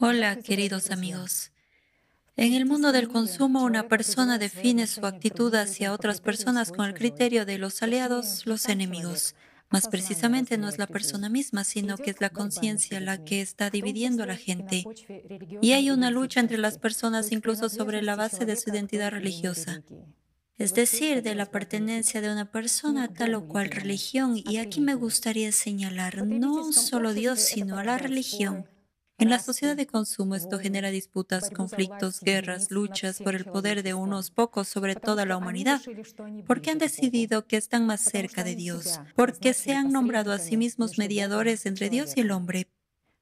Hola, queridos amigos. En el mundo del consumo, una persona define su actitud hacia otras personas con el criterio de los aliados, los enemigos. Más precisamente, no es la persona misma, sino que es la conciencia la que está dividiendo a la gente. Y hay una lucha entre las personas incluso sobre la base de su identidad religiosa. Es decir, de la pertenencia de una persona a tal o cual religión. Y aquí me gustaría señalar no solo a Dios, sino a la religión. En la sociedad de consumo esto genera disputas, conflictos, guerras, luchas por el poder de unos pocos sobre toda la humanidad, porque han decidido que están más cerca de Dios, porque se han nombrado a sí mismos mediadores entre Dios y el hombre.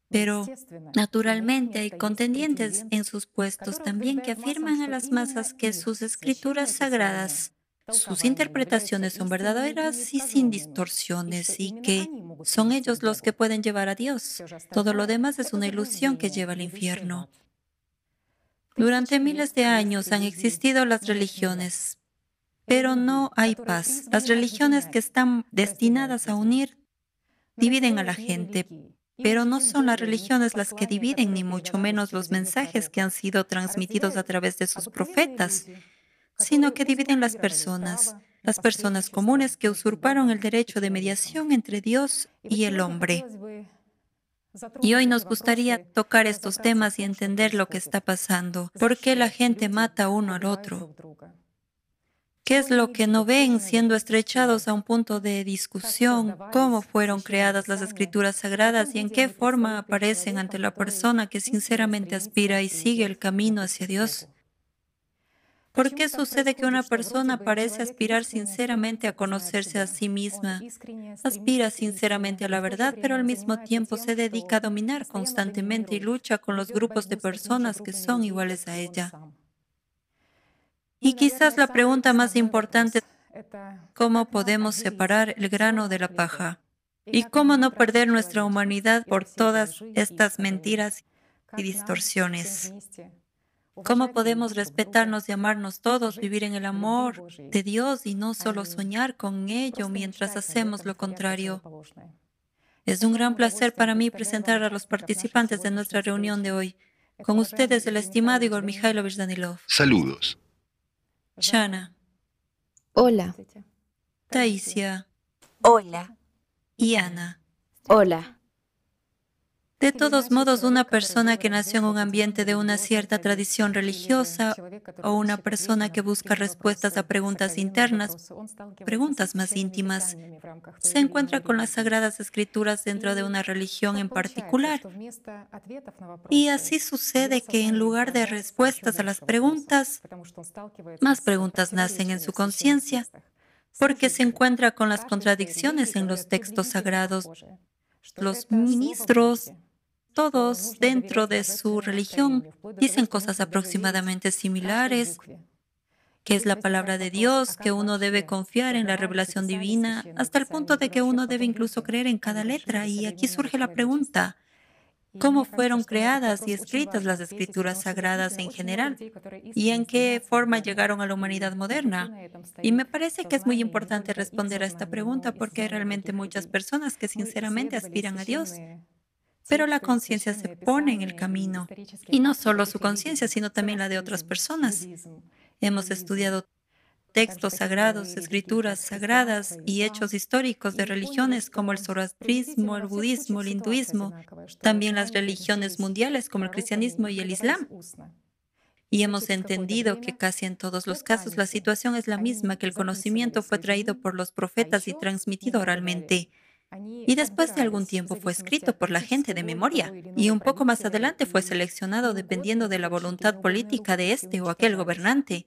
Pero, naturalmente, hay contendientes en sus puestos también que afirman a las masas que sus escrituras sagradas, sus interpretaciones son verdaderas y sin distorsiones, y que son ellos los que pueden llevar a Dios. Todo lo demás es una ilusión que lleva al infierno. Durante miles de años han existido las religiones, pero no hay paz. Las religiones que están destinadas a unir dividen a la gente. Pero no son las religiones las que dividen, ni mucho menos los mensajes que han sido transmitidos a través de sus profetas, sino que dividen las personas comunes que usurparon el derecho de mediación entre Dios y el hombre. Y hoy nos gustaría tocar estos temas y entender lo que está pasando. ¿Por qué la gente mata uno al otro? ¿Qué es lo que no ven siendo estrechados a un punto de discusión? ¿Cómo fueron creadas las escrituras sagradas y en qué forma aparecen ante la persona que sinceramente aspira y sigue el camino hacia Dios? ¿Por qué sucede que una persona parece aspirar sinceramente a conocerse a sí misma? Aspira sinceramente a la verdad, pero al mismo tiempo se dedica a dominar constantemente y lucha con los grupos de personas que son iguales a ella. Y quizás la pregunta más importante es cómo podemos separar el grano de la paja y cómo no perder nuestra humanidad por todas estas mentiras y distorsiones. ¿Cómo podemos respetarnos y amarnos todos, vivir en el amor de Dios y no solo soñar con ello mientras hacemos lo contrario? Es un gran placer para mí presentar a los participantes de nuestra reunión de hoy. Con ustedes, el estimado Igor Mikhailovich Danilov. Saludos. Shana. Hola. Taísia. Hola. Y Ana. Hola. De todos modos, una persona que nació en un ambiente de una cierta tradición religiosa o una persona que busca respuestas a preguntas internas, preguntas más íntimas, se encuentra con las Sagradas Escrituras dentro de una religión en particular. Y así sucede que en lugar de respuestas a las preguntas, más preguntas nacen en su conciencia porque se encuentra con las contradicciones en los textos sagrados. Los ministros, todos dentro de su religión dicen cosas aproximadamente similares, que es la palabra de Dios, que uno debe confiar en la revelación divina, hasta el punto de que uno debe incluso creer en cada letra. Y aquí surge la pregunta, ¿cómo fueron creadas y escritas las escrituras sagradas en general? ¿Y en qué forma llegaron a la humanidad moderna? Y me parece que es muy importante responder a esta pregunta porque hay realmente muchas personas que sinceramente aspiran a Dios. Pero la conciencia se pone en el camino. Y no solo su conciencia, sino también la de otras personas. Hemos estudiado textos sagrados, escrituras sagradas y hechos históricos de religiones como el zoroastrismo, el budismo, el hinduismo, también las religiones mundiales como el cristianismo y el islam. Y hemos entendido que casi en todos los casos la situación es la misma, que el conocimiento fue traído por los profetas y transmitido oralmente. Y después de algún tiempo fue escrito por la gente de memoria, y un poco más adelante fue seleccionado dependiendo de la voluntad política de este o aquel gobernante.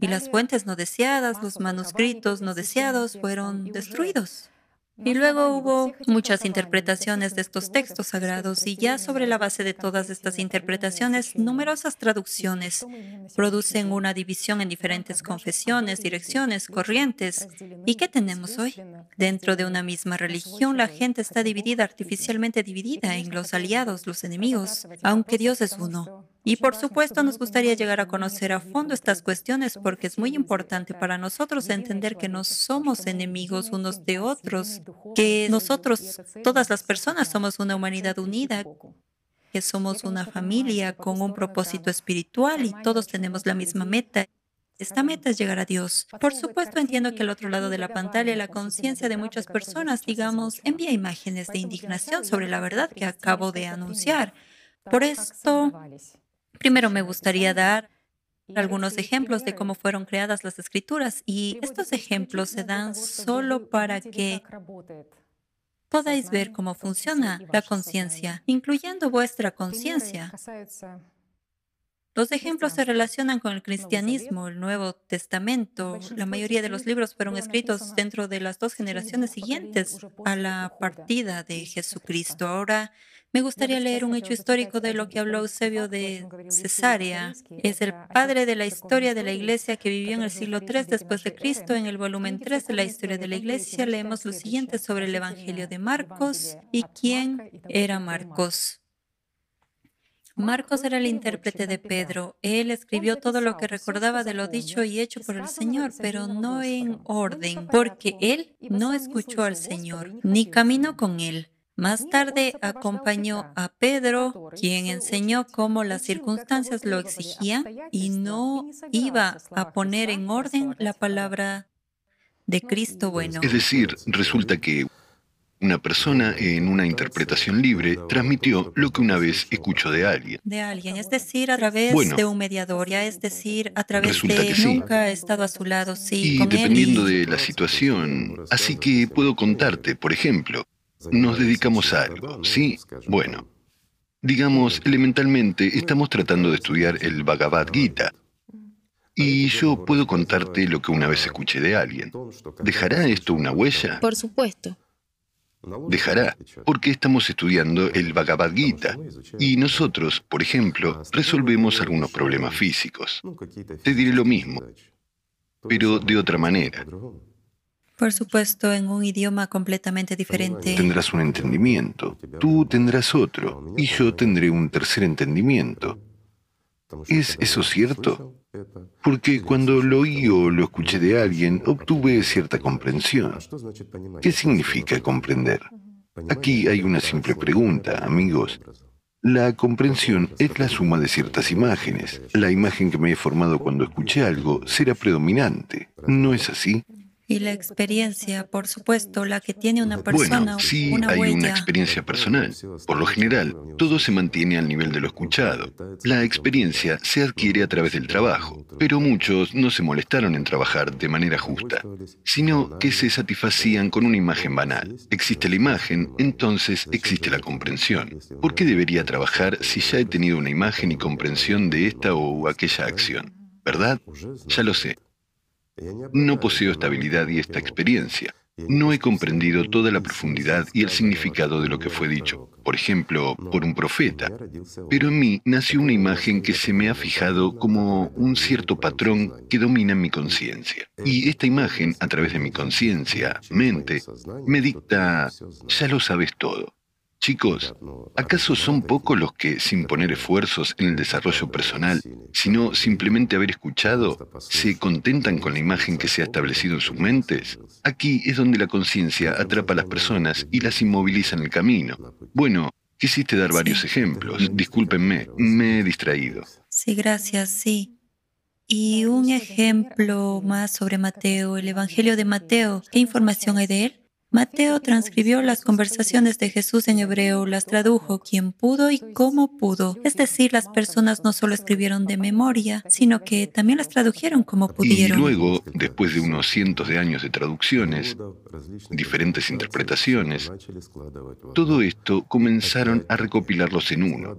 Y las fuentes no deseadas, los manuscritos no deseados fueron destruidos. Y luego hubo muchas interpretaciones de estos textos sagrados y ya sobre la base de todas estas interpretaciones, numerosas traducciones producen una división en diferentes confesiones, direcciones, corrientes. ¿Y qué tenemos hoy? Dentro de una misma religión, la gente está dividida, artificialmente dividida en los aliados, los enemigos, aunque Dios es uno. Y por supuesto nos gustaría llegar a conocer a fondo estas cuestiones porque es muy importante para nosotros entender que no somos enemigos unos de otros, que nosotros, todas las personas, somos una humanidad unida, que somos una familia con un propósito espiritual y todos tenemos la misma meta. Esta meta es llegar a Dios. Por supuesto, entiendo que al otro lado de la pantalla la conciencia de muchas personas, digamos, envía imágenes de indignación sobre la verdad que acabo de anunciar. Por esto, primero me gustaría dar algunos ejemplos de cómo fueron creadas las escrituras, y estos ejemplos se dan solo para que podáis ver cómo funciona la conciencia, incluyendo vuestra conciencia. Los ejemplos se relacionan con el cristianismo, el Nuevo Testamento. La mayoría de los libros fueron escritos dentro de las dos generaciones siguientes a la partida de Jesucristo. Ahora me gustaría leer un hecho histórico de lo que habló Eusebio de Cesarea. Es el padre de la historia de la Iglesia que vivió en el siglo III después de Cristo. En el volumen 3 de la historia de la Iglesia leemos lo siguiente sobre el Evangelio de Marcos y quién era Marcos. Marcos era el intérprete de Pedro. Él escribió todo lo que recordaba de lo dicho y hecho por el Señor, pero no en orden, porque él no escuchó al Señor, ni caminó con él. Más tarde acompañó a Pedro, quien enseñó cómo las circunstancias lo exigían y no iba a poner en orden la palabra de Cristo bueno. Es decir, resulta que una persona en una interpretación libre transmitió lo que una vez escuchó de alguien. Es decir, a través de un mediador, a través de nunca he estado a su lado, sí, con él. Y dependiendo de la situación, así que puedo contarte, por ejemplo, nos dedicamos a algo, ¿sí? Bueno, digamos, elementalmente estamos tratando de estudiar el Bhagavad Gita. Y yo puedo contarte lo que una vez escuché de alguien. ¿Dejará esto una huella? Por supuesto. Dejará, porque estamos estudiando el Bhagavad Gita y nosotros, por ejemplo, resolvemos algunos problemas físicos. Te diré lo mismo, pero de otra manera. Por supuesto, en un idioma completamente diferente. Tendrás un entendimiento, tú tendrás otro y yo tendré un tercer entendimiento. ¿Es eso cierto? Porque cuando lo oí o lo escuché de alguien, obtuve cierta comprensión. ¿Qué significa comprender? Aquí hay una simple pregunta, amigos. La comprensión es la suma de ciertas imágenes. La imagen que me he formado cuando escuché algo será predominante, ¿no es así? Y la experiencia, por supuesto, la que tiene una persona, bueno, sí, una hay huella. Una experiencia personal. Por lo general, todo se mantiene al nivel de lo escuchado. La experiencia se adquiere a través del trabajo, pero muchos no se molestaron en trabajar de manera justa, sino que se satisfacían con una imagen banal. Existe la imagen, entonces existe la comprensión. ¿Por qué debería trabajar si ya he tenido una imagen y comprensión de esta o aquella acción? ¿Verdad? Ya lo sé. No poseo esta habilidad y esta experiencia. No he comprendido toda la profundidad y el significado de lo que fue dicho, por ejemplo, por un profeta. Pero en mí nació una imagen que se me ha fijado como un cierto patrón que domina mi conciencia. Y esta imagen, a través de mi conciencia, mente, me dicta, ya lo sabes todo. Chicos, ¿acaso son pocos los que, sin poner esfuerzos en el desarrollo personal, sino simplemente haber escuchado, se contentan con la imagen que se ha establecido en sus mentes? Aquí es donde la conciencia atrapa a las personas y las inmoviliza en el camino. Bueno, quisiste dar varios ejemplos. Discúlpenme, me he distraído. Sí, gracias, sí. Y un ejemplo más sobre Mateo, el Evangelio de Mateo. ¿Qué información hay de él? Mateo transcribió las conversaciones de Jesús en hebreo, las tradujo quien pudo y cómo pudo. Es decir, las personas no solo escribieron de memoria, sino que también las tradujeron como pudieron. Y luego, después de unos cientos de años de traducciones, diferentes interpretaciones, todo esto comenzaron a recopilarlos en uno.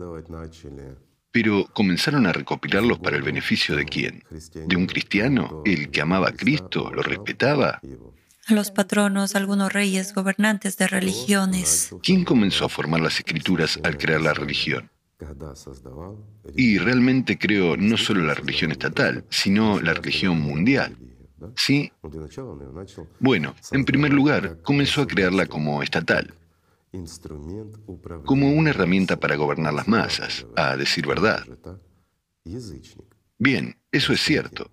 Pero comenzaron a recopilarlos para el beneficio de ¿quién? ¿De un cristiano? ¿El que amaba a Cristo? ¿Lo respetaba? A los patronos, a algunos reyes, gobernantes de religiones. ¿Quién comenzó a formar las escrituras al crear la religión? Y realmente creo no solo la religión estatal, sino la religión mundial. ¿Sí? Bueno, en primer lugar, comenzó a crearla como estatal, como una herramienta para gobernar las masas, a decir verdad. Bien, eso es cierto.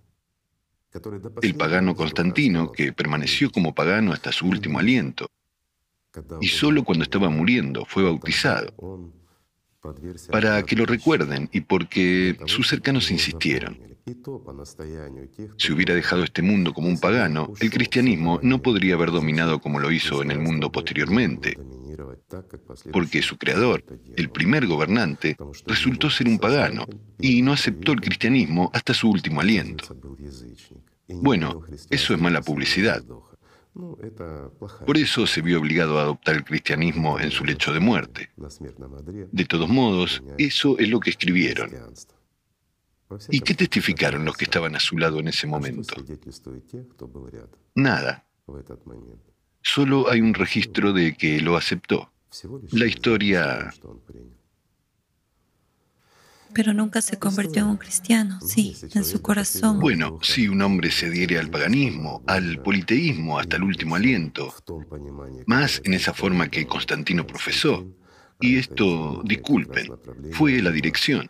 El pagano Constantino, que permaneció como pagano hasta su último aliento, y solo cuando estaba muriendo fue bautizado. para que lo recuerden y porque sus cercanos insistieron. Si hubiera dejado este mundo como un pagano, el cristianismo no podría haber dominado como lo hizo en el mundo posteriormente, porque su creador, el primer gobernante, resultó ser un pagano y no aceptó el cristianismo hasta su último aliento. Bueno, eso es mala publicidad. Por eso se vio obligado a adoptar el cristianismo en su lecho de muerte. De todos modos, eso es lo que escribieron. ¿Y qué testificaron los que estaban a su lado en ese momento? Nada. Solo hay un registro de que lo aceptó. La historia... Pero nunca se convirtió en un cristiano, sí, en su corazón. Bueno, si un hombre se adhiere al paganismo, al politeísmo, hasta el último aliento, más en esa forma que Constantino profesó, y esto, disculpen, fue la dirección.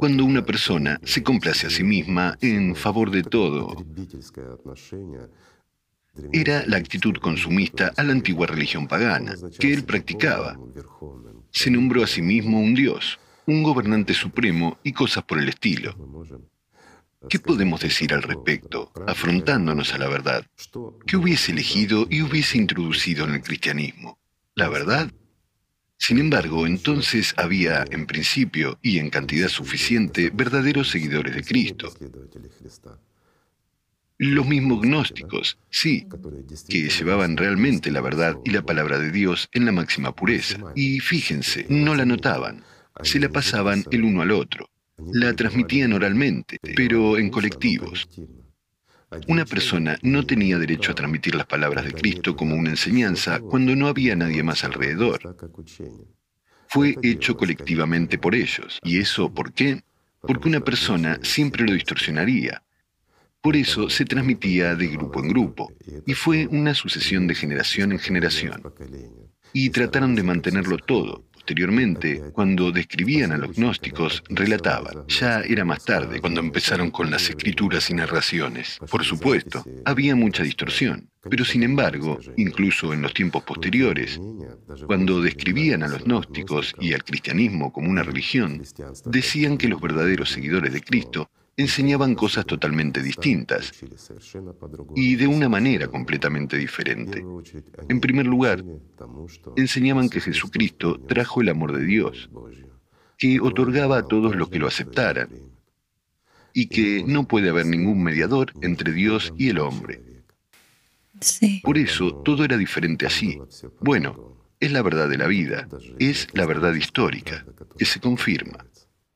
Cuando una persona se complace a sí misma en favor de todo, era la actitud consumista a la antigua religión pagana, que él practicaba. Se nombró a sí mismo un dios, un gobernante supremo y cosas por el estilo. ¿Qué podemos decir al respecto, afrontándonos a la verdad? ¿Qué hubiese elegido y hubiese introducido en el cristianismo? ¿La verdad? Sin embargo, entonces había, en principio y en cantidad suficiente, verdaderos seguidores de Cristo. Los mismos gnósticos, sí, que llevaban realmente la verdad y la palabra de Dios en la máxima pureza. Y fíjense, no la notaban. Se la pasaban el uno al otro. La transmitían oralmente, pero en colectivos. Una persona no tenía derecho a transmitir las palabras de Cristo como una enseñanza cuando no había nadie más alrededor. Fue hecho colectivamente por ellos. ¿Y eso por qué? Porque una persona siempre lo distorsionaría. Por eso se transmitía de grupo en grupo, y fue una sucesión de generación en generación. Y trataron de mantenerlo todo. Posteriormente, cuando describían a los gnósticos, relataban. Ya era más tarde, cuando empezaron con las escrituras y narraciones. Por supuesto, había mucha distorsión. Pero sin embargo, incluso en los tiempos posteriores, cuando describían a los gnósticos y al cristianismo como una religión, decían que los verdaderos seguidores de Cristo enseñaban cosas totalmente distintas y de una manera completamente diferente. En primer lugar, enseñaban que Jesucristo trajo el amor de Dios, que otorgaba a todos los que lo aceptaran, y que no puede haber ningún mediador entre Dios y el hombre. Sí. Por eso, todo era diferente así. Bueno, es la verdad de la vida, es la verdad histórica, que se confirma.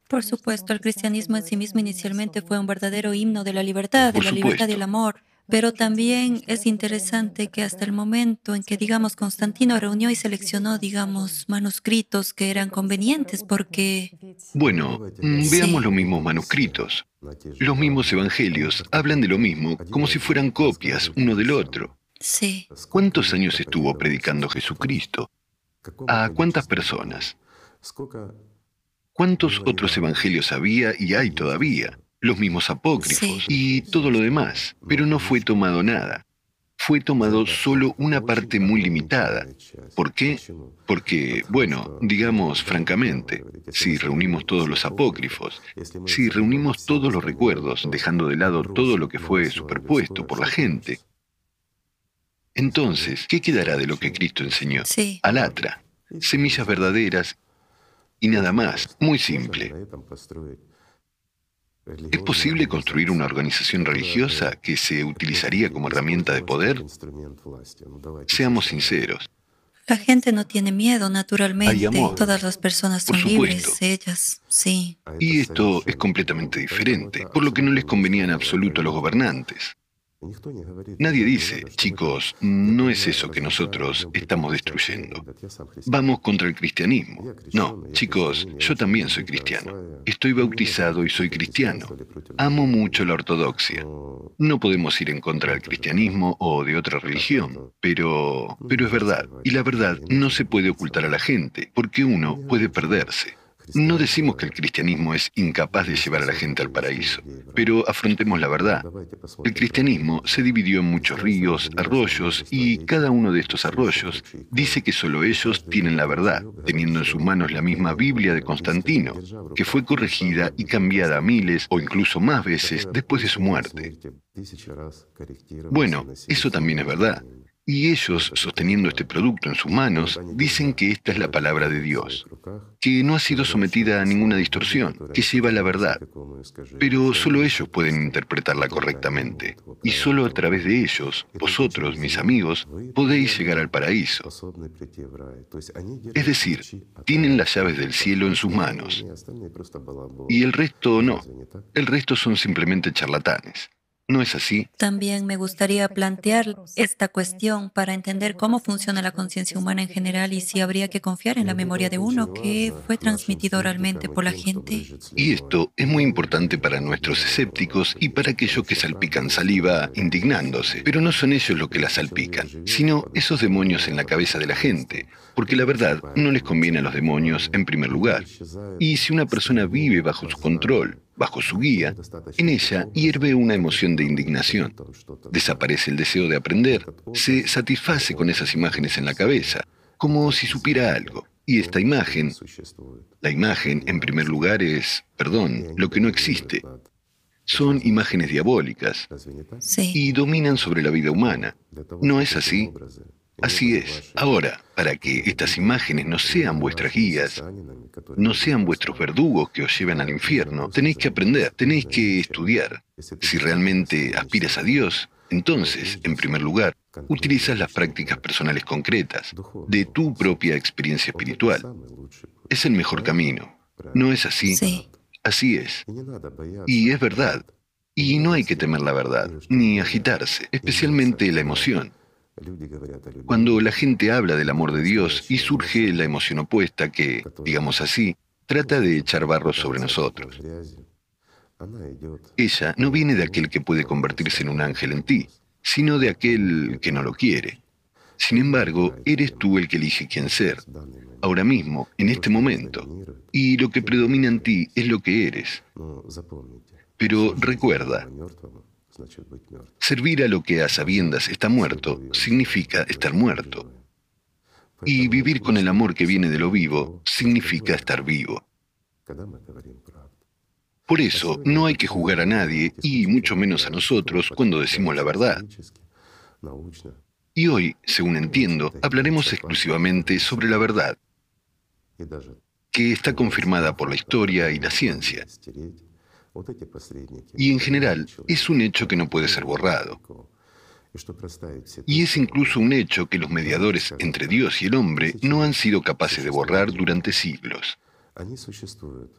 Por supuesto, el cristianismo en sí mismo inicialmente fue un verdadero himno de la libertad, de la libertad y el amor. Pero también es interesante que hasta el momento en que, digamos, Constantino reunió y seleccionó, digamos, manuscritos que eran convenientes porque... Bueno, veamos los mismos manuscritos. Los mismos evangelios hablan de lo mismo, como si fueran copias uno del otro. Sí. ¿Cuántos años estuvo predicando Jesucristo? ¿A cuántas personas? ¿Cuántos otros evangelios había y hay todavía? Los mismos apócrifos y todo lo demás. Pero no fue tomado nada. Fue tomado solo una parte muy limitada. ¿Por qué? Porque, bueno, digamos francamente, si reunimos todos los apócrifos, si reunimos todos los recuerdos, dejando de lado todo lo que fue superpuesto por la gente, entonces, ¿qué quedará de lo que Cristo enseñó? Alatra, semillas verdaderas, y nada más, muy simple. ¿Es posible construir una organización religiosa que se utilizaría como herramienta de poder? Seamos sinceros. La gente no tiene miedo, naturalmente. Todas las personas son libres, ellas, sí. Y esto es completamente diferente, por lo que no les convenía en absoluto a los gobernantes. Nadie dice, chicos, no es eso que nosotros estamos destruyendo. Vamos contra el cristianismo. No, chicos, yo también soy cristiano. Estoy bautizado y soy cristiano. Amo mucho la ortodoxia. No podemos ir en contra del cristianismo o de otra religión, pero es verdad. Y la verdad no se puede ocultar a la gente, porque uno puede perderse. No decimos que el cristianismo es incapaz de llevar a la gente al paraíso, pero afrontemos la verdad. El cristianismo se dividió en muchos ríos, arroyos, y cada uno de estos arroyos dice que solo ellos tienen la verdad, teniendo en sus manos la misma Biblia de Constantino, que fue corregida y cambiada miles o incluso más veces después de su muerte. Bueno, eso también es verdad. Y ellos, sosteniendo este producto en sus manos, dicen que esta es la palabra de Dios, que no ha sido sometida a ninguna distorsión, que lleva la verdad. Pero solo ellos pueden interpretarla correctamente. Y solo a través de ellos, vosotros, mis amigos, podéis llegar al paraíso. Es decir, tienen las llaves del cielo en sus manos. Y el resto no. El resto son simplemente charlatanes. ¿No es así? También me gustaría plantear esta cuestión para entender cómo funciona la conciencia humana en general y si habría que confiar en la memoria de uno que fue transmitido oralmente por la gente. Y esto es muy importante para nuestros escépticos y para aquellos que salpican saliva indignándose. Pero no son ellos los que la salpican, sino esos demonios en la cabeza de la gente, porque la verdad no les conviene a los demonios en primer lugar. Y si una persona vive bajo su control, bajo su guía, en ella hierve una emoción de indignación. Desaparece el deseo de aprender, se satisface con esas imágenes en la cabeza, como si supiera algo. Y esta imagen, la imagen en primer lugar es, perdón, lo que no existe. Son imágenes diabólicas y dominan sobre la vida humana. ¿No es así? Así es. Ahora, para que estas imágenes no sean vuestras guías, no sean vuestros verdugos que os lleven al infierno, tenéis que aprender, tenéis que estudiar. Si realmente aspiras a Dios, entonces, en primer lugar, utilizas las prácticas personales concretas de tu propia experiencia espiritual. Es el mejor camino. ¿No es así? Sí. Así es. Y es verdad. Y no hay que temer la verdad, ni agitarse, especialmente la emoción. Cuando la gente habla del amor de Dios y surge la emoción opuesta que, digamos así, trata de echar barro sobre nosotros. Ella no viene de aquel que puede convertirse en un ángel en ti, sino de aquel que no lo quiere. Sin embargo, eres tú el que elige quién ser, ahora mismo, en este momento, y lo que predomina en ti es lo que eres. Pero recuerda, servir a lo que a sabiendas está muerto significa estar muerto. Y vivir con el amor que viene de lo vivo significa estar vivo. Por eso, no hay que juzgar a nadie, y mucho menos a nosotros, cuando decimos la verdad. Y hoy, según entiendo, hablaremos exclusivamente sobre la verdad, que está confirmada por la historia y la ciencia. Y en general, es un hecho que no puede ser borrado. Y es incluso un hecho que los mediadores entre Dios y el hombre no han sido capaces de borrar durante siglos.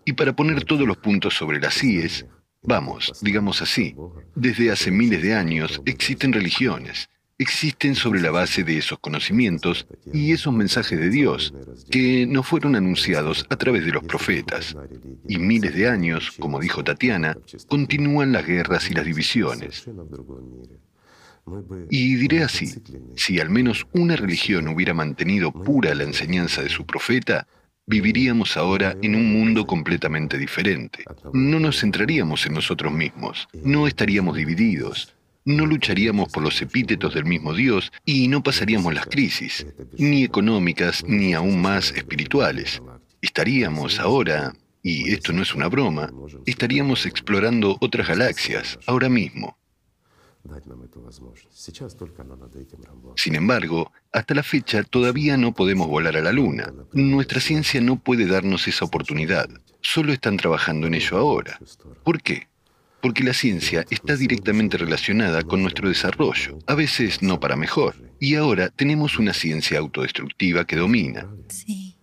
Y para poner todos los puntos sobre las íes, vamos, digamos así, desde hace miles de años existen religiones, existen sobre la base de esos conocimientos y esos mensajes de Dios que nos fueron anunciados a través de los profetas. Y miles de años, como dijo Tatiana, continúan las guerras y las divisiones. Y diré así, si al menos una religión hubiera mantenido pura la enseñanza de su profeta, viviríamos ahora en un mundo completamente diferente. No nos centraríamos en nosotros mismos, no estaríamos divididos, no lucharíamos por los epítetos del mismo Dios y no pasaríamos las crisis, ni económicas, ni aún más espirituales. Estaríamos ahora, y esto no es una broma, estaríamos explorando otras galaxias, ahora mismo. Sin embargo, hasta la fecha todavía no podemos volar a la Luna. Nuestra ciencia no puede darnos esa oportunidad. Solo están trabajando en ello ahora. ¿Por qué? Porque la ciencia está directamente relacionada con nuestro desarrollo, a veces no para mejor, y ahora tenemos una ciencia autodestructiva que domina. Sí.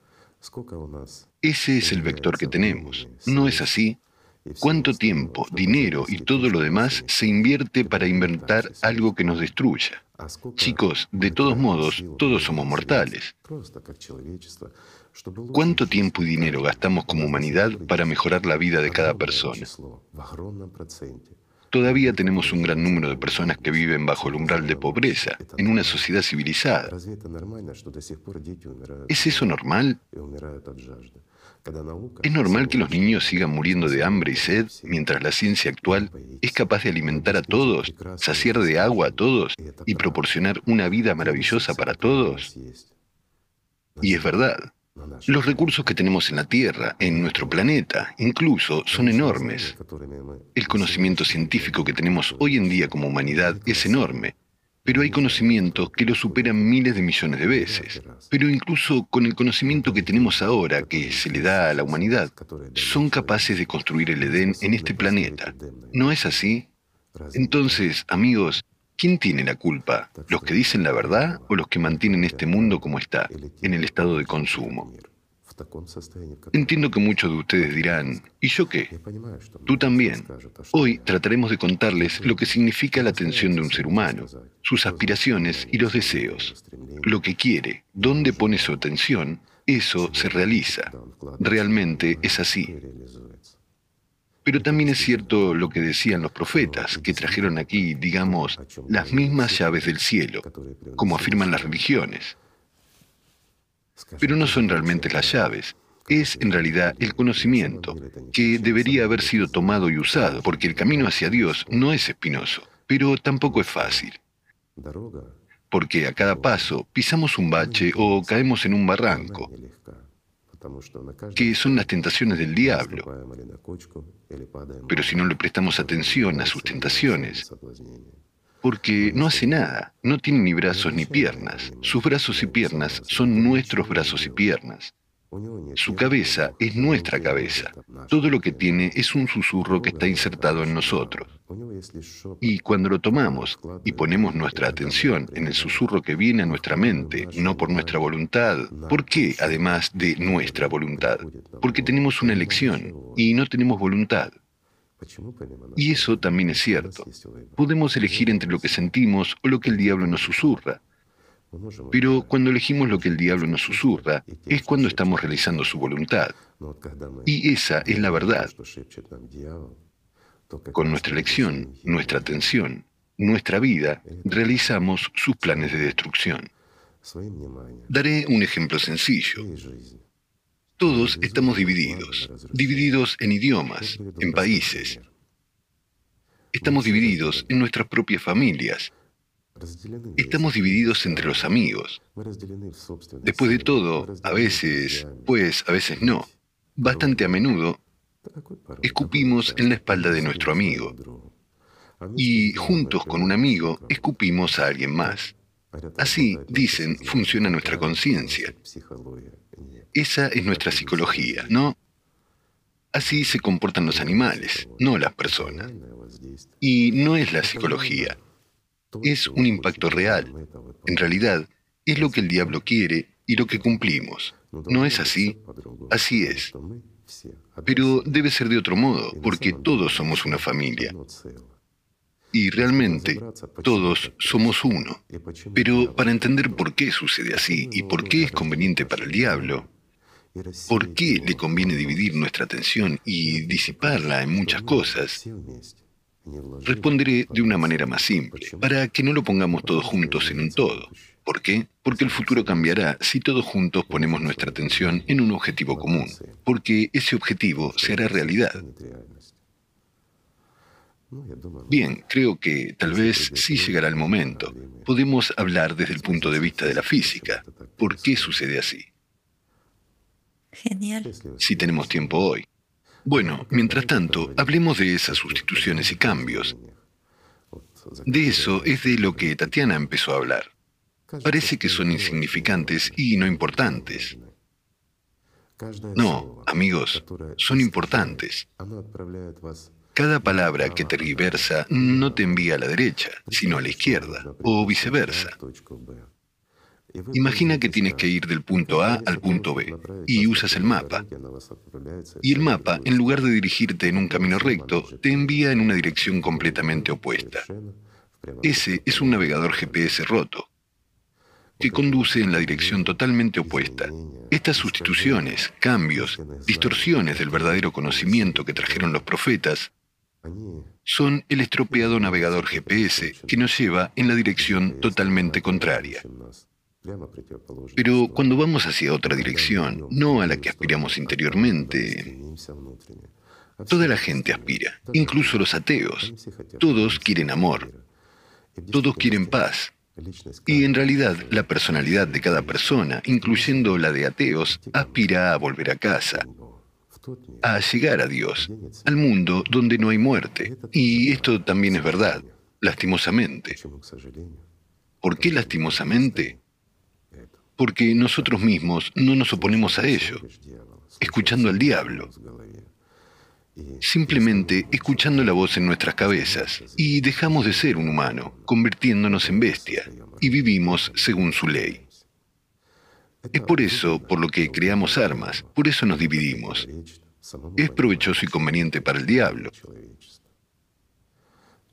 Ese es el vector que tenemos, ¿no es así? ¿Cuánto tiempo, dinero y todo lo demás se invierte para inventar algo que nos destruya? Chicos, de todos modos, todos somos mortales. ¿Cuánto tiempo y dinero gastamos como humanidad para mejorar la vida de cada persona? Todavía tenemos un gran número de personas que viven bajo el umbral de pobreza, en una sociedad civilizada. ¿Es eso normal? ¿Es normal que los niños sigan muriendo de hambre y sed mientras la ciencia actual es capaz de alimentar a todos, saciar de agua a todos y proporcionar una vida maravillosa para todos? Y es verdad. Los recursos que tenemos en la Tierra, en nuestro planeta, incluso, son enormes. El conocimiento científico que tenemos hoy en día como humanidad es enorme, pero hay conocimientos que lo superan miles de millones de veces. Pero incluso con el conocimiento que tenemos ahora, que se le da a la humanidad, son capaces de construir el Edén en este planeta. ¿No es así? Entonces, amigos, ¿quién tiene la culpa? ¿Los que dicen la verdad o los que mantienen este mundo como está, en el estado de consumo? Entiendo que muchos de ustedes dirán, ¿y yo qué? Tú también. Hoy trataremos de contarles lo que significa la atención de un ser humano, sus aspiraciones y los deseos. Lo que quiere, dónde pone su atención, eso se realiza. Realmente es así. Pero también es cierto lo que decían los profetas, que trajeron aquí, digamos, las mismas llaves del cielo, como afirman las religiones. Pero no son realmente las llaves, es en realidad el conocimiento, que debería haber sido tomado y usado, porque el camino hacia Dios no es espinoso, pero tampoco es fácil. Porque a cada paso pisamos un bache o caemos en un barranco, que son las tentaciones del diablo. Pero si no le prestamos atención a sus tentaciones, porque no hace nada, no tiene ni brazos ni piernas. Sus brazos y piernas son nuestros brazos y piernas. Su cabeza es nuestra cabeza. Todo lo que tiene es un susurro que está insertado en nosotros. Y cuando lo tomamos y ponemos nuestra atención en el susurro que viene a nuestra mente, no por nuestra voluntad, ¿por qué además de nuestra voluntad? Porque tenemos una elección y no tenemos voluntad. Y eso también es cierto. Podemos elegir entre lo que sentimos o lo que el diablo nos susurra. Pero cuando elegimos lo que el diablo nos susurra, es cuando estamos realizando su voluntad. Y esa es la verdad. Con nuestra elección, nuestra atención, nuestra vida, realizamos sus planes de destrucción. Daré un ejemplo sencillo. Todos estamos divididos. Divididos en idiomas, en países. Estamos divididos en nuestras propias familias. Estamos divididos entre los amigos. Después de todo, a veces, pues a veces no. Bastante a menudo, escupimos en la espalda de nuestro amigo. Y juntos con un amigo, escupimos a alguien más. Así, dicen, funciona nuestra conciencia. Esa es nuestra psicología, ¿no? Así se comportan los animales, no las personas. Y no es la psicología. Es un impacto real. En realidad, es lo que el diablo quiere y lo que cumplimos. ¿No es así? Así es. Pero debe ser de otro modo, porque todos somos una familia. Y realmente, todos somos uno. Pero para entender por qué sucede así y por qué es conveniente para el diablo, por qué le conviene dividir nuestra atención y disiparla en muchas cosas, responderé de una manera más simple, para que no lo pongamos todos juntos en un todo. ¿Por qué? Porque el futuro cambiará si todos juntos ponemos nuestra atención en un objetivo común, porque ese objetivo se hará realidad. Bien, creo que tal vez sí llegará el momento. Podemos hablar desde el punto de vista de la física. ¿Por qué sucede así? Genial. Si tenemos tiempo hoy. Bueno, mientras tanto, hablemos de esas sustituciones y cambios. De eso es de lo que Tatiana empezó a hablar. Parece que son insignificantes y no importantes. No, amigos, son importantes. Cada palabra que tergiversa no te envía a la derecha, sino a la izquierda, o viceversa. Imagina que tienes que ir del punto A al punto B, y usas el mapa. Y el mapa, en lugar de dirigirte en un camino recto, te envía en una dirección completamente opuesta. Ese es un navegador GPS roto, que conduce en la dirección totalmente opuesta. Estas sustituciones, cambios, distorsiones del verdadero conocimiento que trajeron los profetas, son el estropeado navegador GPS que nos lleva en la dirección totalmente contraria. Pero cuando vamos hacia otra dirección, no a la que aspiramos interiormente, toda la gente aspira, incluso los ateos. Todos quieren amor, todos quieren paz. Y en realidad, la personalidad de cada persona, incluyendo la de ateos, aspira a volver a casa, a llegar a Dios, al mundo donde no hay muerte. Y esto también es verdad, lastimosamente. ¿Por qué lastimosamente? Porque nosotros mismos no nos oponemos a ello, escuchando al diablo. Simplemente escuchando la voz en nuestras cabezas, y dejamos de ser un humano, convirtiéndonos en bestia, y vivimos según su ley. Es por eso por lo que creamos armas, por eso nos dividimos. Es provechoso y conveniente para el diablo,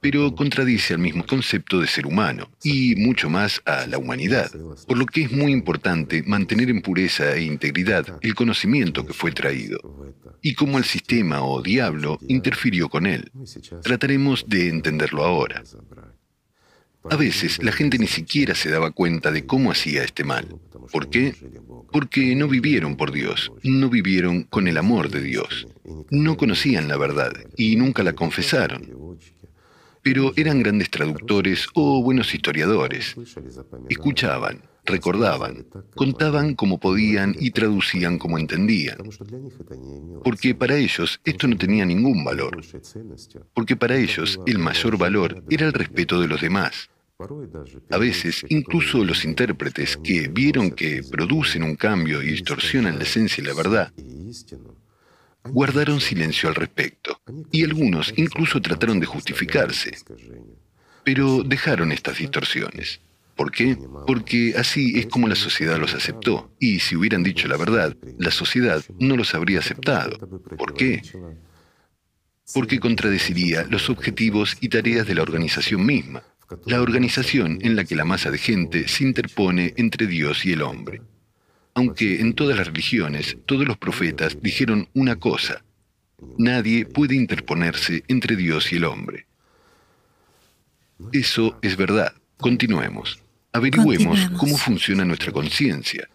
pero contradice al mismo concepto de ser humano, y mucho más a la humanidad, por lo que es muy importante mantener en pureza e integridad el conocimiento que fue traído, y cómo el sistema o diablo interfirió con él. Trataremos de entenderlo ahora. A veces la gente ni siquiera se daba cuenta de cómo hacía este mal. ¿Por qué? Porque no vivieron por Dios, no vivieron con el amor de Dios, no conocían la verdad y nunca la confesaron. Pero eran grandes traductores o buenos historiadores. Escuchaban, recordaban, contaban como podían y traducían como entendían. Porque para ellos esto no tenía ningún valor. Porque para ellos el mayor valor era el respeto de los demás. A veces, incluso los intérpretes que vieron que producen un cambio y distorsionan la esencia y la verdad, guardaron silencio al respecto, y algunos incluso trataron de justificarse, pero dejaron estas distorsiones. ¿Por qué? Porque así es como la sociedad los aceptó, y si hubieran dicho la verdad, la sociedad no los habría aceptado. ¿Por qué? Porque contradeciría los objetivos y tareas de la organización misma, la organización en la que la masa de gente se interpone entre Dios y el hombre. Aunque en todas las religiones, todos los profetas dijeron una cosa: nadie puede interponerse entre Dios y el hombre. Eso es verdad. Continuemos. Averigüemos cómo funciona nuestra conciencia.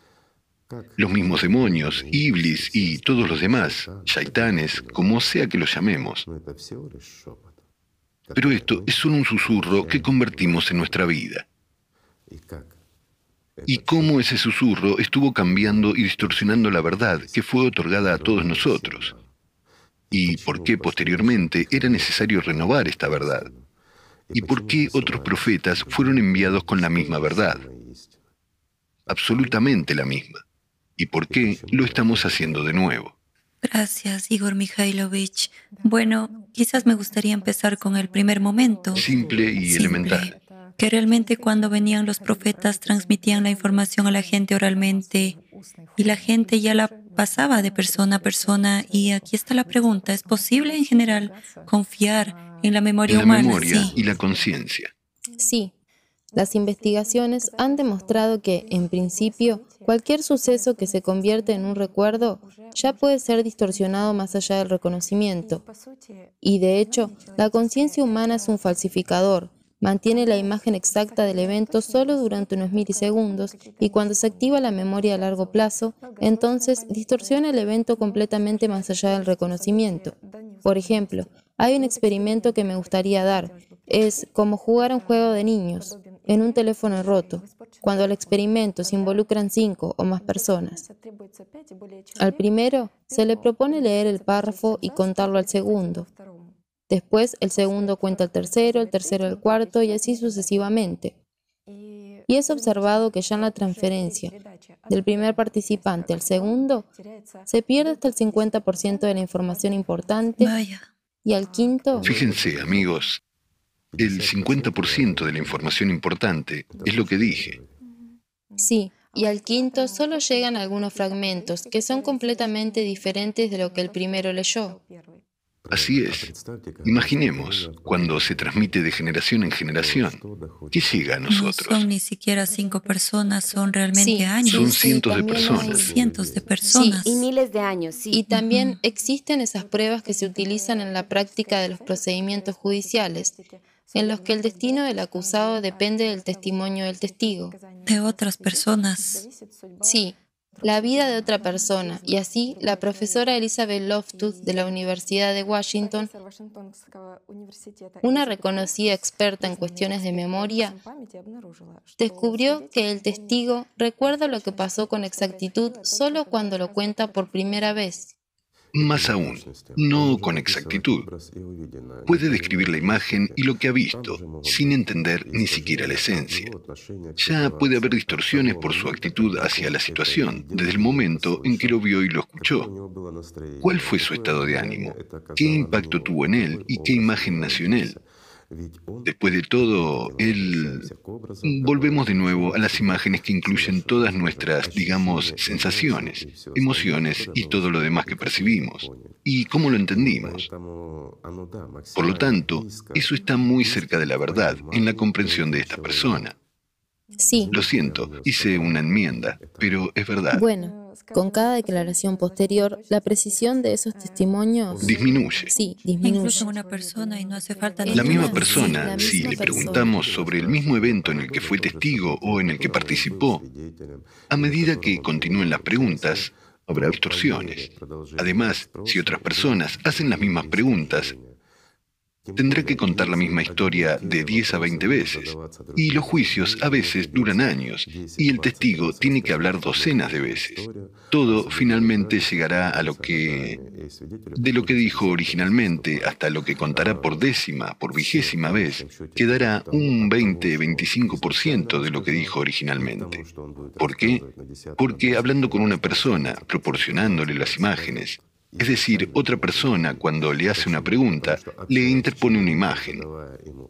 Los mismos demonios, Iblis y todos los demás, shaitanes, como sea que los llamemos. Pero esto es solo un susurro que convertimos en nuestra vida. Y cómo ese susurro estuvo cambiando y distorsionando la verdad que fue otorgada a todos nosotros. Y por qué posteriormente era necesario renovar esta verdad. Y por qué otros profetas fueron enviados con la misma verdad. Absolutamente la misma. Y por qué lo estamos haciendo de nuevo. Gracias, Igor Mikhailovich. Bueno, quizás me gustaría empezar con el primer momento. Simple y elemental. Que realmente cuando venían los profetas transmitían la información a la gente oralmente y la gente ya la pasaba de persona a persona. Y aquí está la pregunta, ¿es posible en general confiar en la memoria humana? La memoria y la conciencia. Sí. Las investigaciones han demostrado que, en principio, cualquier suceso que se convierte en un recuerdo ya puede ser distorsionado más allá del reconocimiento. Y de hecho, la conciencia humana es un falsificador. Mantiene la imagen exacta del evento solo durante unos milisegundos y cuando se activa la memoria a largo plazo, entonces distorsiona el evento completamente más allá del reconocimiento. Por ejemplo, hay un experimento que me gustaría dar. Es como jugar a un juego de niños en un teléfono roto, cuando al experimento se involucran 5 o más personas. Al primero se le propone leer el párrafo y contarlo al segundo. Después, el segundo cuenta al tercero, el tercero al cuarto, y así sucesivamente. Y es observado que ya en la transferencia del primer participante al segundo, se pierde hasta el 50% de la información importante, y al quinto... Fíjense, amigos, el 50% de la información importante es lo que dije. Sí. Y al quinto solo llegan algunos fragmentos, que son completamente diferentes de lo que el primero leyó. Así es. Imaginemos, cuando se transmite de generación en generación, ¿qué llega a nosotros? No son ni siquiera 5 personas, son realmente años. Son cientos de personas. Cientos de personas. Sí, y miles de años, sí. Y también existen esas pruebas que se utilizan en la práctica de los procedimientos judiciales, en los que el destino del acusado depende del testimonio del testigo. De otras personas. Sí, la vida de otra persona. Y así, la profesora Elizabeth Loftus de la Universidad de Washington, una reconocida experta en cuestiones de memoria, descubrió que el testigo recuerda lo que pasó con exactitud solo cuando lo cuenta por primera vez. Más aún, no con exactitud. Puede describir la imagen y lo que ha visto, sin entender ni siquiera la esencia. Ya puede haber distorsiones por su actitud hacia la situación, desde el momento en que lo vio y lo escuchó. ¿Cuál fue su estado de ánimo? ¿Qué impacto tuvo en él y qué imagen nació en él? Después de todo, volvemos de nuevo a las imágenes que incluyen todas nuestras, digamos, sensaciones, emociones y todo lo demás que percibimos, y cómo lo entendimos. Por lo tanto, eso está muy cerca de la verdad en la comprensión de esta persona. Sí. Lo siento, hice una enmienda, pero es verdad. Bueno, con cada declaración posterior, la precisión de esos testimonios disminuye. Sí, disminuye. Incluso una persona y no hace falta... La misma persona, si le preguntamos sobre el mismo evento en el que fue testigo o en el que participó, a medida que continúen las preguntas, habrá distorsiones. Además, si otras personas hacen las mismas preguntas, tendrá que contar la misma historia de 10 a 20 veces, y los juicios a veces duran años, y el testigo tiene que hablar docenas de veces. Todo finalmente llegará a lo que... de lo que dijo originalmente hasta lo que contará por décima, por vigésima vez, quedará un 20-25% de lo que dijo originalmente. ¿Por qué? Porque hablando con una persona, proporcionándole las imágenes, es decir, otra persona, cuando le hace una pregunta, le interpone una imagen.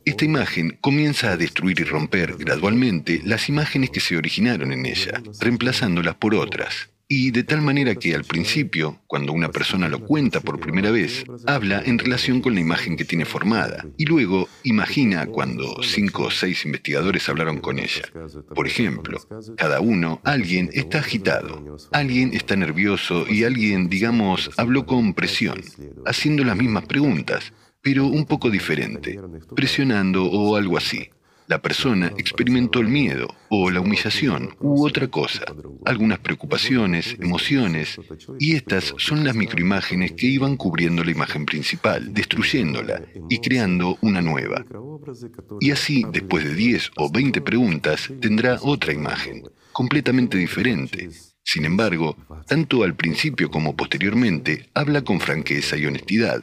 Esta imagen comienza a destruir y romper gradualmente las imágenes que se originaron en ella, reemplazándolas por otras. Y de tal manera que al principio, cuando una persona lo cuenta por primera vez, habla en relación con la imagen que tiene formada. Y luego, imagina cuando 5 o 6 investigadores hablaron con ella. Por ejemplo, cada uno, alguien está agitado, alguien está nervioso y alguien, digamos, habló con presión, haciendo las mismas preguntas, pero un poco diferente, presionando o algo así. La persona experimentó el miedo, o la humillación, u otra cosa, algunas preocupaciones, emociones, y estas son las microimágenes que iban cubriendo la imagen principal, destruyéndola y creando una nueva. Y así, después de 10 o 20 preguntas, tendrá otra imagen, completamente diferente. Sin embargo, tanto al principio como posteriormente, habla con franqueza y honestidad.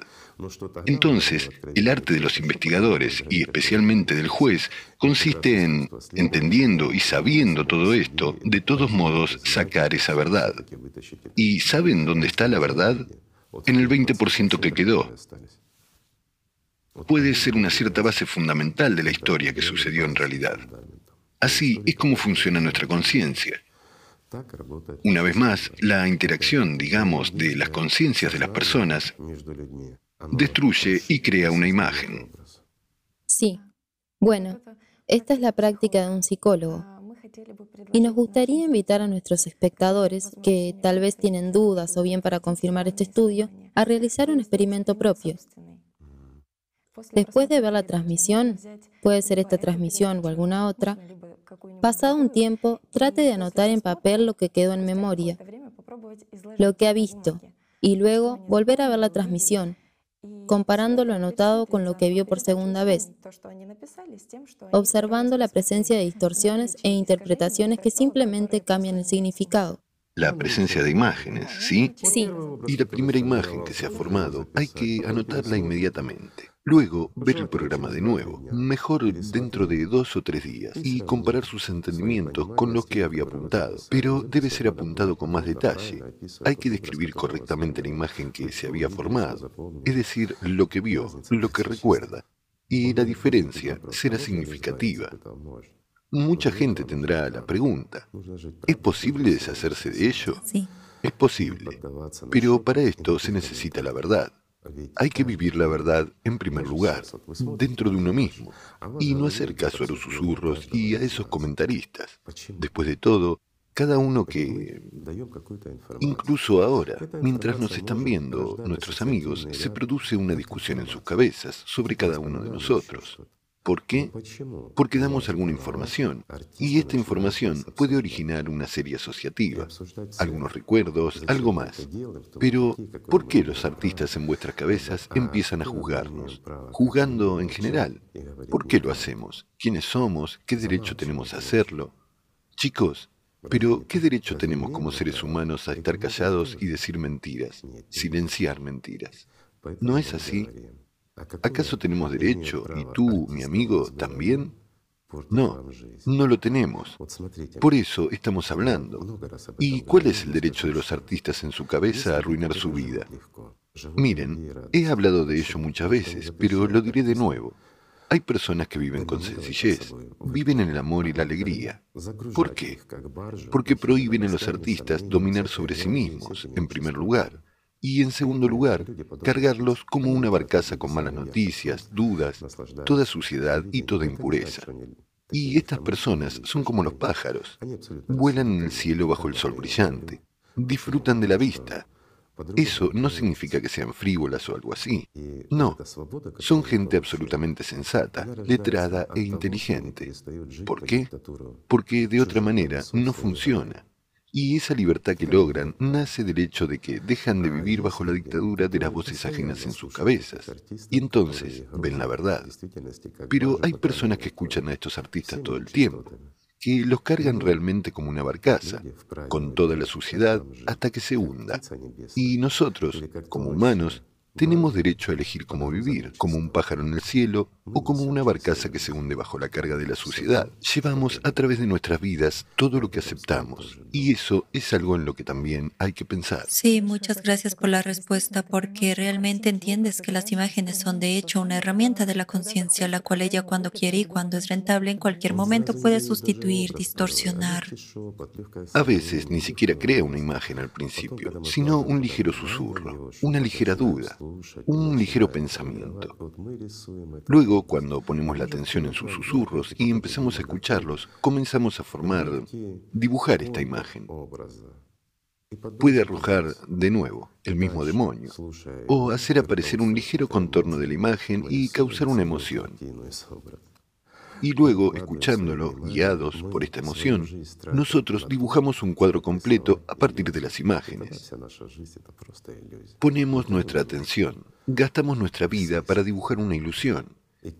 Entonces, el arte de los investigadores, y especialmente del juez, consiste en, entendiendo y sabiendo todo esto, de todos modos sacar esa verdad. ¿Y saben dónde está la verdad? En el 20% que quedó. Puede ser una cierta base fundamental de la historia que sucedió en realidad. Así es como funciona nuestra conciencia. Una vez más, la interacción, digamos, de las conciencias de las personas destruye y crea una imagen. Sí. Bueno, esta es la práctica de un psicólogo. Y nos gustaría invitar a nuestros espectadores, que tal vez tienen dudas o bien para confirmar este estudio, a realizar un experimento propio. Después de ver la transmisión, puede ser esta transmisión o alguna otra, pasado un tiempo, trate de anotar en papel lo que quedó en memoria, lo que ha visto, y luego volver a ver la transmisión, comparando lo anotado con lo que vio por segunda vez, observando la presencia de distorsiones e interpretaciones que simplemente cambian el significado. La presencia de imágenes, ¿sí? Sí. Y la primera imagen que se ha formado, hay que anotarla inmediatamente. Luego, ver el programa de nuevo, mejor dentro de 2 o 3 días, y comparar sus entendimientos con los que había apuntado. Pero debe ser apuntado con más detalle. Hay que describir correctamente la imagen que se había formado, es decir, lo que vio, lo que recuerda, y la diferencia será significativa. Mucha gente tendrá la pregunta, ¿es posible deshacerse de ello? Sí. Es posible, pero para esto se necesita la verdad. Hay que vivir la verdad en primer lugar, dentro de uno mismo, y no hacer caso a los susurros y a esos comentaristas. Después de todo, cada uno que, incluso ahora, mientras nos están viendo, nuestros amigos, se produce una discusión en sus cabezas sobre cada uno de nosotros. ¿Por qué? Porque damos alguna información, y esta información puede originar una serie asociativa, algunos recuerdos, algo más. Pero, ¿por qué los artistas en vuestras cabezas empiezan a juzgarnos, juzgando en general? ¿Por qué lo hacemos? ¿Quiénes somos? ¿Qué derecho tenemos a hacerlo? Chicos, pero ¿qué derecho tenemos como seres humanos a estar callados y decir mentiras, silenciar mentiras? ¿No es así? ¿Acaso tenemos derecho, y tú, mi amigo, también? No, no lo tenemos. Por eso estamos hablando. ¿Y cuál es el derecho de los artistas en su cabeza a arruinar su vida? Miren, he hablado de ello muchas veces, pero lo diré de nuevo. Hay personas que viven con sencillez, viven en el amor y la alegría. ¿Por qué? Porque prohíben a los artistas dominar sobre sí mismos, en primer lugar. Y en segundo lugar, cargarlos como una barcaza con malas noticias, dudas, toda suciedad y toda impureza. Y estas personas son como los pájaros. Vuelan en el cielo bajo el sol brillante. Disfrutan de la vista. Eso no significa que sean frívolas o algo así. No, son gente absolutamente sensata, letrada e inteligente. ¿Por qué? Porque de otra manera no funciona. Y esa libertad que logran nace del hecho de que dejan de vivir bajo la dictadura de las voces ajenas en sus cabezas. Y entonces ven la verdad. Pero hay personas que escuchan a estos artistas todo el tiempo, que los cargan realmente como una barcaza, con toda la suciedad hasta que se hunda. Y nosotros, como humanos, tenemos derecho a elegir cómo vivir, como un pájaro en el cielo o como una barcaza que se hunde bajo la carga de la suciedad. Llevamos a través de nuestras vidas todo lo que aceptamos, y eso es algo en lo que también hay que pensar. Sí, muchas gracias por la respuesta, porque realmente entiendes que las imágenes son de hecho una herramienta de la conciencia, la cual ella cuando quiere y cuando es rentable en cualquier momento puede sustituir, distorsionar. A veces ni siquiera crea una imagen al principio, sino un ligero susurro, una ligera duda, un ligero pensamiento. Luego, cuando ponemos la atención en sus susurros y empezamos a escucharlos, comenzamos a dibujar esta imagen. Puede arrojar de nuevo el mismo demonio, o hacer aparecer un ligero contorno de la imagen y causar una emoción. Y luego, escuchándolo, guiados por esta emoción, nosotros dibujamos un cuadro completo a partir de las imágenes. Ponemos nuestra atención, gastamos nuestra vida para dibujar una ilusión,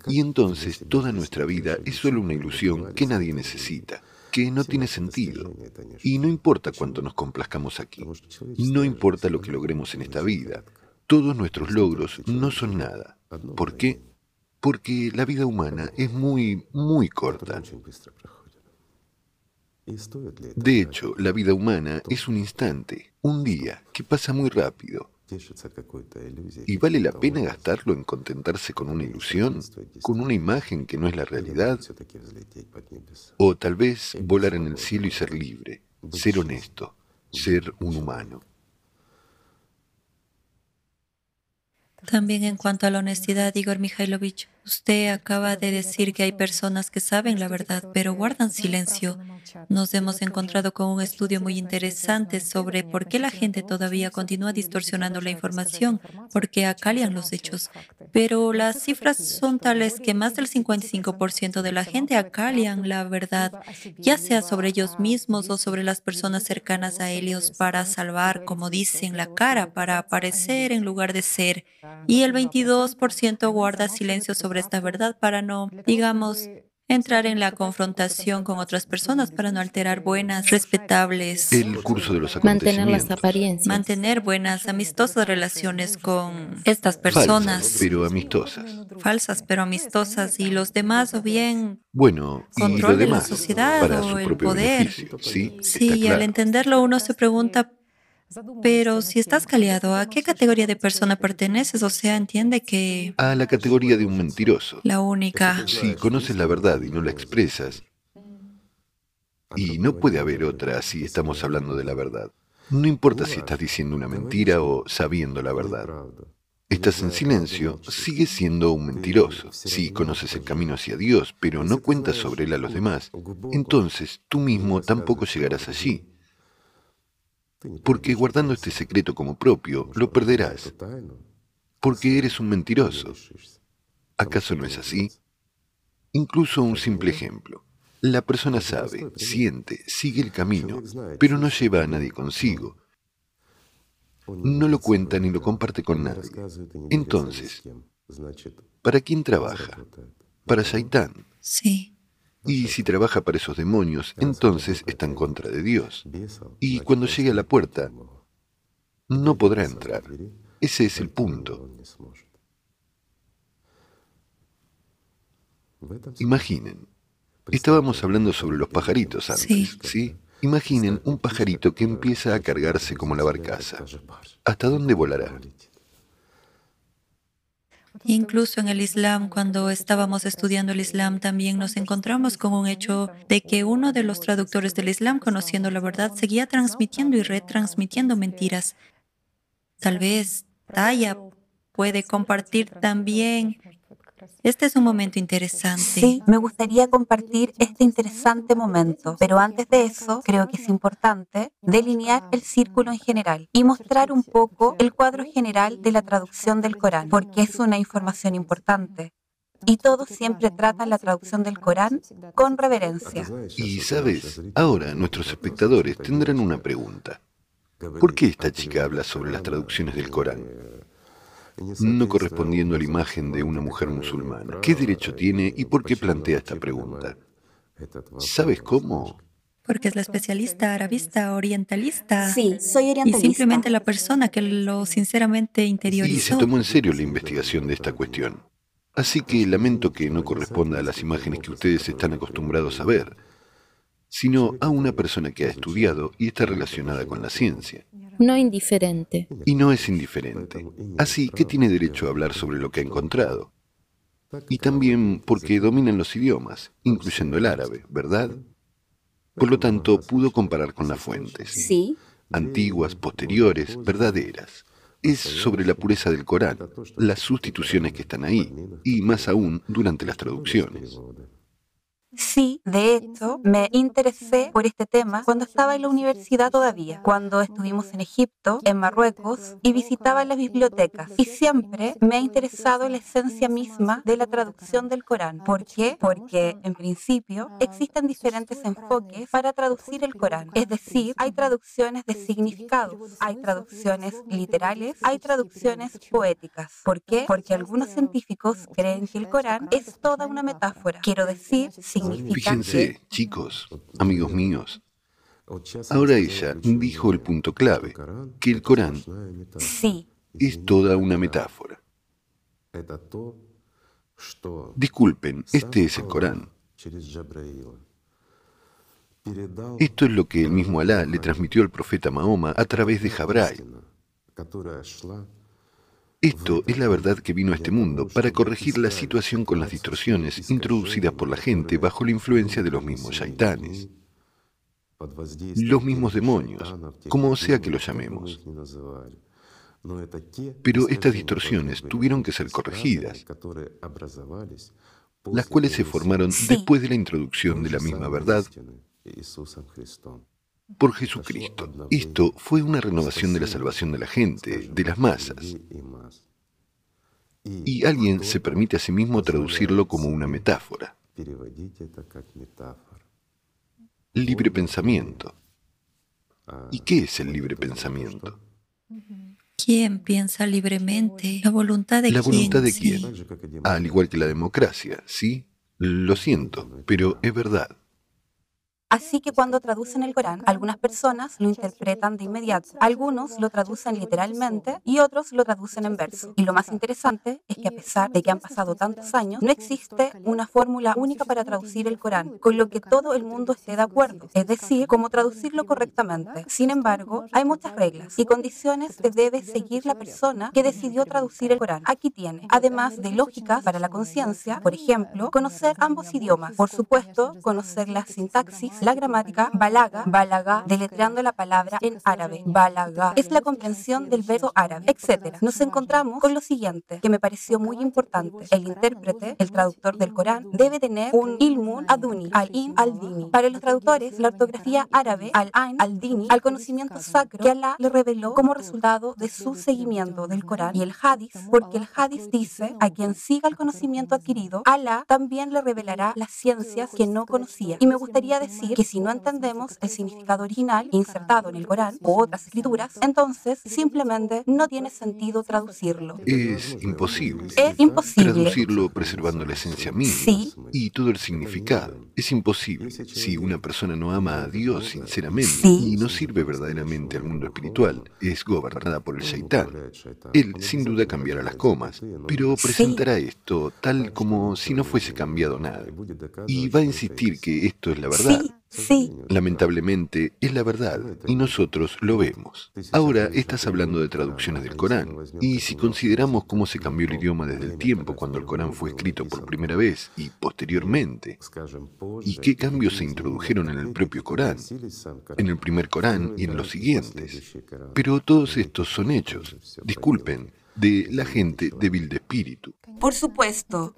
y entonces toda nuestra vida es solo una ilusión que nadie necesita, que no tiene sentido. Y no importa cuánto nos complazcamos aquí, no importa lo que logremos en esta vida, todos nuestros logros no son nada. ¿Por qué? Porque la vida humana es muy, muy corta. De hecho, la vida humana es un instante, un día, que pasa muy rápido. ¿Y vale la pena gastarlo en contentarse con una ilusión, con una imagen que no es la realidad? O tal vez volar en el cielo y ser libre, ser honesto, ser un humano. También en cuanto a la honestidad, Igor Mikhailovich, usted acaba de decir que hay personas que saben la verdad, pero guardan silencio. Nos hemos encontrado con un estudio muy interesante sobre por qué la gente todavía continúa distorsionando la información, porque acallan los hechos. Pero las cifras son tales que más del 55% de la gente acallan la verdad, ya sea sobre ellos mismos o sobre las personas cercanas a ellos, para salvar, como dicen, la cara, para aparecer en lugar de ser. Y el 22% guarda silencio sobre esta verdad para no, digamos, entrar en la confrontación con otras personas, para no alterar buenas, respetables. El curso de los acontecimientos. Mantener las apariencias. Mantener buenas, amistosas relaciones con estas personas. Falsas, pero amistosas. Falsas, pero amistosas. Y los demás, o bien... Bueno, y lo demás, la sociedad, para su propio beneficio, ¿sí? Sí, está claro. Al entenderlo uno se pregunta, pero si estás callado, ¿a qué categoría de persona perteneces? O sea, entiende que... A la categoría de un mentiroso. La única. Si conoces la verdad y no la expresas, y no puede haber otra si estamos hablando de la verdad. No importa si estás diciendo una mentira o sabiendo la verdad. Estás en silencio, sigues siendo un mentiroso. Si conoces el camino hacia Dios, pero no cuentas sobre él a los demás, entonces tú mismo tampoco llegarás allí. Porque guardando este secreto como propio, lo perderás, porque eres un mentiroso. ¿Acaso no es así? Incluso un simple ejemplo. La persona sabe, siente, sigue el camino, pero no lleva a nadie consigo. No lo cuenta ni lo comparte con nadie. Entonces, ¿para quién trabaja? Para Saitán. Sí. Y si trabaja para esos demonios, entonces está en contra de Dios. Y cuando llegue a la puerta, no podrá entrar. Ese es el punto. Imaginen, estábamos hablando sobre los pajaritos antes, ¿sí? Imaginen un pajarito que empieza a cargarse como la barcaza. ¿Hasta dónde volará? Incluso en el Islam, cuando estábamos estudiando el Islam, también nos encontramos con un hecho de que uno de los traductores del Islam, conociendo la verdad, seguía transmitiendo y retransmitiendo mentiras. Tal vez Taya puede compartir también. Este es un momento interesante. Sí, me gustaría compartir este interesante momento, pero antes de eso, creo que es importante delinear el círculo en general y mostrar un poco el cuadro general de la traducción del Corán, porque es una información importante. Y todos siempre tratan la traducción del Corán con reverencia. Y, ¿sabes? Ahora nuestros espectadores tendrán una pregunta. ¿Por qué esta chica habla sobre las traducciones del Corán? No correspondiendo a la imagen de una mujer musulmana. ¿Qué derecho tiene y por qué plantea esta pregunta? ¿Sabes cómo? Porque es la especialista arabista, orientalista. Sí, soy orientalista. Y simplemente la persona que lo sinceramente interiorizó. Y se tomó en serio la investigación de esta cuestión. Así que lamento que no corresponda a las imágenes que ustedes están acostumbrados a ver, sino a una persona que ha estudiado y está relacionada con la ciencia. No indiferente. Y no es indiferente. Así que tiene derecho a hablar sobre lo que ha encontrado. Y también porque dominan los idiomas, incluyendo el árabe, ¿verdad? Por lo tanto, pudo comparar con las fuentes. Sí. Antiguas, posteriores, verdaderas. Es sobre la pureza del Corán, las sustituciones que están ahí, y más aún durante las traducciones. Sí, de hecho, me interesé por este tema cuando estaba en la universidad todavía, cuando estuvimos en Egipto, en Marruecos, y visitaba las bibliotecas. Y siempre me ha interesado la esencia misma de la traducción del Corán. ¿Por qué? Porque, en principio, existen diferentes enfoques para traducir el Corán. Es decir, hay traducciones de significados, hay traducciones literales, hay traducciones poéticas. ¿Por qué? Porque algunos científicos creen que el Corán es toda una metáfora. Quiero decir, fíjense, chicos, amigos míos, ahora ella dijo el punto clave, que el Corán es toda una metáfora. Disculpen, este es el Corán. Esto es lo que el mismo Alá le transmitió al profeta Mahoma a través de Jabrail. Esto es la verdad que vino a este mundo para corregir la situación con las distorsiones introducidas por la gente bajo la influencia de los mismos shaitanes, los mismos demonios, como sea que los llamemos. Pero estas distorsiones tuvieron que ser corregidas, las cuales se formaron después de la introducción de la misma verdad por Jesucristo. Esto fue una renovación de la salvación de la gente, de las masas. Y alguien se permite a sí mismo traducirlo como una metáfora. Libre pensamiento. ¿Y qué es el libre pensamiento? ¿Quién piensa libremente? ¿La voluntad de quién? La voluntad de quién. Al igual que la democracia, ¿sí? Lo siento, pero es verdad. Así que cuando traducen el Corán, algunas personas lo interpretan de inmediato. Algunos lo traducen literalmente y otros lo traducen en verso. Y lo más interesante es que a pesar de que han pasado tantos años, no existe una fórmula única para traducir el Corán, con lo que todo el mundo esté de acuerdo, es decir, cómo traducirlo correctamente. Sin embargo, hay muchas reglas y condiciones que debe seguir la persona que decidió traducir el Corán. Aquí tiene, además de lógicas para la conciencia, por ejemplo, conocer ambos idiomas, por supuesto, conocer la sintaxis, La gramática balaga, balaga, deletreando la palabra en árabe, balaga, es la comprensión del verbo árabe, etc. Nos encontramos con lo siguiente, que me pareció muy importante. El intérprete, el traductor del Corán, debe tener un ilmun aduni, al-in, al-dini. Para los traductores, la ortografía árabe, al-ain, al-dini, al conocimiento sacro que Alá le reveló como resultado de su seguimiento del Corán y el Hadith, porque el Hadith dice, a quien siga el conocimiento adquirido, Alá también le revelará las ciencias que no conocía. Y me gustaría decir que si no entendemos el significado original insertado en el Corán o otras escrituras, entonces simplemente no tiene sentido traducirlo. Es imposible traducirlo preservando la esencia misma y todo el significado. Es imposible. Si una persona no ama a Dios sinceramente y no sirve verdaderamente al mundo espiritual, es gobernada por el Shaitán. Él sin duda cambiará las comas, pero presentará esto tal como si no fuese cambiado nada. Y va a insistir que esto es la verdad. Lamentablemente es la verdad y nosotros lo vemos. Ahora estás hablando de traducciones del Corán y si consideramos cómo se cambió el idioma desde el tiempo cuando el Corán fue escrito por primera vez y posteriormente, y qué cambios se introdujeron en el propio Corán, en el primer Corán y en los siguientes. Pero todos estos son hechos, disculpen, de la gente débil de espíritu. Por supuesto.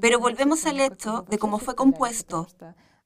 Pero volvemos al hecho de cómo fue compuesto.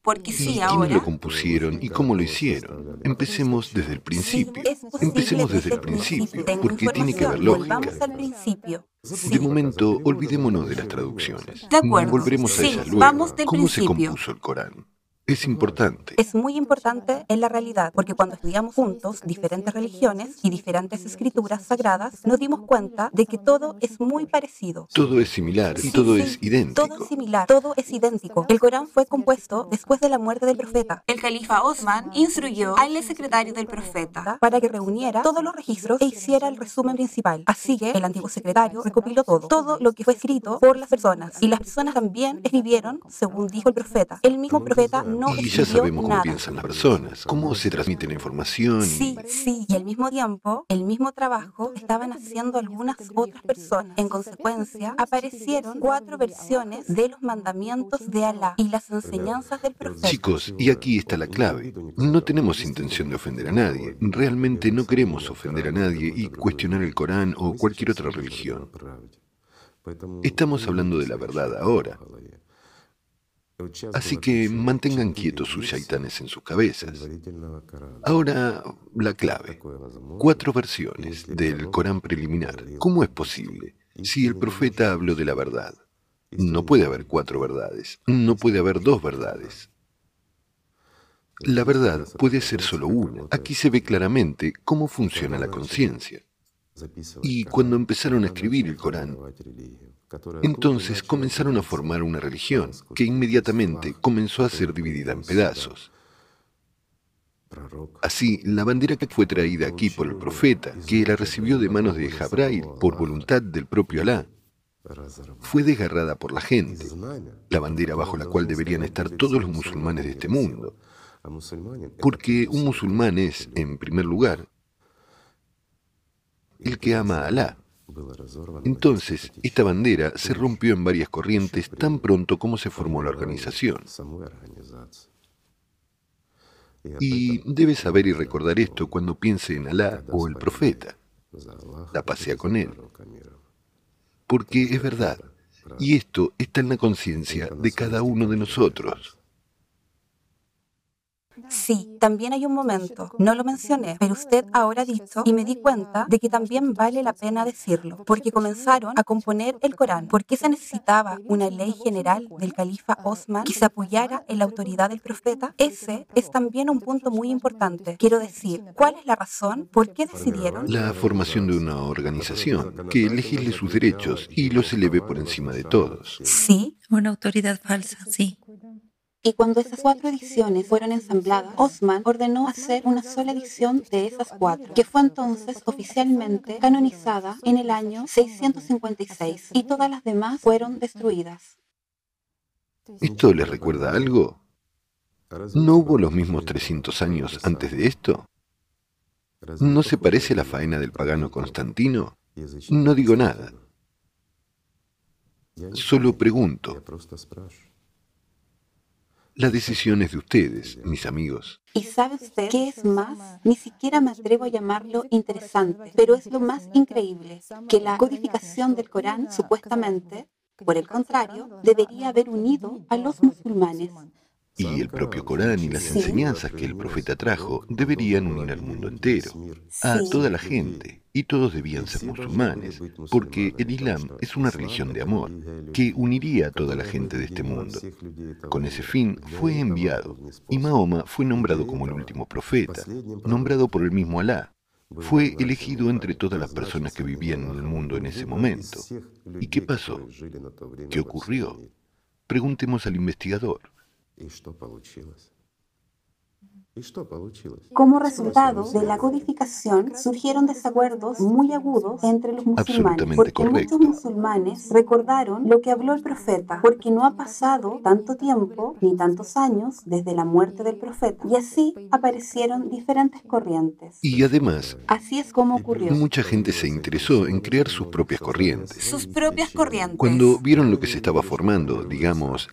Porque sí, ahora... ¿Quién lo compusieron y cómo lo hicieron? Empecemos desde el principio. Empecemos desde el principio, porque tiene que haber lógica. De momento, olvidémonos de las traducciones. De acuerdo. Volveremos a ellas luego. ¿Cómo se compuso el Corán? Es importante. Es muy importante en la realidad, porque cuando estudiamos juntos diferentes religiones y diferentes escrituras sagradas, nos dimos cuenta de que todo es muy parecido. Todo es similar y todo es idéntico. Todo es similar, todo es idéntico. El Corán fue compuesto después de la muerte del profeta. El califa Osman instruyó al secretario del profeta para que reuniera todos los registros e hiciera el resumen principal. Así que el antiguo secretario recopiló todo lo que fue escrito por las personas. Y las personas también escribieron, según dijo el profeta. El mismo profeta y ya sabemos cómo piensan las personas, cómo se transmite la información. Y al mismo tiempo, el mismo trabajo estaban haciendo algunas otras personas. En consecuencia, aparecieron 4 versiones de los mandamientos de Alá y las enseñanzas del profeta. Chicos, y aquí está la clave. No tenemos intención de ofender a nadie. Realmente no queremos ofender a nadie y cuestionar el Corán o cualquier otra religión. Estamos hablando de la verdad ahora. Así que mantengan quietos sus shaitanes en sus cabezas. Ahora, la clave. 4 versiones del Corán preliminar. ¿Cómo es posible? Si el profeta habló de la verdad. No puede haber 4 verdades. No puede haber 2 verdades. La verdad puede ser solo una. Aquí se ve claramente cómo funciona la conciencia. Y cuando empezaron a escribir el Corán, entonces comenzaron a formar una religión que inmediatamente comenzó a ser dividida en pedazos. Así, la bandera que fue traída aquí por el profeta, que la recibió de manos de Jabrail por voluntad del propio Alá, fue desgarrada por la gente, la bandera bajo la cual deberían estar todos los musulmanes de este mundo. Porque un musulmán es, en primer lugar, el que ama a Alá. Entonces, esta bandera se rompió en varias corrientes tan pronto como se formó la organización. Y debe saber y recordar esto cuando piense en Alá o el profeta. La pasea con él. Porque es verdad. Y esto está en la conciencia de cada uno de nosotros. Sí, también hay un momento, no lo mencioné, pero usted ahora ha dicho y me di cuenta de que también vale la pena decirlo, porque comenzaron a componer el Corán, porque se necesitaba una ley general del califa Osman que se apoyara en la autoridad del profeta. Ese es también un punto muy importante. Quiero decir, ¿cuál es la razón? ¿Por qué decidieron? La formación de una organización que legisle sus derechos y los eleve por encima de todos. Sí, una autoridad falsa, sí. Y cuando esas 4 ediciones fueron ensambladas, Osman ordenó hacer una sola edición de esas 4, que fue entonces oficialmente canonizada en el año 656, y todas las demás fueron destruidas. ¿Esto les recuerda algo? ¿No hubo los mismos 300 años antes de esto? ¿No se parece a la faena del pagano Constantino? No digo nada. Solo pregunto. La decisión es de ustedes, mis amigos. ¿Y sabe usted qué es más? Ni siquiera me atrevo a llamarlo interesante, pero es lo más increíble, que la codificación del Corán, supuestamente, por el contrario, debería haber unido a los musulmanes. Y el propio Corán y las enseñanzas que el profeta trajo deberían unir al mundo entero, a toda la gente, y todos debían ser musulmanes, porque el Islam es una religión de amor que uniría a toda la gente de este mundo. Con ese fin fue enviado, y Mahoma fue nombrado como el último profeta, nombrado por el mismo Alá. Fue elegido entre todas las personas que vivían en el mundo en ese momento. ¿Y qué pasó? ¿Qué ocurrió? Preguntemos al investigador. Como resultado de la codificación, surgieron desacuerdos muy agudos entre los musulmanes, porque muchos musulmanes recordaron lo que habló el profeta, porque no ha pasado tanto tiempo ni tantos años desde la muerte del profeta, y así aparecieron diferentes corrientes. Y además, así es como ocurrió. Mucha gente se interesó en crear sus propias corrientes. Sus propias corrientes. Cuando vieron lo que se estaba formando, digamos,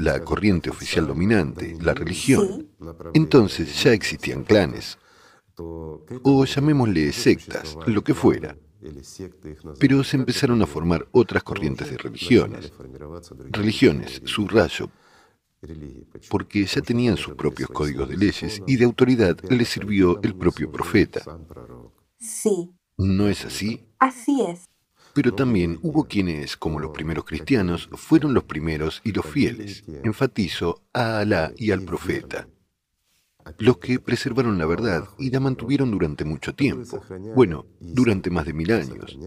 la corriente oficial dominante, la religión, entonces ya existían clanes, o llamémosle sectas, lo que fuera, pero se empezaron a formar otras corrientes de religiones, subrayo, porque ya tenían sus propios códigos de leyes y de autoridad les sirvió el propio profeta. Sí. ¿No es así? Así es. Pero también hubo quienes, como los primeros cristianos, fueron los primeros y los fieles, enfatizo, a Alá y al profeta, los que preservaron la verdad y la mantuvieron durante mucho tiempo, bueno, durante más de 1000 años.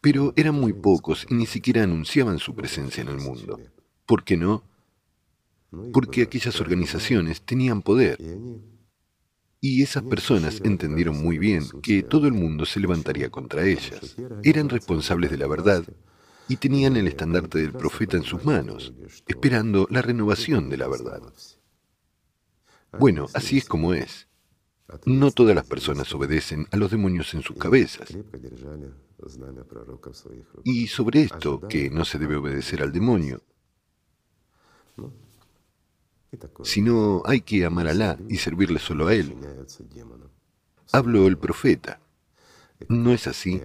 Pero eran muy pocos y ni siquiera anunciaban su presencia en el mundo. ¿Por qué no? Porque aquellas organizaciones tenían poder. Y esas personas entendieron muy bien que todo el mundo se levantaría contra ellas. Eran responsables de la verdad y tenían el estandarte del profeta en sus manos, esperando la renovación de la verdad. Bueno, así es como es. No todas las personas obedecen a los demonios en sus cabezas. Y sobre esto, que no se debe obedecer al demonio, sino hay que amar a Alá y servirle solo a Él. Habló el profeta. ¿No es así?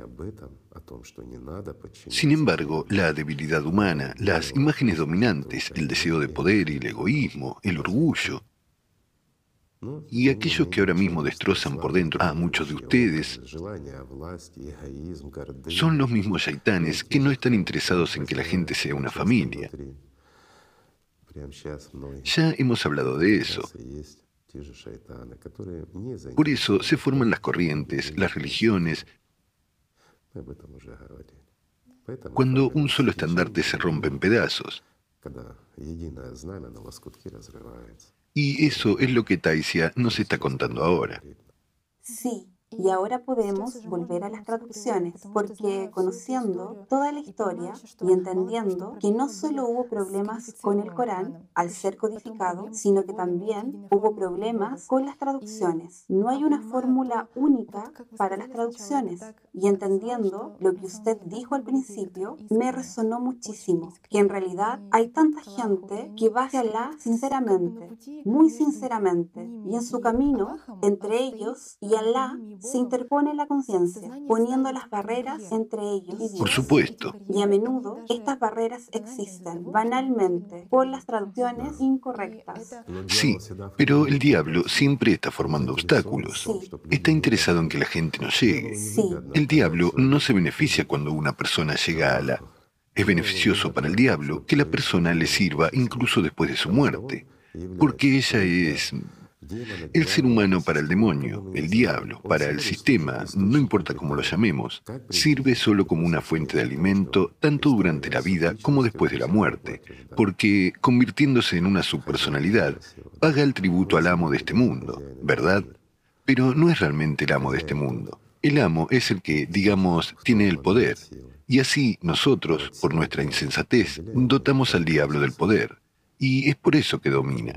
Sin embargo, la debilidad humana, las imágenes dominantes, el deseo de poder y el egoísmo, el orgullo, y aquellos que ahora mismo destrozan por dentro a muchos de ustedes son los mismos shaitanes que no están interesados en que la gente sea una familia. Ya hemos hablado de eso. Por eso se forman las corrientes, las religiones. Cuando un solo estandarte se rompe en pedazos. Y eso es lo que Taísia nos está contando ahora. Sí. Y ahora podemos volver a las traducciones, porque conociendo toda la historia y entendiendo que no solo hubo problemas con el Corán al ser codificado, sino que también hubo problemas con las traducciones. No hay una fórmula única para las traducciones. Y entendiendo lo que usted dijo al principio, me resonó muchísimo, que en realidad hay tanta gente que va hacia Alá sinceramente, muy sinceramente, y en su camino, entre ellos y Alá, se interpone la conciencia, poniendo las barreras entre ellos y Dios. Por supuesto. Y a menudo estas barreras existen, banalmente, por las traducciones incorrectas. Sí, pero el diablo siempre está formando obstáculos. Sí. Está interesado en que la gente no llegue. Sí. El diablo no se beneficia cuando una persona llega a Alá. Es beneficioso para el diablo que la persona le sirva incluso después de su muerte, porque ella es... El ser humano para el demonio, el diablo, para el sistema, no importa cómo lo llamemos, sirve solo como una fuente de alimento, tanto durante la vida como después de la muerte, porque, convirtiéndose en una subpersonalidad, paga el tributo al amo de este mundo, ¿verdad? Pero no es realmente el amo de este mundo. El amo es el que, digamos, tiene el poder, y así nosotros, por nuestra insensatez, dotamos al diablo del poder, y es por eso que domina.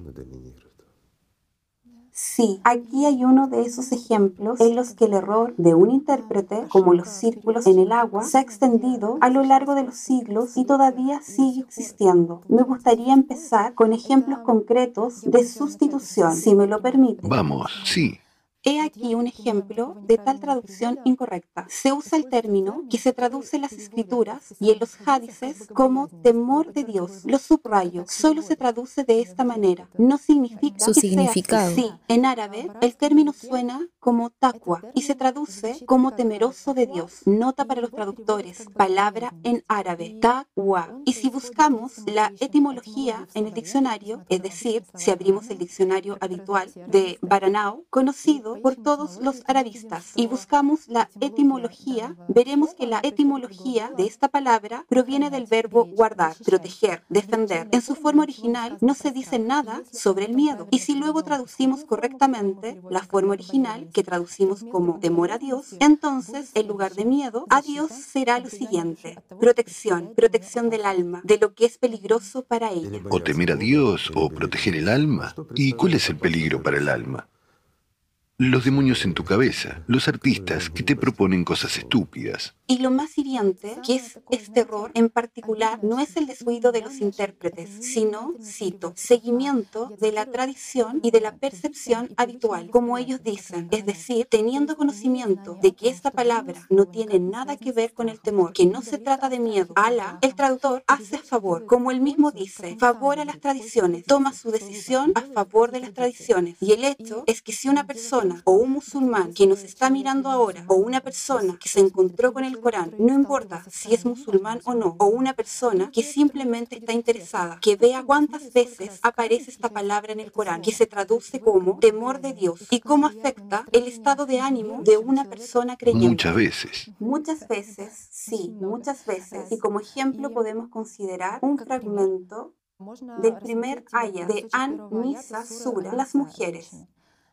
Sí, aquí hay uno de esos ejemplos en los que el error de un intérprete, como los círculos en el agua, se ha extendido a lo largo de los siglos y todavía sigue existiendo. Me gustaría empezar con ejemplos concretos de sustitución, si me lo permite. Vamos, sí. He aquí un ejemplo de tal traducción incorrecta. Se usa el término que se traduce en las escrituras y en los hadices como temor de Dios. Lo subrayo. Solo se traduce de esta manera. No significa su significado. Sí, en árabe el término suena como taqwa y se traduce como temeroso de Dios. Nota para los traductores. Palabra en árabe. Taqwa. Y si buscamos la etimología en el diccionario, es decir, si abrimos el diccionario habitual de Baranao, conocido por todos los arabistas, y buscamos la etimología, veremos que la etimología de esta palabra proviene del verbo guardar, proteger, defender. En su forma original no se dice nada sobre el miedo, y si luego traducimos correctamente la forma original, que traducimos como temor a Dios, entonces en lugar de miedo a Dios será lo siguiente: protección, protección del alma, de lo que es peligroso para ella. O temer a Dios o proteger el alma. ¿Y cuál es el peligro para el alma? Los demonios en tu cabeza, los artistas que te proponen cosas estúpidas. Y lo más hiriente, que es este error en particular, no es el descuido de los intérpretes, sino, cito, seguimiento de la tradición y de la percepción habitual, como ellos dicen, es decir, teniendo conocimiento de que esta palabra no tiene nada que ver con el temor, que no se trata de miedo. Alá, el traductor, hace a favor, como él mismo dice, favor a las tradiciones, toma su decisión a favor de las tradiciones. Y el hecho es que si una persona o un musulmán que nos está mirando ahora, o una persona que se encontró con el Corán, no importa si es musulmán o no, o una persona que simplemente está interesada, que vea cuántas veces aparece esta palabra en el Corán, que se traduce como temor de Dios, y cómo afecta el estado de ánimo de una persona creyente. Muchas veces. Muchas veces, sí, muchas veces. Y como ejemplo podemos considerar un fragmento del primer ayah de An-Nisa Sura, las mujeres.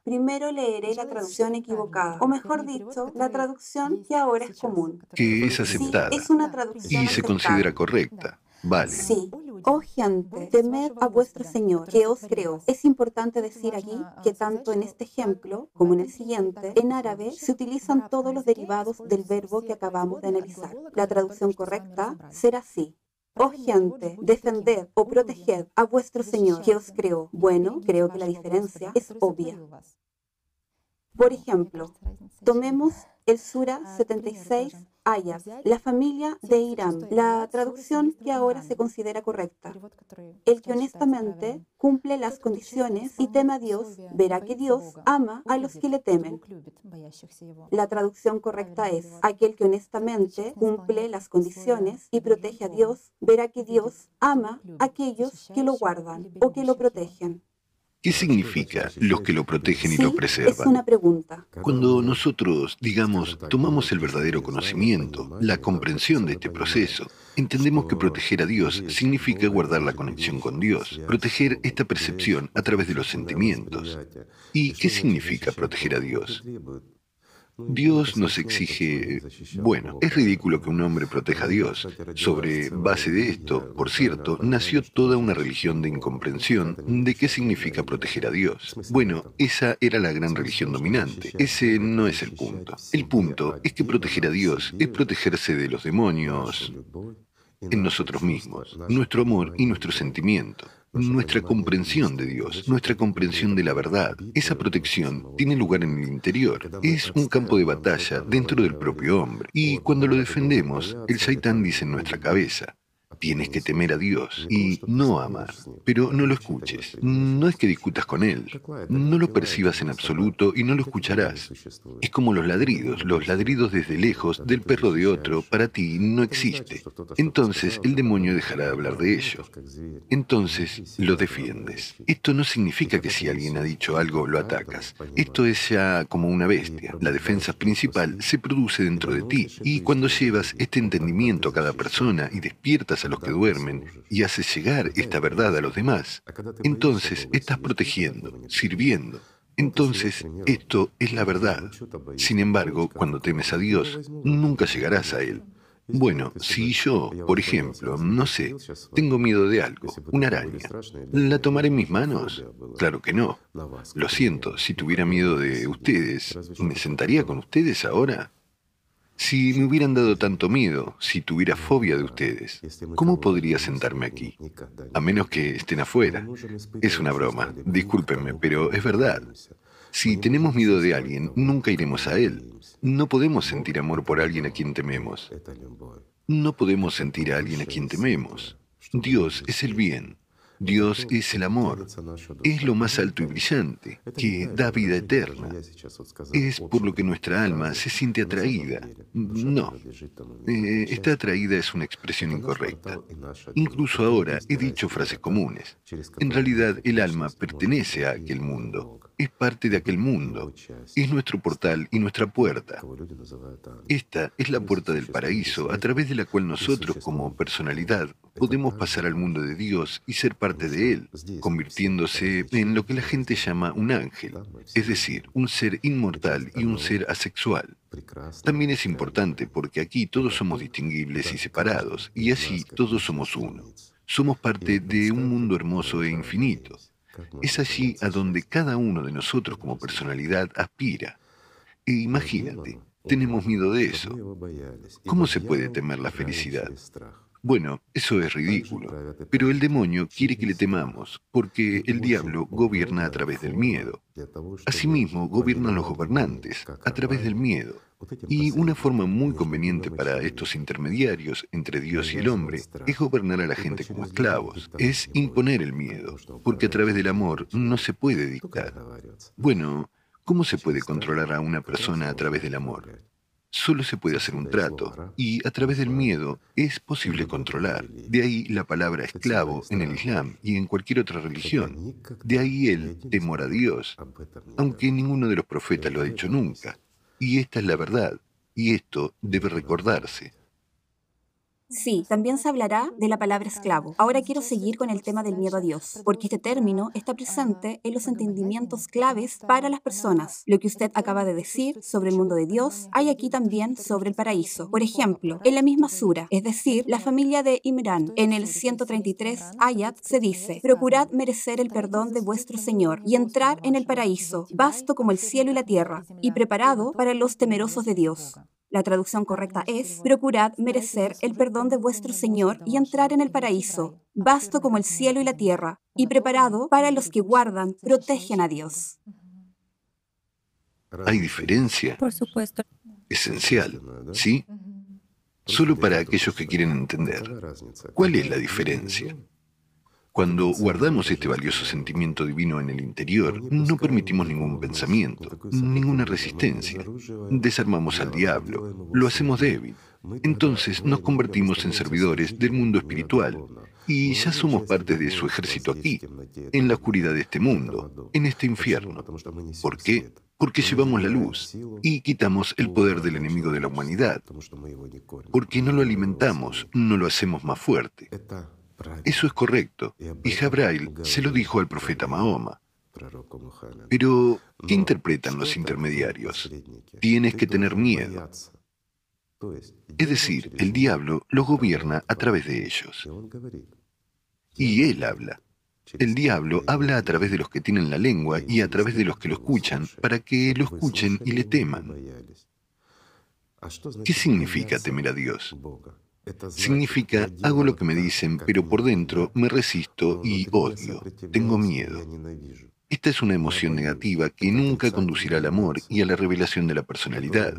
Primero leeré la traducción equivocada, o mejor dicho, la traducción que ahora es común. Que es aceptada. Sí, es una traducción y aceptada. Se considera correcta. Vale. Sí. Oh gente, temed a vuestro Señor, que os creó. Es importante decir aquí que tanto en este ejemplo como en el siguiente, en árabe se utilizan todos los derivados del verbo que acabamos de analizar. La traducción correcta será así. Oh gente, defended o proteged a vuestro Señor que os creó. Bueno, creo que la diferencia es obvia. Por ejemplo, tomemos el Sura 76, Ayah, la familia de Irán, la traducción que ahora se considera correcta. El que honestamente cumple las condiciones y teme a Dios, verá que Dios ama a los que le temen. La traducción correcta es, aquel que honestamente cumple las condiciones y protege a Dios, verá que Dios ama a aquellos que lo guardan o que lo protegen. ¿Qué significa los que lo protegen y lo preservan? Es una pregunta. Cuando nosotros, digamos, tomamos el verdadero conocimiento, la comprensión de este proceso, entendemos que proteger a Dios significa guardar la conexión con Dios, proteger esta percepción a través de los sentimientos. ¿Y qué significa proteger a Dios? Dios nos exige... Bueno, es ridículo que un hombre proteja a Dios. Sobre base de esto, por cierto, nació toda una religión de incomprensión de qué significa proteger a Dios. Bueno, esa era la gran religión dominante. Ese no es el punto. El punto es que proteger a Dios es protegerse de los demonios en nosotros mismos, nuestro amor y nuestro sentimiento. Nuestra comprensión de Dios, nuestra comprensión de la verdad, esa protección tiene lugar en el interior. Es un campo de batalla dentro del propio hombre. Y cuando lo defendemos, el Shaitán dice en nuestra cabeza, tienes que temer a Dios y no amar, pero no lo escuches. No es que discutas con él, no lo percibas en absoluto y no lo escucharás. Es como los ladridos desde lejos del perro de otro, para ti no existe. Entonces el demonio dejará de hablar de ello. Entonces lo defiendes. Esto no significa que si alguien ha dicho algo, lo atacas. Esto es ya como una bestia. La defensa principal se produce dentro de ti y cuando llevas este entendimiento a cada persona y despiertas a los que duermen y haces llegar esta verdad a los demás, entonces estás protegiendo, sirviendo. Entonces, esto es la verdad. Sin embargo, cuando temes a Dios, nunca llegarás a Él. Bueno, si yo, por ejemplo, no sé, tengo miedo de algo, una araña, ¿la tomaré en mis manos? Claro que no. Lo siento, si tuviera miedo de ustedes, ¿me sentaría con ustedes ahora? Si me hubieran dado tanto miedo, si tuviera fobia de ustedes, ¿cómo podría sentarme aquí? A menos que estén afuera. Es una broma, discúlpenme, pero es verdad. Si tenemos miedo de alguien, nunca iremos a él. No podemos sentir amor por alguien a quien tememos. No podemos sentir a alguien a quien tememos. Dios es el bien. Dios es el amor. Es lo más alto y brillante, que da vida eterna. Es por lo que nuestra alma se siente atraída. No. Esta atraída es una expresión incorrecta. Incluso ahora he dicho frases comunes. En realidad, el alma pertenece a aquel mundo. Es parte de aquel mundo, es nuestro portal y nuestra puerta. Esta es la puerta del paraíso a través de la cual nosotros, como personalidad, podemos pasar al mundo de Dios y ser parte de él, convirtiéndose en lo que la gente llama un ángel, es decir, un ser inmortal y un ser asexual. También es importante porque aquí todos somos distinguibles y separados, y así todos somos uno. Somos parte de un mundo hermoso e infinito. Es allí a donde cada uno de nosotros como personalidad aspira. E imagínate, tenemos miedo de eso. ¿Cómo se puede temer la felicidad? Bueno, eso es ridículo, pero el demonio quiere que le temamos, porque el diablo gobierna a través del miedo. Asimismo, gobiernan los gobernantes a través del miedo. Y una forma muy conveniente para estos intermediarios entre Dios y el hombre es gobernar a la gente como esclavos, es imponer el miedo, porque a través del amor no se puede dictar. Bueno, ¿cómo se puede controlar a una persona a través del amor? Solo se puede hacer un trato, y a través del miedo es posible controlar. De ahí la palabra esclavo en el Islam y en cualquier otra religión. De ahí el temor a Dios, aunque ninguno de los profetas lo ha dicho nunca. Y esta es la verdad, y esto debe recordarse. Sí, también se hablará de la palabra esclavo. Ahora quiero seguir con el tema del miedo a Dios, porque este término está presente en los entendimientos claves para las personas. Lo que usted acaba de decir sobre el mundo de Dios, hay aquí también sobre el paraíso. Por ejemplo, en la misma sura, es decir, la familia de Imran, en el 133 ayat se dice, «Procurad merecer el perdón de vuestro Señor y entrar en el paraíso, vasto como el cielo y la tierra, y preparado para los temerosos de Dios». La traducción correcta es, procurad merecer el perdón de vuestro Señor y entrar en el paraíso, vasto como el cielo y la tierra, y preparado para los que guardan, protegen a Dios. ¿Hay diferencia? Por supuesto. Esencial, ¿sí? Solo para aquellos que quieren entender. ¿Cuál es la diferencia? Cuando guardamos este valioso sentimiento divino en el interior, no permitimos ningún pensamiento, ninguna resistencia. Desarmamos al diablo, lo hacemos débil. Entonces nos convertimos en servidores del mundo espiritual y ya somos parte de su ejército aquí, en la oscuridad de este mundo, en este infierno. ¿Por qué? Porque llevamos la luz y quitamos el poder del enemigo de la humanidad, porque no lo alimentamos, no lo hacemos más fuerte. Eso es correcto, y Jabrail se lo dijo al profeta Mahoma. Pero, ¿qué interpretan los intermediarios? Tienes que tener miedo. Es decir, el diablo los gobierna a través de ellos. Y él habla. El diablo habla a través de los que tienen la lengua y a través de los que lo escuchan, para que lo escuchen y le teman. ¿Qué significa temer a Dios? Significa, hago lo que me dicen, pero por dentro me resisto y odio, tengo miedo. Esta es una emoción negativa que nunca conducirá al amor y a la revelación de la personalidad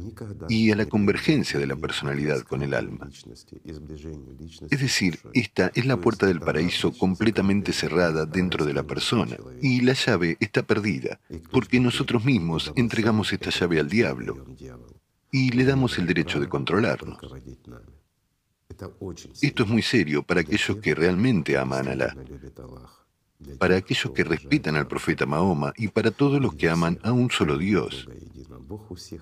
y a la convergencia de la personalidad con el alma. Es decir, esta es la puerta del paraíso completamente cerrada dentro de la persona y la llave está perdida porque nosotros mismos entregamos esta llave al diablo y le damos el derecho de controlarnos. Esto es muy serio para aquellos que realmente aman a Alá, para aquellos que respetan al profeta Mahoma y para todos los que aman a un solo Dios.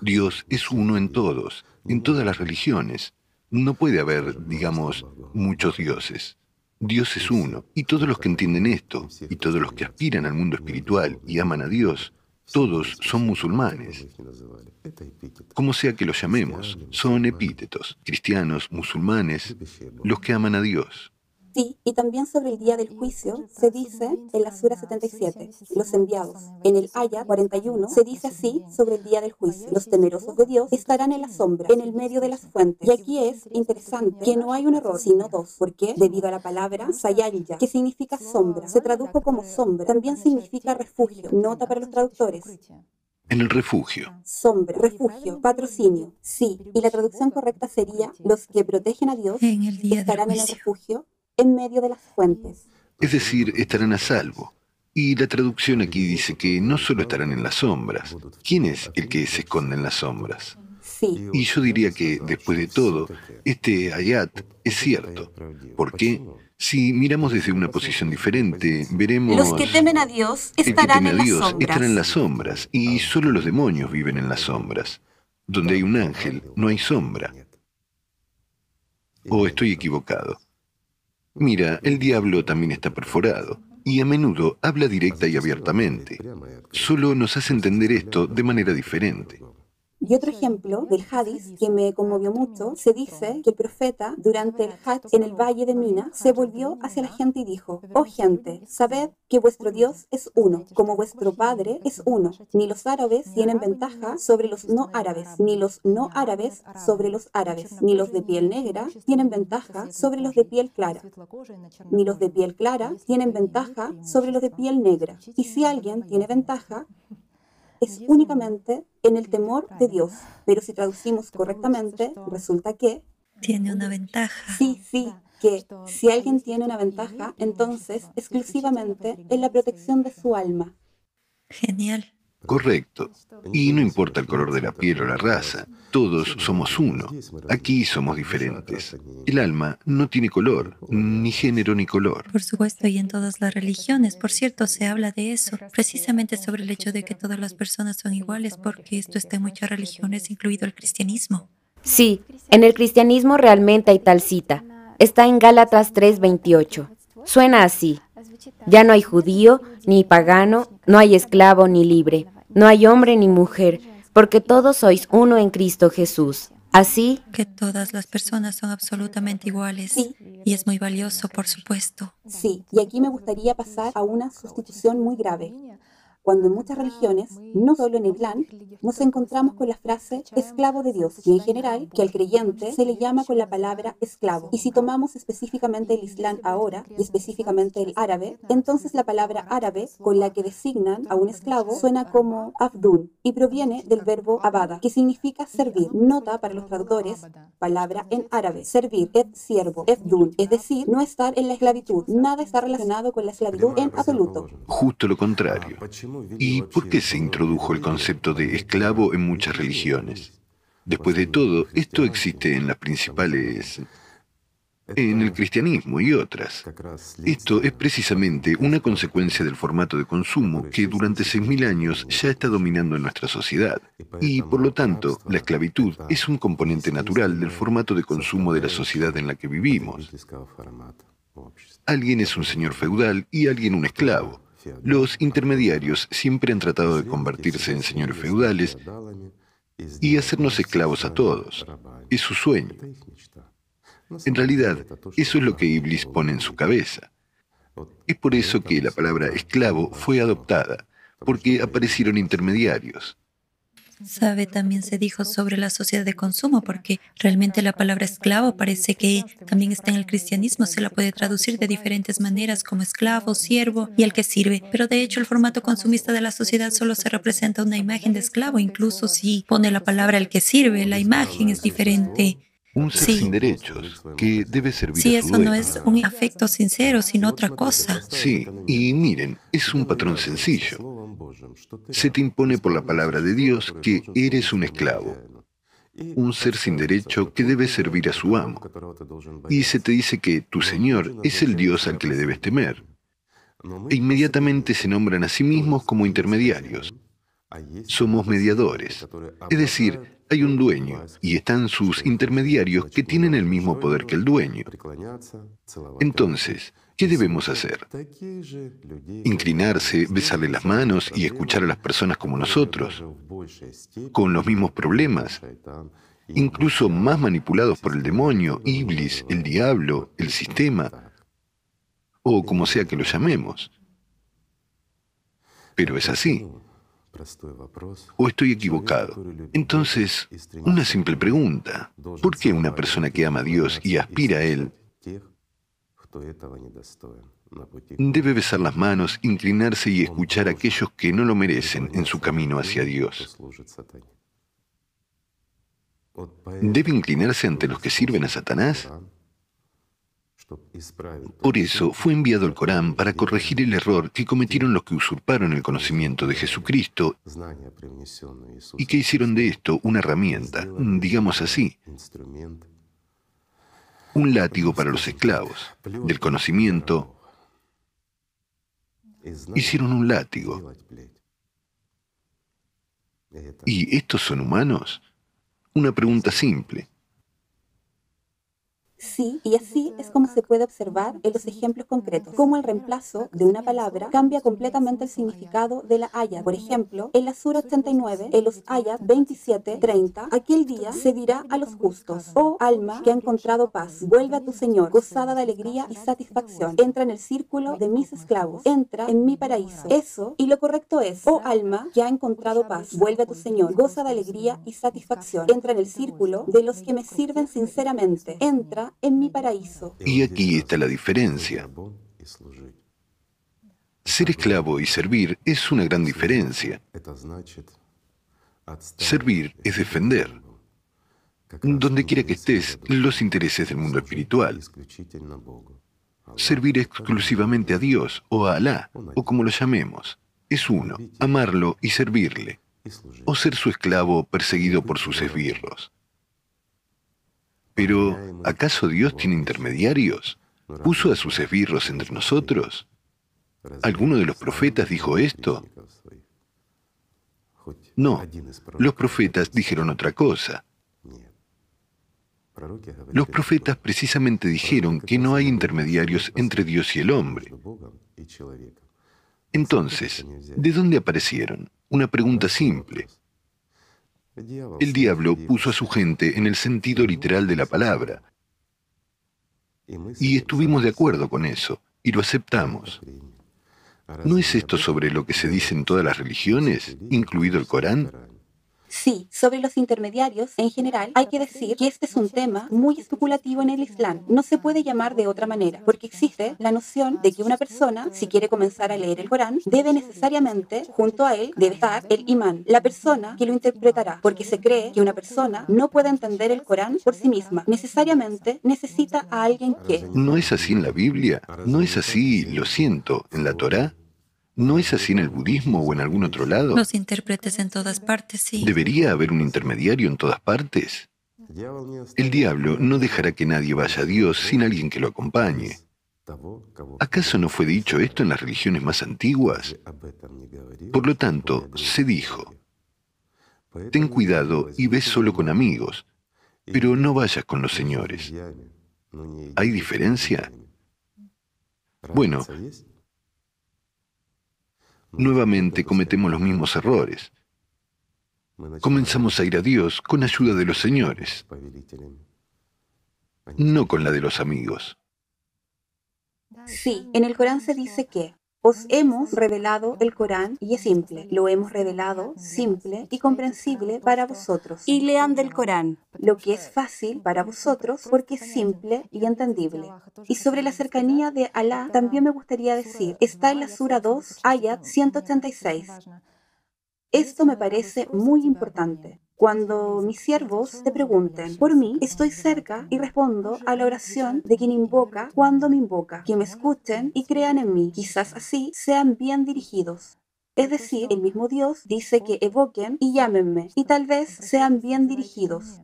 Dios es uno en todos, en todas las religiones. No puede haber, digamos, muchos dioses. Dios es uno, y todos los que entienden esto, y todos los que aspiran al mundo espiritual y aman a Dios, Todos son musulmanes. Como sea que los llamemos, son epítetos, cristianos, musulmanes, los que aman a Dios. Sí, y también sobre el día del juicio se dice en la Sura 77, los enviados. En el Aya 41 se dice así sobre el día del juicio. Los temerosos de Dios estarán en la sombra, en el medio de las fuentes. Y aquí es interesante que no hay un error, sino dos. ¿Por qué? Debido a la palabra Sayalya, que significa sombra, se tradujo como sombra. También significa refugio. Nota para los traductores. En el refugio. Sombra, refugio, patrocinio, sí. Y la traducción correcta sería, los que protegen a Dios estarán en el refugio, en medio de las fuentes. Es decir, estarán a salvo. Y la traducción aquí dice que no solo estarán en las sombras. ¿Quién es el que se esconde en las sombras? Sí. Y yo diría que, después de todo, este ayat es cierto. ¿Por qué? Si miramos desde una posición diferente, veremos... Los que temen a Dios estarán en las sombras. Estarán en las sombras. Y solo los demonios viven en las sombras. Donde hay un ángel, no hay sombra. ¿O estoy equivocado? Mira, el diablo también está perforado, y a menudo habla directa y abiertamente. Solo nos hace entender esto de manera diferente. Y otro ejemplo del Hadiz, que me conmovió mucho, se dice que el profeta, durante el Hajj en el valle de Mina, se volvió hacia la gente y dijo, «Oh gente, sabed que vuestro Dios es uno, como vuestro Padre es uno. Ni los árabes tienen ventaja sobre los no árabes, ni los no árabes sobre los árabes, ni los de piel negra tienen ventaja sobre los de piel clara, ni los de piel clara tienen ventaja sobre los de piel negra. Y si alguien tiene ventaja, es únicamente en el temor de Dios». Pero si traducimos correctamente, resulta que... tiene una ventaja. Sí, sí, que si alguien tiene una ventaja, entonces exclusivamente en la protección de su alma. Genial. Correcto. Y no importa el color de la piel o la raza, todos somos uno. Aquí somos diferentes. El alma no tiene color, ni género ni color. Por supuesto, y en todas las religiones, por cierto, se habla de eso, precisamente sobre el hecho de que todas las personas son iguales, porque esto está en muchas religiones, incluido el cristianismo. Sí, en el cristianismo realmente hay tal cita. Está en Gálatas 3:28. Suena así. Ya no hay judío, ni pagano, no hay esclavo ni libre, no hay hombre ni mujer, porque todos sois uno en Cristo Jesús. Así que todas las personas son absolutamente iguales. Sí. Y es muy valioso, por supuesto. Sí, y aquí me gustaría pasar a una sustitución muy grave. Cuando en muchas religiones, no solo en el Islam, nos encontramos con la frase esclavo de Dios, y en general que al creyente se le llama con la palabra esclavo. Y si tomamos específicamente el Islam ahora, y específicamente el árabe, entonces la palabra árabe con la que designan a un esclavo suena como abdun, y proviene del verbo abada, que significa servir. Nota para los traductores, palabra en árabe, servir, et siervo, abdun, es decir, no estar en la esclavitud. Nada está relacionado con la esclavitud en absoluto. Justo lo contrario. ¿Y por qué se introdujo el concepto de esclavo en muchas religiones? Después de todo, esto existe en las principales, en el cristianismo y otras. Esto es precisamente una consecuencia del formato de consumo que durante 6.000 años ya está dominando en nuestra sociedad. Y, por lo tanto, la esclavitud es un componente natural del formato de consumo de la sociedad en la que vivimos. Alguien es un señor feudal y alguien un esclavo. Los intermediarios siempre han tratado de convertirse en señores feudales y hacernos esclavos a todos. Es su sueño. En realidad, eso es lo que Iblis pone en su cabeza. Es por eso que la palabra esclavo fue adoptada, porque aparecieron intermediarios. Sabe, también se dijo sobre la sociedad de consumo, porque realmente la palabra esclavo parece que también está en el cristianismo. Se la puede traducir de diferentes maneras, como esclavo, siervo y el que sirve. Pero de hecho, el formato consumista de la sociedad solo se representa una imagen de esclavo. Incluso si pone la palabra el que sirve, la imagen es diferente. Un ser sin derechos, que debe servir a su dueño. Sí, eso no es un afecto sincero, sino otra cosa. Sí, y miren, es un patrón sencillo. Se te impone por la palabra de Dios que eres un esclavo, un ser sin derecho que debe servir a su amo. Y se te dice que tu Señor es el Dios al que le debes temer. E inmediatamente se nombran a sí mismos como intermediarios. Somos mediadores. Es decir, hay un dueño y están sus intermediarios que tienen el mismo poder que el dueño. Entonces, ¿qué debemos hacer? Inclinarse, besarle las manos y escuchar a las personas como nosotros, con los mismos problemas, incluso más manipulados por el demonio, Iblis, el diablo, el sistema, o como sea que lo llamemos. Pero es así. ¿O estoy equivocado? Entonces, una simple pregunta. ¿Por qué una persona que ama a Dios y aspira a Él debe besar las manos, inclinarse y escuchar a aquellos que no lo merecen en su camino hacia Dios? ¿Debe inclinarse ante los que sirven a Satanás? Por eso fue enviado el Corán para corregir el error que cometieron los que usurparon el conocimiento de Jesucristo y que hicieron de esto una herramienta, digamos así, un látigo para los esclavos. Del conocimiento hicieron un látigo. ¿Y estos son humanos? Una pregunta simple. Sí, y así es como se puede observar en los ejemplos concretos, cómo el reemplazo de una palabra cambia completamente el significado de la ayat. Por ejemplo, en la Sura 89, en los ayat 27-30, aquel día se dirá a los justos: oh alma que ha encontrado paz, vuelve a tu Señor, gozada de alegría y satisfacción, entra en el círculo de mis esclavos, entra en mi paraíso. Eso, y lo correcto es: oh alma que ha encontrado paz, vuelve a tu Señor, goza de alegría y satisfacción, entra en el círculo de los que me sirven sinceramente, entra en mi paraíso. Y aquí está la diferencia. Ser esclavo y servir es una gran diferencia. Servir es defender, donde quiera que estés, los intereses del mundo espiritual. Servir exclusivamente a Dios o a Alá, o como lo llamemos, es uno, amarlo y servirle, o ser su esclavo perseguido por sus esbirros. Pero, ¿acaso Dios tiene intermediarios? ¿Puso a sus esbirros entre nosotros? ¿Alguno de los profetas dijo esto? No, los profetas dijeron otra cosa. Los profetas precisamente dijeron que no hay intermediarios entre Dios y el hombre. Entonces, ¿de dónde aparecieron? Una pregunta simple. El diablo puso a su gente en el sentido literal de la palabra, y estuvimos de acuerdo con eso, y lo aceptamos. ¿No es esto sobre lo que se dice en todas las religiones, incluido el Corán? Sí, sobre los intermediarios, en general, hay que decir que este es un tema muy especulativo en el Islam. No se puede llamar de otra manera, porque existe la noción de que una persona, si quiere comenzar a leer el Corán, debe necesariamente, junto a él, debe estar el imán, la persona que lo interpretará, porque se cree que una persona no puede entender el Corán por sí misma. Necesariamente necesita a alguien que... ¿No es así en la Biblia? ¿No es así, lo siento, en la Torá? ¿No es así en el budismo o en algún otro lado? Los intérpretes en todas partes, sí. ¿Debería haber un intermediario en todas partes? El diablo no dejará que nadie vaya a Dios sin alguien que lo acompañe. ¿Acaso no fue dicho esto en las religiones más antiguas? Por lo tanto, se dijo: ten cuidado y ve solo con amigos, pero no vayas con los señores. ¿Hay diferencia? Bueno, nuevamente cometemos los mismos errores. Comenzamos a ir a Dios con ayuda de los señores, no con la de los amigos. Sí, en el Corán se dice que os hemos revelado el Corán y es simple. Lo hemos revelado simple y comprensible para vosotros. Y lean del Corán lo que es fácil para vosotros porque es simple y entendible. Y sobre la cercanía de Alá también me gustaría decir, está en la Sura 2, ayat 186. Esto me parece muy importante. Cuando mis siervos te pregunten por mí, estoy cerca y respondo a la oración de quien invoca cuando me invoca, que me escuchen y crean en mí, quizás así sean bien dirigidos. Es decir, el mismo Dios dice que evoquen y llámenme, y tal vez sean bien dirigidos.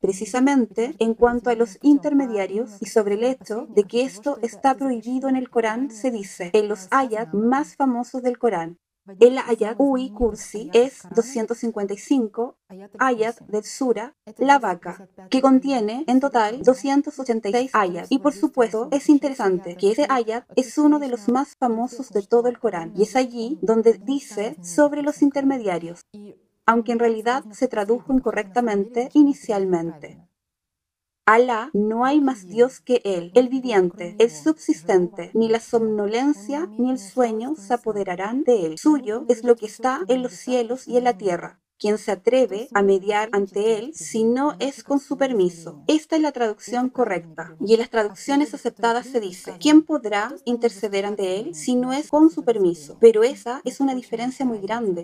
Precisamente en cuanto a los intermediarios y sobre el hecho de que esto está prohibido en el Corán, se dice en los ayat más famosos del Corán, El ayat Ui Kursi es 255 ayat del sura La Vaca, que contiene en total 286 ayat. Y por supuesto es interesante que ese ayat es uno de los más famosos de todo el Corán, y es allí donde dice sobre los intermediarios, aunque en realidad se tradujo incorrectamente inicialmente. Alá, no hay más Dios que Él, el viviente, el subsistente, ni la somnolencia ni el sueño se apoderarán de Él. Suyo es lo que está en los cielos y en la tierra. Quien se atreve a mediar ante Él, si no es con su permiso. Esta es la traducción correcta. Y en las traducciones aceptadas se dice, ¿quién podrá interceder ante Él si no es con su permiso? Pero esa es una diferencia muy grande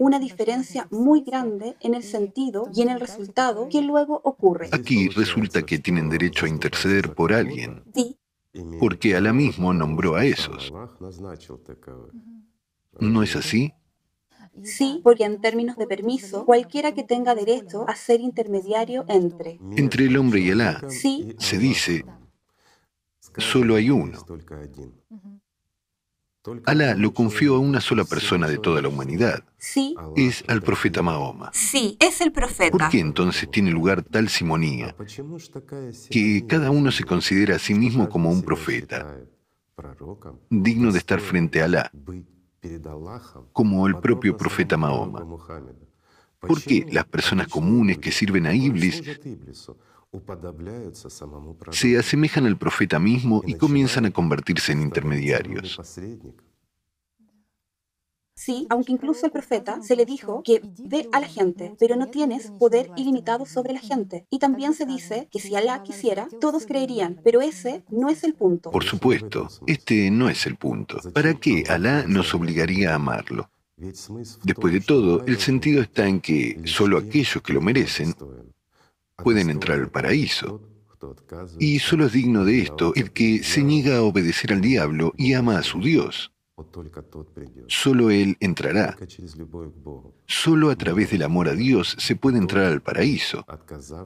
en el sentido y en el resultado que luego ocurre. Aquí resulta que tienen derecho a interceder por alguien. Sí. Porque Alá mismo nombró a esos. ¿No es así? Sí, porque en términos de permiso, cualquiera que tenga derecho a ser intermediario entre... Entre el hombre y Alá, sí, se dice, solo hay uno. Alá lo confió a una sola persona de toda la humanidad. Sí. Es al profeta Mahoma. Sí, es el profeta. ¿Por qué entonces tiene lugar tal simonía? Que cada uno se considera a sí mismo como un profeta, digno de estar frente a Alá, como el propio profeta Mahoma. ¿Por qué las personas comunes que sirven a Iblis se asemejan al profeta mismo y comienzan a convertirse en intermediarios? Sí, aunque incluso al profeta se le dijo que ve a la gente, pero no tienes poder ilimitado sobre la gente. Y también se dice que si Alá quisiera, todos creerían, pero ese no es el punto. Por supuesto, este no es el punto. ¿Para qué Alá nos obligaría a amarlo? Después de todo, el sentido está en que solo aquellos que lo merecen pueden entrar al paraíso. Y solo es digno de esto el que se niega a obedecer al diablo y ama a su Dios. Solo Él entrará. Solo a través del amor a Dios se puede entrar al paraíso,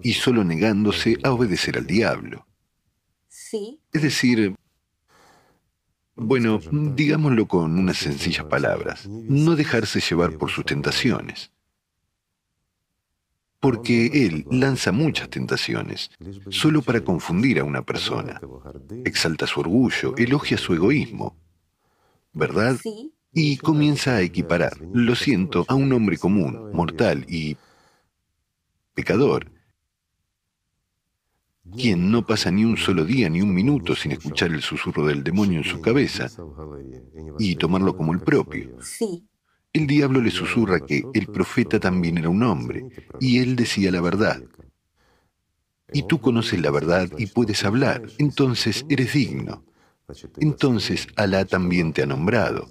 y solo negándose a obedecer al diablo. Sí. Es decir, bueno, digámoslo con unas sencillas palabras, no dejarse llevar por sus tentaciones. Porque él lanza muchas tentaciones, solo para confundir a una persona. Exalta su orgullo, elogia su egoísmo, ¿verdad? Sí. Y comienza a equiparar, lo siento, a un hombre común, mortal y pecador, quien no pasa ni un solo día ni un minuto sin escuchar el susurro del demonio en su cabeza y tomarlo como el propio. Sí. El diablo le susurra que el profeta también era un hombre y él decía la verdad. Y tú conoces la verdad y puedes hablar, entonces eres digno. Entonces, Alá también te ha nombrado.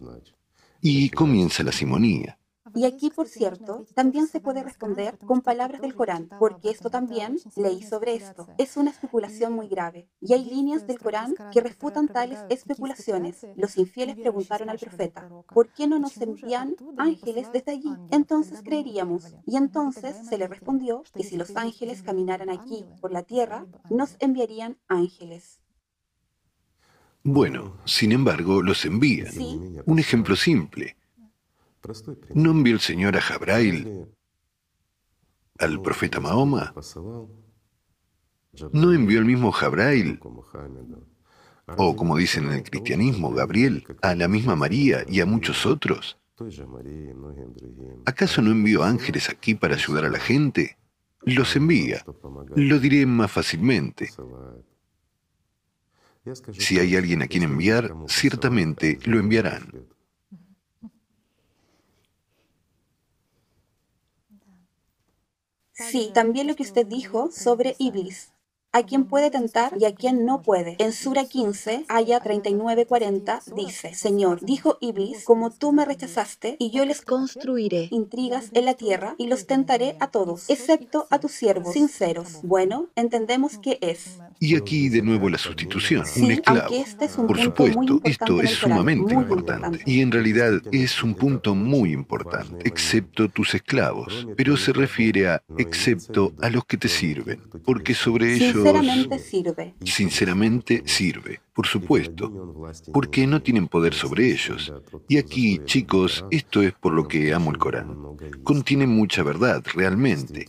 Y comienza la simonía. Y aquí, por cierto, también se puede responder con palabras del Corán, porque esto también leí sobre esto. Es una especulación muy grave. Y hay líneas del Corán que refutan tales especulaciones. Los infieles preguntaron al profeta, ¿por qué no nos envían ángeles desde allí? Entonces creeríamos. Y entonces se le respondió que si los ángeles caminaran aquí por la tierra, nos enviarían ángeles. Bueno, sin embargo, los envían. ¿Sí? Un ejemplo simple. ¿No envió el Señor a Jabrail al profeta Mahoma? ¿No envió el mismo Jabrail, o como dicen en el cristianismo, Gabriel, a la misma María y a muchos otros? ¿Acaso no envió ángeles aquí para ayudar a la gente? Los envía. Lo diré más fácilmente. Si hay alguien a quien enviar, ciertamente lo enviarán. Sí, también lo que usted dijo sobre Iblis. A quien puede tentar y a quien no puede. En Sura 15, aya 39-40, dice, Señor, dijo Iblis, como tú me rechazaste, y yo les construiré intrigas en la tierra y los tentaré a todos, excepto a tus siervos sinceros. Bueno, entendemos que es Y aquí de nuevo la sustitución, un esclavo. Por supuesto, esto es sumamente importante. Y en realidad es un punto muy importante, excepto tus esclavos. Pero se refiere a excepto a los que te sirven, porque sobre ellos... Sinceramente sirve. Sinceramente sirve. Por supuesto, porque no tienen poder sobre ellos. Y aquí, chicos, esto es por lo que amo el Corán. Contiene mucha verdad, realmente.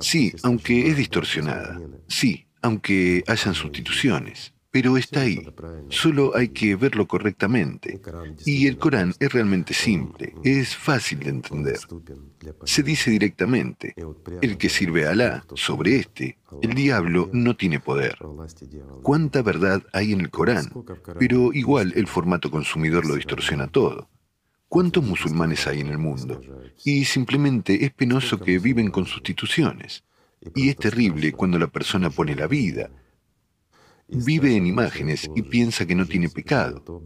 Sí, aunque es distorsionada. Sí, aunque hayan sustituciones. Pero está ahí. Solo hay que verlo correctamente. Y el Corán es realmente simple. Es fácil de entender. Se dice directamente, el que sirve a Alá, sobre este, el diablo no tiene poder. ¿Cuánta verdad hay en el Corán? Pero igual el formato consumidor lo distorsiona todo. ¿Cuántos musulmanes hay en el mundo? Y simplemente es penoso que viven con sustituciones. Y es terrible cuando la persona pone la vida, vive en imágenes y piensa que no tiene pecado,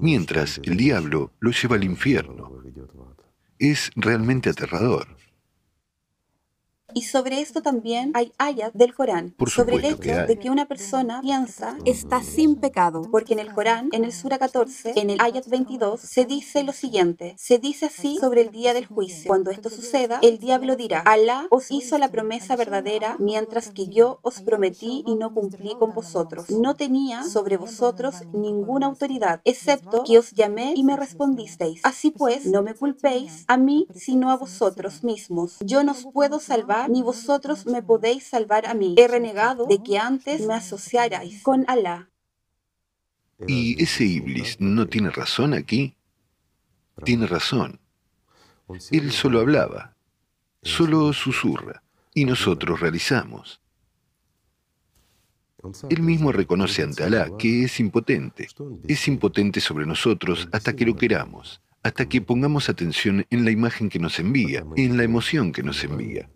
mientras el diablo lo lleva al infierno. Es realmente aterrador. Y sobre esto también hay ayat del Corán, sobre el hecho de que una persona piensa está sin pecado, porque en el Corán, en el Sura 14, en el ayat 22, se dice lo siguiente, se dice así sobre el día del juicio. Cuando esto suceda, el diablo dirá, Alá os hizo la promesa verdadera, mientras que yo os prometí y no cumplí con vosotros. No tenía sobre vosotros ninguna autoridad, excepto que os llamé y me respondisteis. Así pues, no me culpéis a mí, sino a vosotros mismos. Yo no os puedo salvar, ni vosotros me podéis salvar a mí. He renegado de que antes me asociarais con Alá. ¿Y ese Iblis no tiene razón aquí? Tiene razón. Él solo hablaba, solo susurra, y nosotros realizamos. Él mismo reconoce ante Alá que es impotente sobre nosotros hasta que lo queramos, hasta que pongamos atención en la imagen que nos envía, en la emoción que nos envía.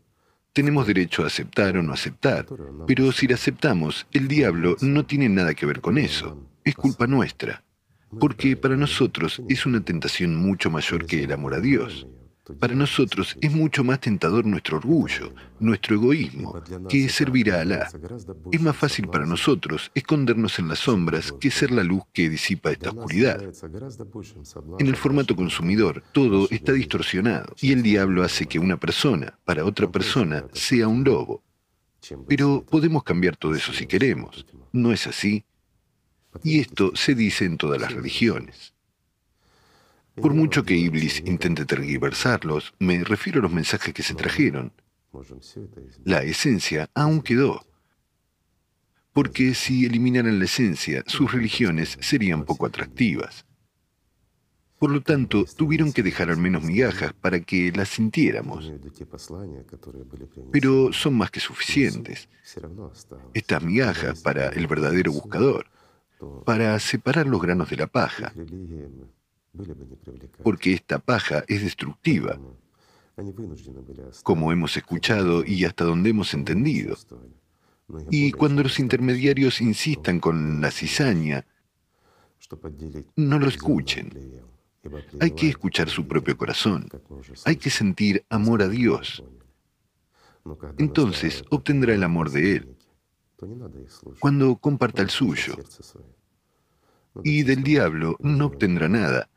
Tenemos derecho a aceptar o no aceptar, pero si la aceptamos, el diablo no tiene nada que ver con eso. Es culpa nuestra, porque para nosotros es una tentación mucho mayor que el amor a Dios. Para nosotros es mucho más tentador nuestro orgullo, nuestro egoísmo, que servir a Alá. Es más fácil para nosotros escondernos en las sombras que ser la luz que disipa esta oscuridad. En el formato consumidor, todo está distorsionado y el diablo hace que una persona, para otra persona, sea un lobo. Pero podemos cambiar todo eso si queremos, ¿no es así? Y esto se dice en todas las religiones. Por mucho que Iblis intente tergiversarlos, me refiero a los mensajes que se trajeron. La esencia aún quedó. Porque si eliminaran la esencia, sus religiones serían poco atractivas. Por lo tanto, tuvieron que dejar al menos migajas para que las sintiéramos. Pero son más que suficientes. Estas migajas para el verdadero buscador, para separar los granos de la paja. Porque esta paja es destructiva, como hemos escuchado y hasta donde hemos entendido. Y cuando los intermediarios insistan con la cizaña, no lo escuchen. Hay que escuchar su propio corazón. Hay que sentir amor a Dios. Entonces obtendrá el amor de Él, cuando comparta el suyo. Y del diablo no obtendrá nada,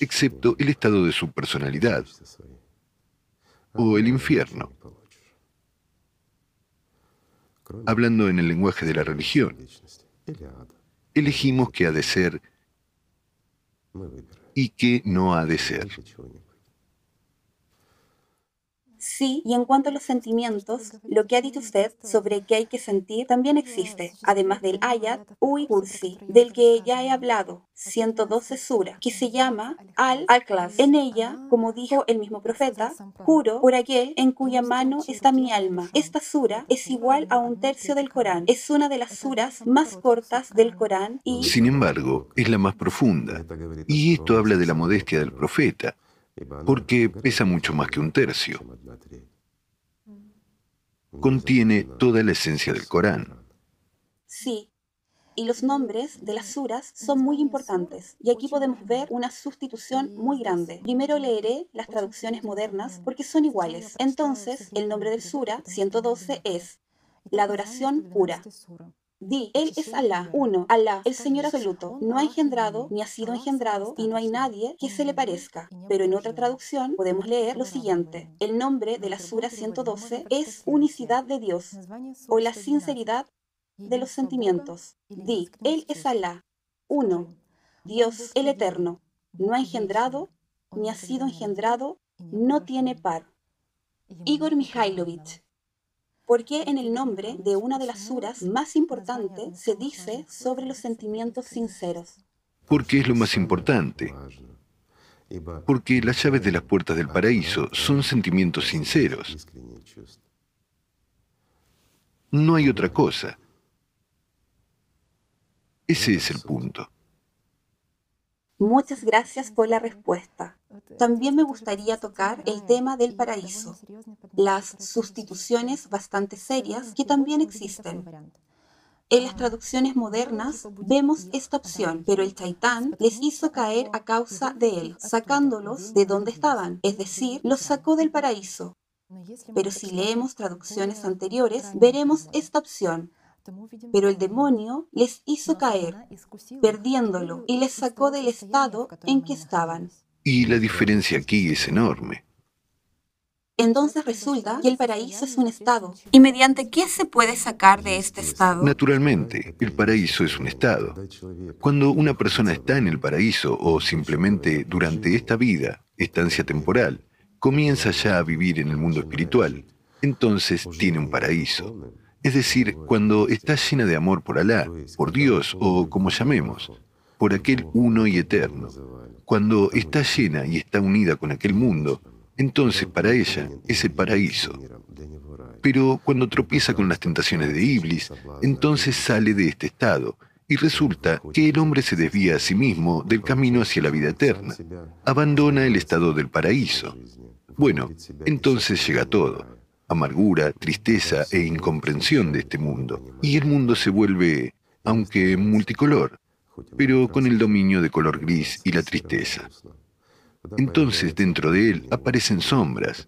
excepto el estado de su personalidad o el infierno. Hablando en el lenguaje de la religión, elegimos qué ha de ser y qué no ha de ser. Sí, y en cuanto a los sentimientos, lo que ha dicho usted sobre qué hay que sentir también existe, además del ayat Uy Kursi, del que ya he hablado, 112 sura, que se llama Al-Aklas. En ella, como dijo el mismo profeta, juro por aquel en cuya mano está mi alma. Esta sura es igual a 1/3 del Corán. Es una de las suras más cortas del Corán y... Sin embargo, es la más profunda. Y esto habla de la modestia del profeta, porque pesa mucho más que 1/3. Contiene toda la esencia del Corán. Sí. Y los nombres de las suras son muy importantes. Y aquí podemos ver una sustitución muy grande. Primero leeré las traducciones modernas porque son iguales. Entonces, el nombre del sura 112 es la adoración pura. Di, Él es Alá, uno, Alá, el Señor absoluto, no ha engendrado ni ha sido engendrado y no hay nadie que se le parezca. Pero en otra traducción podemos leer lo siguiente: el nombre de la Sura 112 es unicidad de Dios o la sinceridad de los sentimientos. Di, Él es Alá, uno, Dios, el Eterno, no ha engendrado ni ha sido engendrado, no tiene par. Igor Mikhailovich, ¿por qué en el nombre de una de las suras más importantes se dice sobre los sentimientos sinceros? Porque es lo más importante. Porque las llaves de las puertas del paraíso son sentimientos sinceros. No hay otra cosa. Ese es el punto. Muchas gracias por la respuesta. También me gustaría tocar el tema del paraíso, las sustituciones bastante serias que también existen. En las traducciones modernas vemos esta opción, pero el Chaitán les hizo caer a causa de él, sacándolos de donde estaban, es decir, los sacó del paraíso. Pero si leemos traducciones anteriores, veremos esta opción. Pero el demonio les hizo caer, perdiéndolo, y les sacó del estado en que estaban. Y la diferencia aquí es enorme. Entonces resulta que el paraíso es un estado. ¿Y mediante qué se puede sacar de este estado? Naturalmente, el paraíso es un estado. Cuando una persona está en el paraíso, o simplemente durante esta vida, estancia temporal, comienza ya a vivir en el mundo espiritual, entonces tiene un paraíso. Es decir, cuando está llena de amor por Alá, por Dios o como llamemos, por aquel uno y eterno. Cuando está llena y está unida con aquel mundo, entonces para ella es el paraíso. Pero cuando tropieza con las tentaciones de Iblis, entonces sale de este estado y resulta que el hombre se desvía a sí mismo del camino hacia la vida eterna, abandona el estado del paraíso. Bueno, entonces llega todo. Amargura, tristeza e incomprensión de este mundo. Y el mundo se vuelve, aunque multicolor, pero con el dominio de color gris y la tristeza. Entonces, dentro de él aparecen sombras,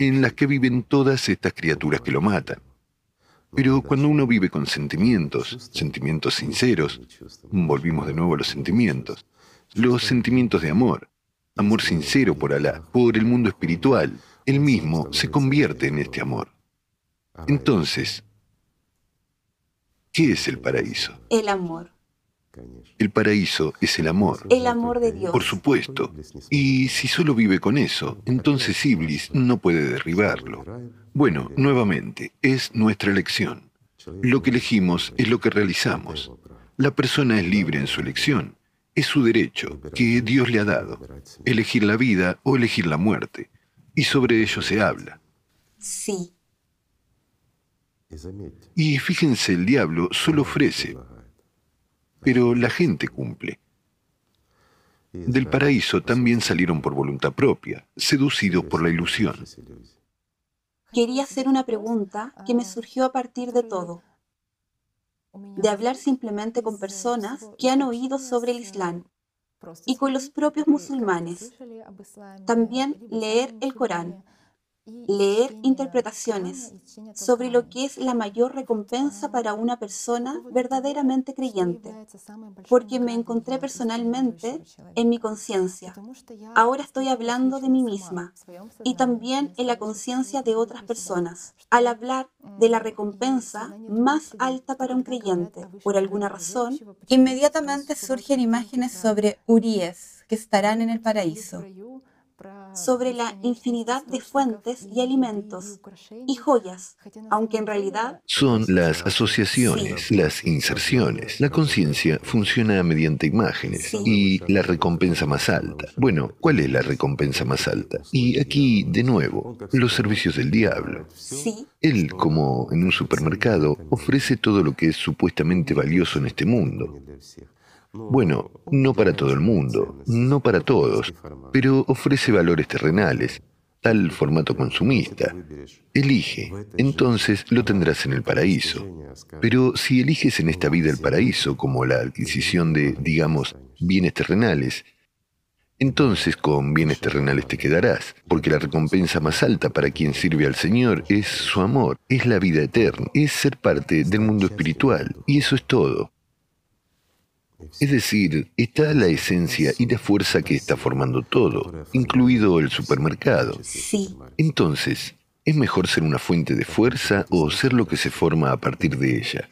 en las que viven todas estas criaturas que lo matan. Pero cuando uno vive con sentimientos, sentimientos sinceros, volvimos de nuevo a los sentimientos de amor, amor sincero por Alá, por el mundo espiritual, él mismo se convierte en este amor. Entonces, ¿qué es el paraíso? El amor. El paraíso es el amor. El amor de Dios. Por supuesto. Y si solo vive con eso, entonces Iblis no puede derribarlo. Bueno, nuevamente, es nuestra elección. Lo que elegimos es lo que realizamos. La persona es libre en su elección. Es su derecho que Dios le ha dado. Elegir la vida o elegir la muerte. Y sobre ello se habla. Sí. Y fíjense, el diablo solo ofrece, pero la gente cumple. Del paraíso también salieron por voluntad propia, seducidos por la ilusión. Quería hacer una pregunta que me surgió a partir de todo, de hablar simplemente con personas que han oído sobre el Islam, y con los propios musulmanes. También leer el Corán, leer interpretaciones sobre lo que es la mayor recompensa para una persona verdaderamente creyente, porque me encontré personalmente en mi conciencia. Ahora estoy hablando de mí misma y también en la conciencia de otras personas. Al hablar de la recompensa más alta para un creyente, por alguna razón, inmediatamente surgen imágenes sobre huríes que estarán en el paraíso, sobre la infinidad de fuentes y alimentos y joyas, aunque en realidad son las asociaciones, sí, las inserciones. La conciencia funciona mediante imágenes, sí, y la recompensa más alta. Bueno, ¿cuál es la recompensa más alta? Y aquí, de nuevo, los servicios del diablo. Sí. Él, como en un supermercado, ofrece todo lo que es supuestamente valioso en este mundo. Bueno, no para todo el mundo, no para todos, pero ofrece valores terrenales, tal formato consumista. Elige, entonces lo tendrás en el paraíso. Pero si eliges en esta vida el paraíso como la adquisición de, digamos, bienes terrenales, Entonces con bienes terrenales te quedarás, porque la recompensa más alta para quien sirve al Señor es su amor, es la vida eterna, es ser parte del mundo espiritual, y eso es todo. Es decir, está la esencia y la fuerza que está formando todo, incluido el supermercado. Sí. Entonces, ¿es mejor ser una fuente de fuerza o ser lo que se forma a partir de ella?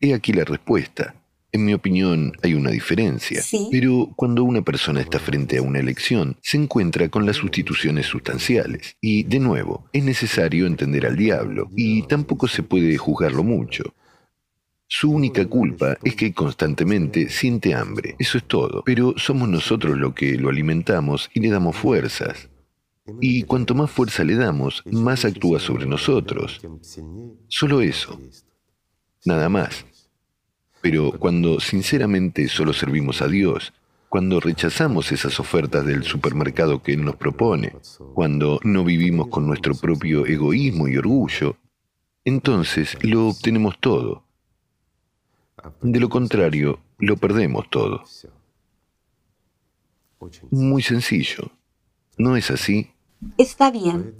He aquí la respuesta. En mi opinión, hay una diferencia. Sí. Pero cuando una persona está frente a una elección, se encuentra con las sustituciones sustanciales. Y, de nuevo, es necesario entender al diablo, y tampoco se puede juzgarlo mucho. Su única culpa es que constantemente siente hambre, eso es todo. Pero somos nosotros los que lo alimentamos y le damos fuerzas. Y cuanto más fuerza le damos, más actúa sobre nosotros. Solo eso. Nada más. Pero cuando sinceramente solo servimos a Dios, cuando rechazamos esas ofertas del supermercado que Él nos propone, cuando no vivimos con nuestro propio egoísmo y orgullo, entonces lo obtenemos todo. De lo contrario, lo perdemos todo. Muy sencillo. ¿No es así? Está bien.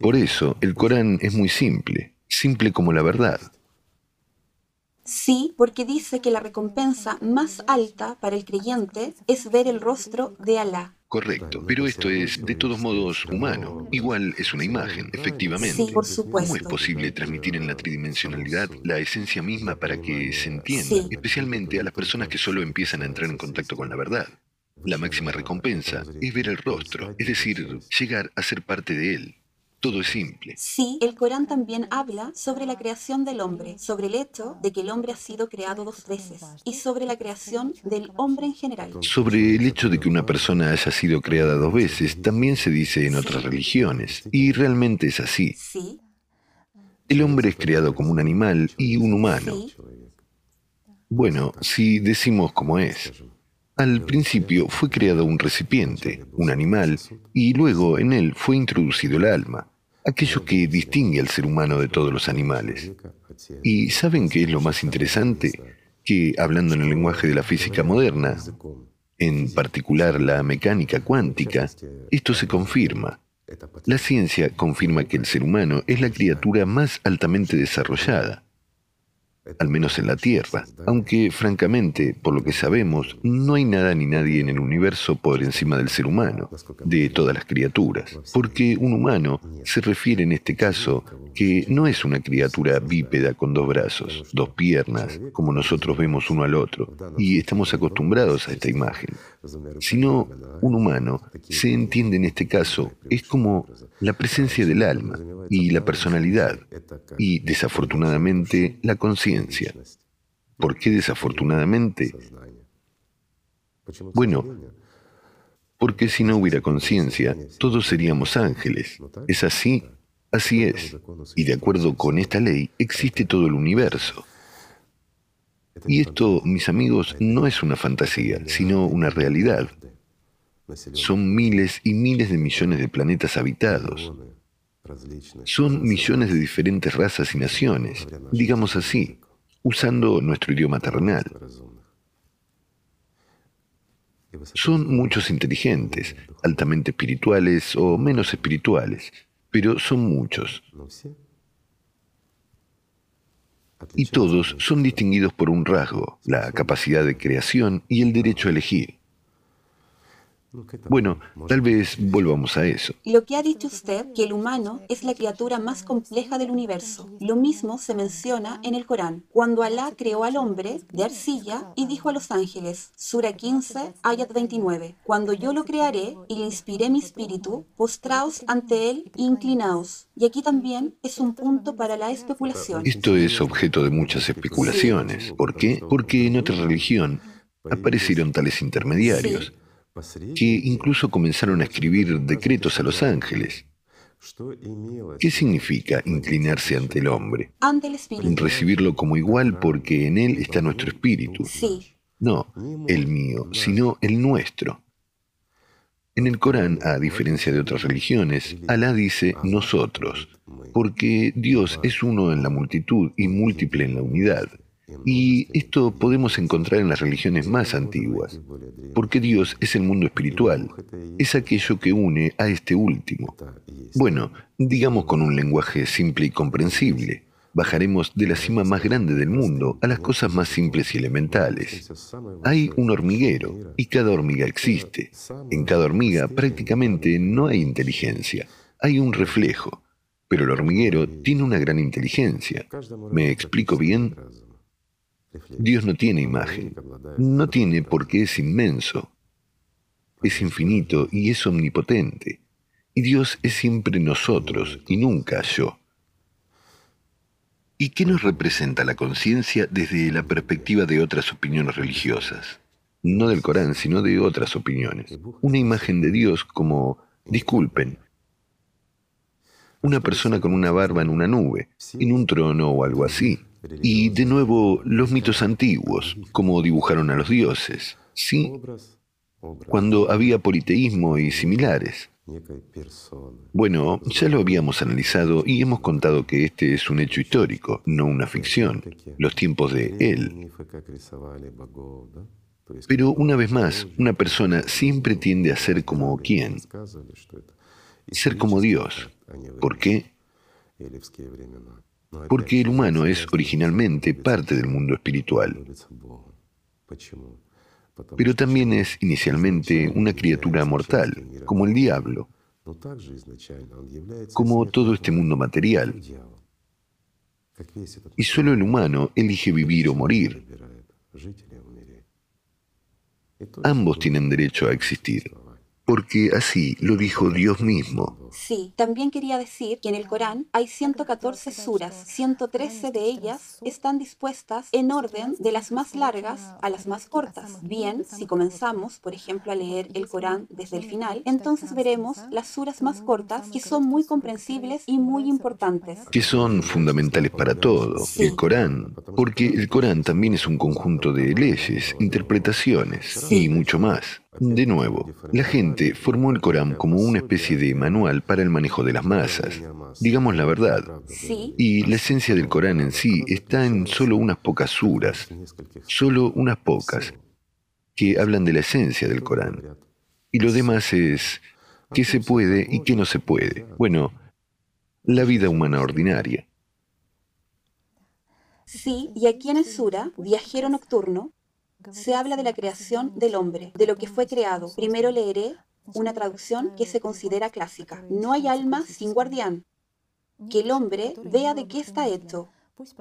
Por eso, el Corán es muy simple, simple como la verdad. Sí, porque dice que la recompensa más alta para el creyente es ver el rostro de Alá. Correcto, pero esto es, de todos modos, humano. Igual es una imagen, efectivamente. Sí, por supuesto. ¿Cómo es posible transmitir en la tridimensionalidad la esencia misma para que se entienda? Sí. Especialmente a las personas que solo empiezan a entrar en contacto con la verdad. La máxima recompensa es ver el rostro, es decir, llegar a ser parte de él. Todo es simple. Sí, el Corán también habla sobre la creación del hombre, sobre el hecho de que el hombre ha sido creado dos veces, y sobre la creación del hombre en general. Sobre el hecho de que una persona haya sido creada dos veces, también se dice en otras religiones, y realmente es así. Sí. El hombre es creado como un animal y un humano. Sí. Bueno, si decimos como es. Al principio fue creado un recipiente, un animal, y luego en él fue introducido el alma, aquello que distingue al ser humano de todos los animales. ¿Y saben qué es lo más interesante? Que, hablando en el lenguaje de la física moderna, en particular la mecánica cuántica, esto se confirma. La ciencia confirma que el ser humano es la criatura más altamente desarrollada, al menos en la Tierra, aunque, francamente, por lo que sabemos, no hay nada ni nadie en el universo por encima del ser humano, de todas las criaturas, porque un humano se refiere en este caso que no es una criatura bípeda con dos brazos, dos piernas, como nosotros vemos uno al otro, y estamos acostumbrados a esta imagen, sino un humano se entiende en este caso, es como la presencia del alma y la personalidad, y desafortunadamente la conciencia. ¿Por qué desafortunadamente? Bueno, porque si no hubiera conciencia, todos seríamos ángeles. ¿Es así? Así es. Y de acuerdo con esta ley, existe todo el universo. Y esto, mis amigos, no es una fantasía, sino una realidad. Son miles y miles de millones de planetas habitados. Son millones de diferentes razas y naciones, digamos así, usando nuestro idioma terrenal. Son muchos inteligentes, altamente espirituales o menos espirituales, pero son muchos. Y todos son distinguidos por un rasgo, la capacidad de creación y el derecho a elegir. Bueno, tal vez volvamos a eso. Lo que ha dicho usted, que el humano es la criatura más compleja del universo. Lo mismo se menciona en el Corán, cuando Alá creó al hombre de arcilla y dijo a los ángeles, Sura 15, ayat 29, cuando yo lo crearé y le inspiré mi espíritu, postraos ante él e inclinaos. Y aquí también es un punto para la especulación. Esto es objeto de muchas especulaciones. Sí. ¿Por qué? Porque en otra religión aparecieron tales intermediarios. Sí. Que incluso comenzaron a escribir decretos a los ángeles. ¿Qué significa inclinarse ante el hombre? Ante el espíritu. Recibirlo como igual porque en él está nuestro espíritu. Sí. No el mío, sino el nuestro. En el Corán, a diferencia de otras religiones, Alá dice nosotros, porque Dios es uno en la multitud y múltiple en la unidad. Y esto podemos encontrar en las religiones más antiguas, porque Dios es el mundo espiritual, es aquello que une a este último. Bueno, digamos con un lenguaje simple y comprensible, bajaremos de la cima más grande del mundo a las cosas más simples y elementales. Hay un hormiguero, y cada hormiga existe. En cada hormiga prácticamente no hay inteligencia, hay un reflejo. Pero el hormiguero tiene una gran inteligencia. ¿Me explico bien? Dios no tiene imagen. No tiene porque es inmenso. Es infinito y es omnipotente. Y Dios es siempre nosotros y nunca yo. ¿Y qué nos representa la conciencia desde la perspectiva de otras opiniones religiosas? No del Corán, sino de otras opiniones. Una imagen de Dios como, disculpen, una persona con una barba en una nube, en un trono o algo así. Y, de nuevo, los mitos antiguos, como dibujaron a los dioses, ¿sí? Cuando había politeísmo y similares. Bueno, ya lo habíamos analizado y hemos contado que este es un hecho histórico, no una ficción, los tiempos de él. Pero, una vez más, una persona siempre tiende a ser como ¿quién? Ser como Dios. ¿Por qué? Porque el humano es originalmente parte del mundo espiritual. Pero también es inicialmente una criatura mortal, como el diablo, como todo este mundo material. Y solo el humano elige vivir o morir. Ambos tienen derecho a existir. Porque así lo dijo Dios mismo. Sí, también quería decir que en el Corán hay 114 suras, 113 de ellas están dispuestas en orden de las más largas a las más cortas. Bien, si comenzamos, por ejemplo, a leer el Corán desde el final, entonces veremos las suras más cortas que son muy comprensibles y muy importantes. Que son fundamentales para todo, sí. El Corán, porque el Corán también es un conjunto de leyes, interpretaciones sí. Y mucho más. De nuevo, la gente formó el Corán como una especie de manual para el manejo de las masas, digamos la verdad. Sí. Y la esencia del Corán en sí está en solo unas pocas suras, solo unas pocas, que hablan de la esencia del Corán. Y lo demás es qué se puede y qué no se puede. Bueno, la vida humana ordinaria. Sí, y aquí en el Sura, Viajero Nocturno, se habla de la creación del hombre, de lo que fue creado. Primero leeré una traducción que se considera clásica. No hay alma sin guardián. Que el hombre vea de qué está hecho.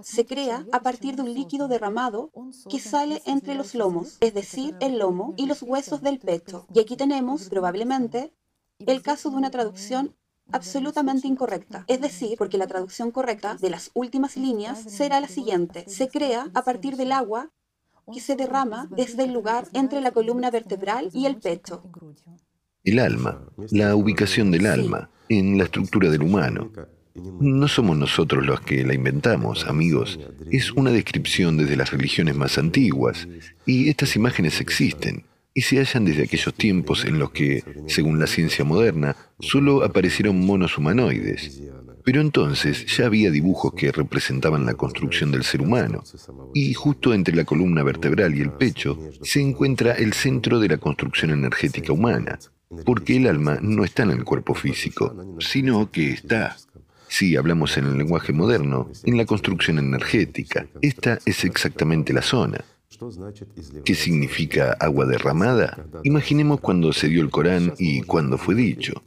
Se crea a partir de un líquido derramado que sale entre los lomos, es decir, el lomo y los huesos del pecho. Y aquí tenemos, probablemente, el caso de una traducción absolutamente incorrecta. Es decir, porque la traducción correcta de las últimas líneas será la siguiente. Se crea a partir del agua que se derrama desde el lugar entre la columna vertebral y el pecho. El alma, la ubicación del alma en la estructura del humano. No somos nosotros los que la inventamos, amigos. Es una descripción desde las religiones más antiguas, y estas imágenes existen, y se hallan desde aquellos tiempos en los que, según la ciencia moderna, solo aparecieron monos humanoides. Pero entonces ya había dibujos que representaban la construcción del ser humano, y justo entre la columna vertebral y el pecho se encuentra el centro de la construcción energética humana, porque el alma no está en el cuerpo físico, sino que está, si hablamos en el lenguaje moderno, en la construcción energética. Esta es exactamente la zona. ¿Qué significa agua derramada? Imaginemos cuando se dio el Corán y cuando fue dicho.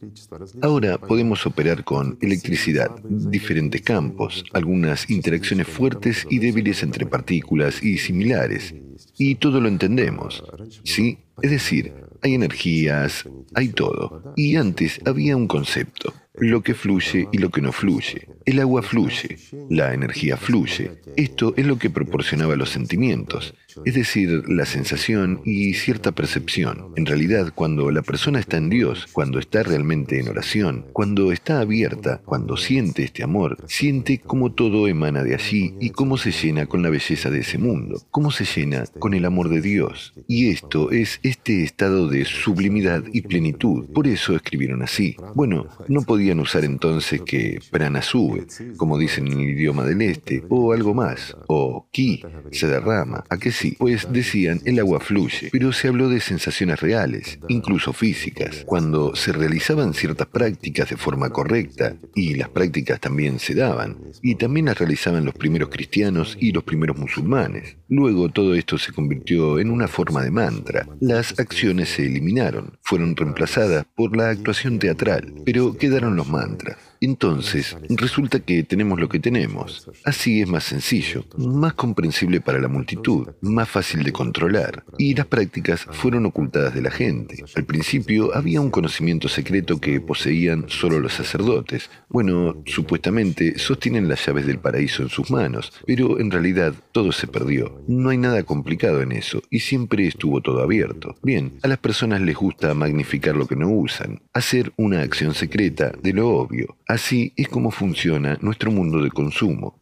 Ahora podemos operar con electricidad, diferentes campos, algunas interacciones fuertes y débiles entre partículas y similares, y todo lo entendemos, ¿sí? Es decir, hay energías, hay todo. Y antes había un concepto, lo que fluye y lo que no fluye. El agua fluye, la energía fluye. Esto es lo que proporcionaba los sentimientos, es decir, la sensación y cierta percepción. En realidad, cuando la persona está en Dios, cuando está realmente en oración, cuando está abierta, cuando siente este amor, siente cómo todo emana de allí y cómo se llena con la belleza de ese mundo, cómo se llena con el amor de Dios. Y esto es este estado de sublimidad y plenitud. Por eso escribieron así. Bueno, no podía podían usar entonces que prana sube, como dicen en el idioma del este, o algo más, o ki, se derrama, ¿a que sí? Pues decían, el agua fluye, pero se habló de sensaciones reales, incluso físicas. Cuando se realizaban ciertas prácticas de forma correcta, y las prácticas también se daban, y también las realizaban los primeros cristianos y los primeros musulmanes. Luego todo esto se convirtió en una forma de mantra. Las acciones se eliminaron, fueron reemplazadas por la actuación teatral, pero quedaron los mantras. Entonces, resulta que tenemos lo que tenemos. Así es más sencillo, más comprensible para la multitud, más fácil de controlar. Y las prácticas fueron ocultadas de la gente. Al principio había un conocimiento secreto que poseían solo los sacerdotes. Bueno, supuestamente sostienen las llaves del paraíso en sus manos, pero en realidad todo se perdió. No hay nada complicado en eso, y siempre estuvo todo abierto. Bien, a las personas les gusta magnificar lo que no usan, hacer una acción secreta de lo obvio. Así es como funciona nuestro mundo de consumo.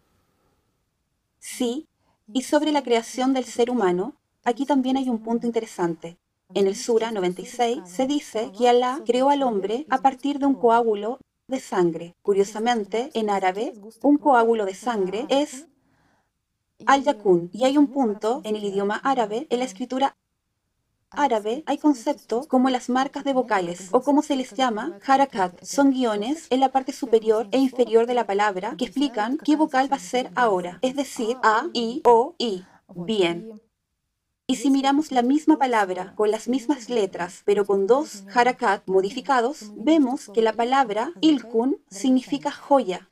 Sí, y sobre la creación del ser humano, aquí también hay un punto interesante. En el Sura 96 se dice que Alá creó al hombre a partir de un coágulo de sangre. Curiosamente, en árabe, un coágulo de sangre es al-yakun. Y hay un punto en el idioma árabe, en la escritura árabe hay conceptos como las marcas de vocales, o como se les llama, harakat. Son guiones en la parte superior e inferior de la palabra que explican qué vocal va a ser ahora, es decir, a, i, o, i. Bien. Y si miramos la misma palabra, con las mismas letras, pero con dos harakat modificados, vemos que la palabra ilkun significa joya.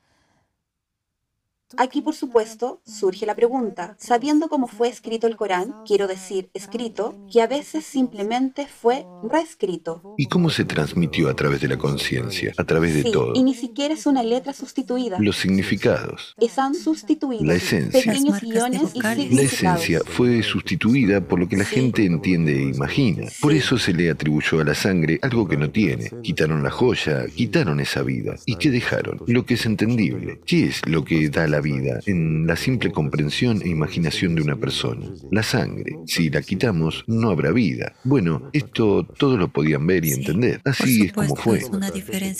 Aquí, por supuesto, surge la pregunta, sabiendo cómo fue escrito el Corán, quiero decir escrito, que a veces simplemente fue reescrito. ¿Y cómo se transmitió a través de la conciencia, a través de todo? Y ni siquiera es una letra sustituida. Los significados. Están sustituidos. La esencia. Pequeños guiones y significados. La esencia fue sustituida por lo que la gente entiende e imagina. Por eso se le atribuyó a la sangre algo que no tiene. Quitaron la joya, quitaron esa vida. ¿Y qué dejaron? Lo que es entendible. ¿Qué es lo que da la vida en la simple comprensión e imaginación de una persona? La sangre. Si la quitamos, no habrá vida. Bueno, esto todos lo podían ver y entender. Así es como fue.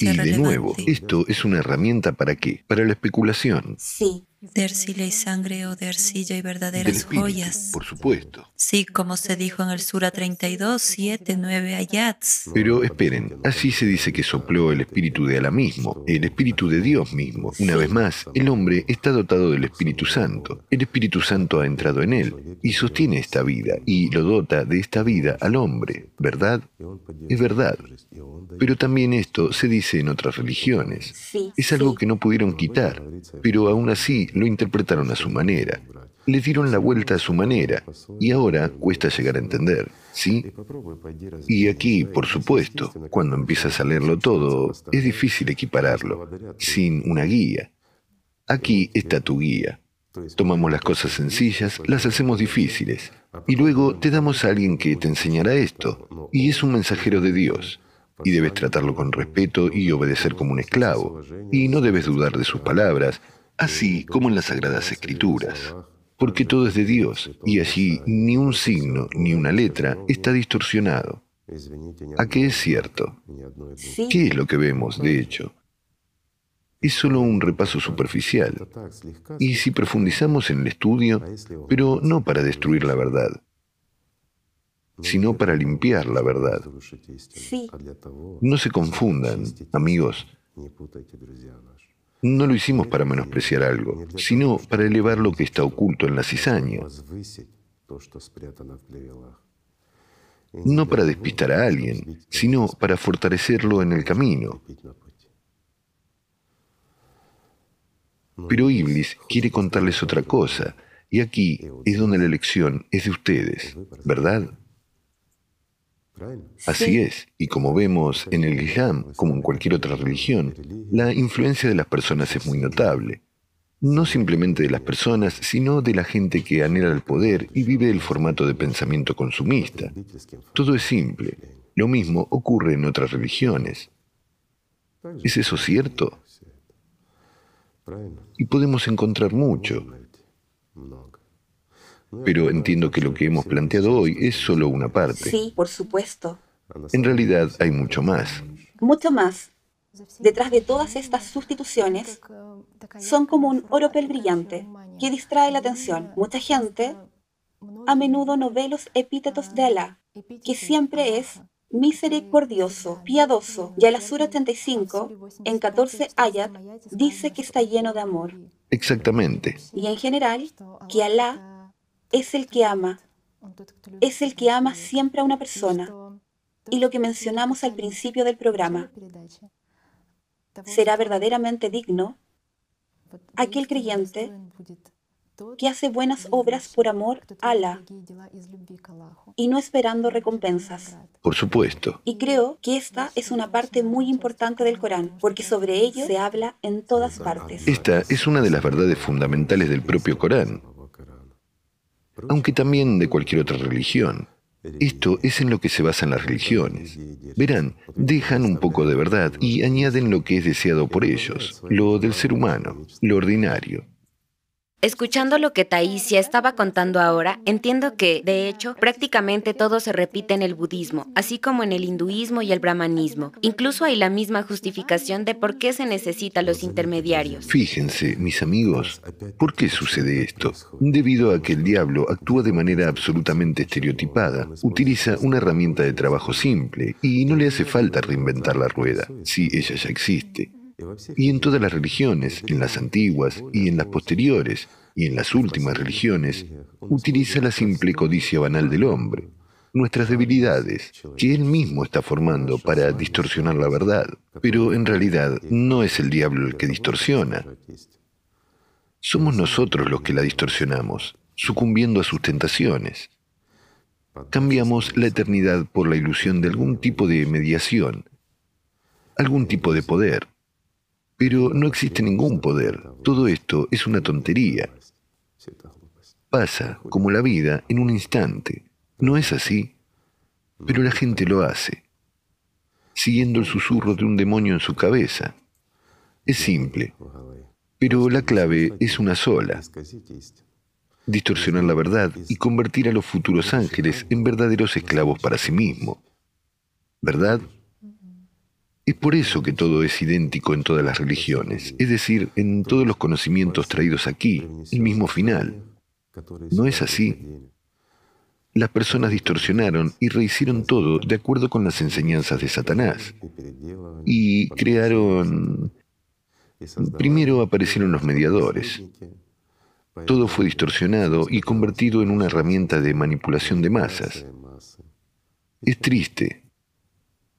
Y de nuevo, esto es una herramienta ¿para qué? Para la especulación. Sí. De arcilla y sangre o de arcilla y verdaderas espíritu, joyas. Por supuesto. Sí, como se dijo en el Sura 32, 7, 9 ayats. Pero esperen, así se dice que sopló el espíritu de Alá mismo, el espíritu de Dios mismo. Una vez más, el hombre está dotado del Espíritu Santo. El Espíritu Santo ha entrado en él y sostiene esta vida y lo dota de esta vida al hombre. ¿Verdad? Es verdad. Pero también esto se dice en otras religiones. Sí, es algo que no pudieron quitar, pero aún así lo interpretaron a su manera, le dieron la vuelta a su manera, y ahora cuesta llegar a entender, ¿sí? Y aquí, por supuesto, cuando empiezas a leerlo todo, es difícil equipararlo, sin una guía. Aquí está tu guía. Tomamos las cosas sencillas, las hacemos difíciles, y luego te damos a alguien que te enseñará esto, y es un mensajero de Dios. Y debes tratarlo con respeto y obedecer como un esclavo, y no debes dudar de sus palabras, así como en las Sagradas Escrituras, porque todo es de Dios, y allí ni un signo ni una letra está distorsionado. ¿A qué es cierto? ¿Qué es lo que vemos, de hecho? Es solo un repaso superficial, y si profundizamos en el estudio, pero no para destruir la verdad, sino para limpiar la verdad. No se confundan, amigos. No lo hicimos para menospreciar algo, sino para elevar lo que está oculto en la cizaña. No para despistar a alguien, sino para fortalecerlo en el camino. Pero Iblis quiere contarles otra cosa, y aquí es donde la elección es de ustedes, ¿verdad? Así es, y como vemos en el Islam, como en cualquier otra religión, la influencia de las personas es muy notable. No simplemente de las personas, sino de la gente que anhela el poder y vive el formato de pensamiento consumista. Todo es simple. Lo mismo ocurre en otras religiones. ¿Es eso cierto? Y podemos encontrar mucho. Pero entiendo que lo que hemos planteado hoy es solo una parte. Sí, por supuesto. En realidad hay mucho más. Mucho más. Detrás de todas estas sustituciones son como un oropel brillante que distrae la atención. Mucha gente a menudo no ve los epítetos de Alá, que siempre es misericordioso, piadoso. Y la Sura 85, en 14 ayat, dice que está lleno de amor. Exactamente. Y en general, que Alá es el que ama. Es el que ama siempre a una persona. Y lo que mencionamos al principio del programa, será verdaderamente digno aquel creyente que hace buenas obras por amor a Alá y no esperando recompensas. Por supuesto. Y creo que esta es una parte muy importante del Corán, porque sobre ello se habla en todas partes. Esta es una de las verdades fundamentales del propio Corán, aunque también de cualquier otra religión. Esto es en lo que se basan las religiones. Verán, dejan un poco de verdad y añaden lo que es deseado por ellos, lo del ser humano, lo ordinario. Escuchando lo que Taísia estaba contando ahora, entiendo que, de hecho, prácticamente todo se repite en el budismo, así como en el hinduismo y el brahmanismo. Incluso hay la misma justificación de por qué se necesitan los intermediarios. Fíjense, mis amigos, ¿por qué sucede esto? Debido a que el diablo actúa de manera absolutamente estereotipada, utiliza una herramienta de trabajo simple y no le hace falta reinventar la rueda, si ella ya existe. Y en todas las religiones, en las antiguas y en las posteriores, y en las últimas religiones, utiliza la simple codicia banal del hombre, nuestras debilidades, que él mismo está formando para distorsionar la verdad. Pero en realidad no es el diablo el que distorsiona. Somos nosotros los que la distorsionamos, sucumbiendo a sus tentaciones. Cambiamos la eternidad por la ilusión de algún tipo de mediación, algún tipo de poder. Pero no existe ningún poder. Todo esto es una tontería. Pasa, como la vida, en un instante. No es así. Pero la gente lo hace, siguiendo el susurro de un demonio en su cabeza. Es simple. Pero la clave es una sola. Distorsionar la verdad y convertir a los futuros ángeles en verdaderos esclavos para sí mismo. ¿Verdad? Es por eso que todo es idéntico en todas las religiones, es decir, en todos los conocimientos traídos aquí, el mismo final. No es así. Las personas distorsionaron y rehicieron todo de acuerdo con las enseñanzas de Satanás. Y crearon... Primero aparecieron los mediadores. Todo fue distorsionado y convertido en una herramienta de manipulación de masas. Es triste,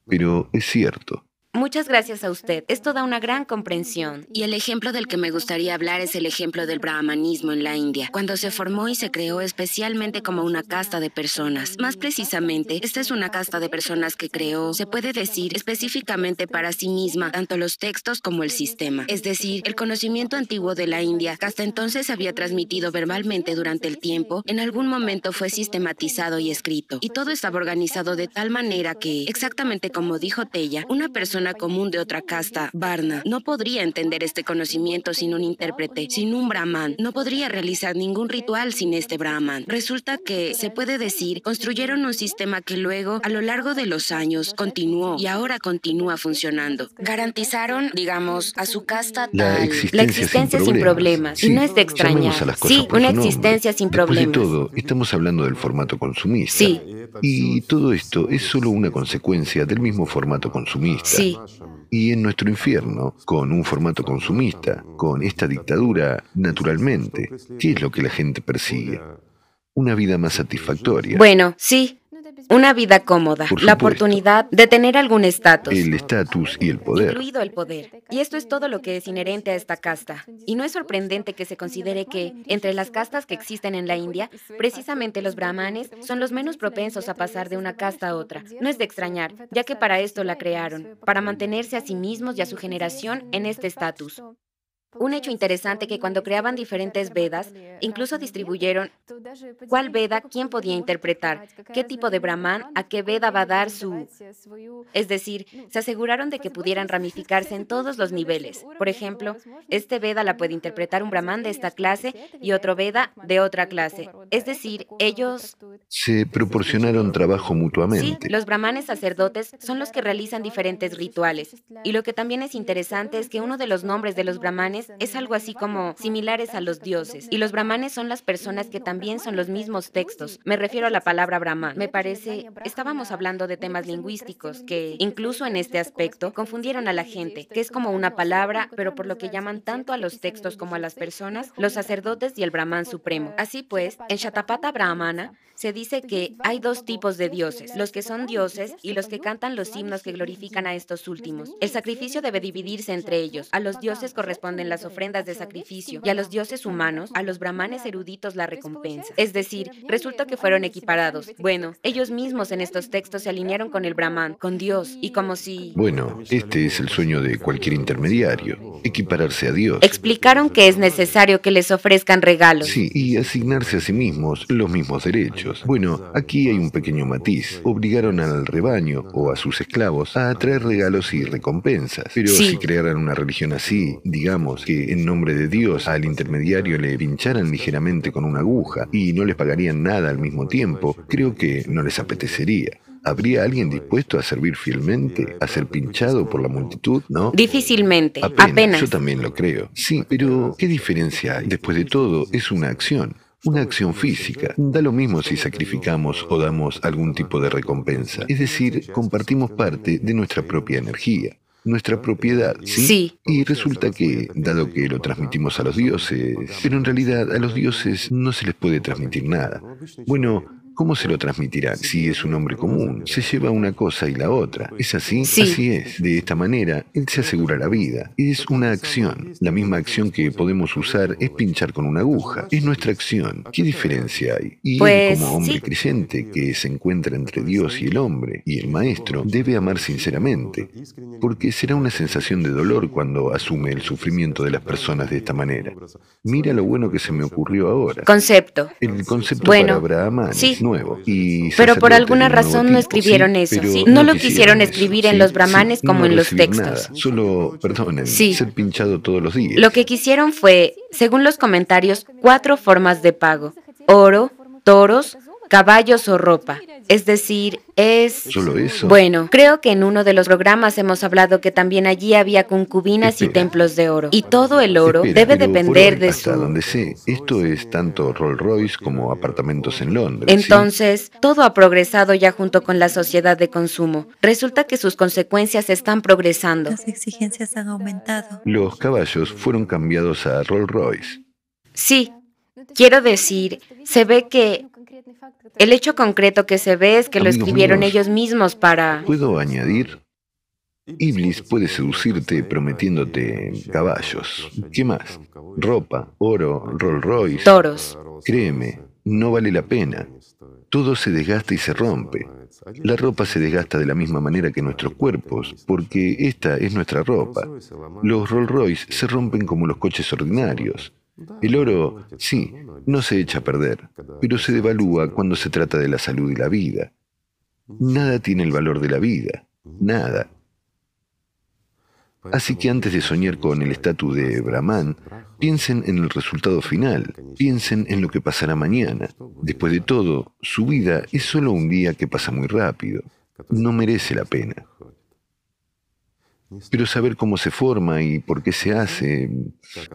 pero es cierto. Muchas gracias a usted. Esto da una gran comprensión. Y el ejemplo del que me gustaría hablar es el ejemplo del brahmanismo en la India, cuando se formó y se creó especialmente como una casta de personas. Más precisamente, esta es una casta de personas que creó, se puede decir, específicamente para sí misma, tanto los textos como el sistema. Es decir, el conocimiento antiguo de la India, que hasta entonces se había transmitido verbalmente durante el tiempo, en algún momento fue sistematizado y escrito. Y todo estaba organizado de tal manera que, exactamente como dijo Teya, una persona común de otra casta, Varna, no podría entender este conocimiento sin un intérprete, sin un brahman. No podría realizar ningún ritual sin este brahman. Resulta que, se puede decir, construyeron un sistema que luego, a lo largo de los años, continuó y ahora continúa funcionando. Garantizaron, digamos, a su casta tal... La existencia sin problemas. Sí, y no es de extrañar. Sí, una existencia sin problemas. Después de todo, estamos hablando del formato consumista. Sí. Y todo esto es solo una consecuencia del mismo formato consumista. Sí. Y en nuestro infierno, con un formato consumista, con esta dictadura, naturalmente, ¿qué es lo que la gente persigue? Una vida más satisfactoria. Bueno, sí, una vida cómoda. La oportunidad de tener algún estatus. El estatus y el poder. Incluido el poder. Y esto es todo lo que es inherente a esta casta. Y no es sorprendente que se considere que, entre las castas que existen en la India, precisamente los brahmanes son los menos propensos a pasar de una casta a otra. No es de extrañar, ya que para esto la crearon, para mantenerse a sí mismos y a su generación en este estatus. Un hecho interesante que cuando creaban diferentes Vedas, incluso distribuyeron cuál Veda, quién podía interpretar, qué tipo de Brahman, a qué Veda va a dar su... Es decir, se aseguraron de que pudieran ramificarse en todos los niveles. Por ejemplo, este Veda la puede interpretar un Brahman de esta clase y otro Veda de otra clase. Es decir, ellos... Se proporcionaron trabajo mutuamente. Sí, los Brahmanes sacerdotes son los que realizan diferentes rituales. Y lo que también es interesante es que uno de los nombres de los Brahmanes es algo así como similares a los dioses. Y los brahmanes son las personas que también son los mismos textos. Me refiero a la palabra brahman. Me parece, estábamos hablando de temas lingüísticos que, incluso en este aspecto, confundieron a la gente, que es como una palabra, pero por lo que llaman tanto a los textos como a las personas, los sacerdotes y el brahman supremo. Así pues, en Shatapatha Brahmana se dice que hay dos tipos de dioses, los que son dioses y los que cantan los himnos que glorifican a estos últimos. El sacrificio debe dividirse entre ellos. A los dioses corresponden las ofrendas de sacrificio y a los dioses humanos, a los brahmanes eruditos la recompensa. Es decir, resulta que fueron equiparados. Bueno, ellos mismos en estos textos se alinearon con el brahman, con Dios, y como si... Bueno, este es el sueño de cualquier intermediario, equipararse a Dios. Explicaron que es necesario que les ofrezcan regalos. Sí, y asignarse a sí mismos los mismos derechos. Bueno, aquí hay un pequeño matiz. Obligaron al rebaño o a sus esclavos a atraer regalos y recompensas. Pero sí, si crearan una religión así, digamos, que en nombre de Dios al intermediario le pincharan ligeramente con una aguja y no les pagarían nada al mismo tiempo, creo que no les apetecería. ¿Habría alguien dispuesto a servir fielmente, a ser pinchado por la multitud, no? Difícilmente, apenas. Yo también lo creo. Sí, pero ¿qué diferencia hay? Después de todo, es una acción física. Da lo mismo si sacrificamos o damos algún tipo de recompensa. Es decir, compartimos parte de nuestra propia energía. Nuestra propiedad, ¿sí? Sí. Y resulta que, dado que lo transmitimos a los dioses, pero en realidad a los dioses no se les puede transmitir nada. Bueno, ¿cómo se lo transmitirán? Si es un hombre común, se lleva una cosa y la otra. ¿Es así? Sí. Así es. De esta manera, él se asegura la vida. Es una acción. La misma acción que podemos usar es pinchar con una aguja. Es nuestra acción. ¿Qué diferencia hay? Y pues, él, como hombre creyente que se encuentra entre Dios y el hombre, y el maestro, debe amar sinceramente, porque será una sensación de dolor cuando asume el sufrimiento de las personas de esta manera. Mira lo bueno que se me ocurrió ahora. Concepto. El concepto bueno, para Brahman. Sí. Nuevo, y pero por alguna razón tipo, no escribieron sí, eso. Sí, no lo quisieron escribir en los brahmanes como no en los textos. Nada, solo, perdonen, ser pinchado todos los días. Lo que quisieron fue, según los comentarios, 4 formas de pago. Oro, toros, caballos o ropa. Es decir, es... ¿Solo eso? Bueno, creo que en uno de los programas hemos hablado que también allí había concubinas y templos de oro. Y todo el oro debe depender de su... Hasta donde sé, esto es tanto Rolls Royce como apartamentos en Londres. Entonces, todo ha progresado ya junto con la sociedad de consumo. Resulta que sus consecuencias están progresando. Las exigencias han aumentado. Los caballos fueron cambiados a Rolls Royce. Sí, quiero decir, se ve que... El hecho concreto que se ve es que amigos lo escribieron míos, ellos mismos para... ¿Puedo añadir? Iblis puede seducirte prometiéndote caballos. ¿Qué más? Ropa, oro, Rolls Royce. Toros. Créeme, no vale la pena. Todo se desgasta y se rompe. La ropa se desgasta de la misma manera que nuestros cuerpos, porque esta es nuestra ropa. Los Rolls Royce se rompen como los coches ordinarios. El oro, sí, no se echa a perder, pero se devalúa cuando se trata de la salud y la vida. Nada tiene el valor de la vida, nada. Así que antes de soñar con el estatus de Brahman, piensen en el resultado final, piensen en lo que pasará mañana. Después de todo, su vida es solo un día que pasa muy rápido, no merece la pena. Pero saber cómo se forma y por qué se hace.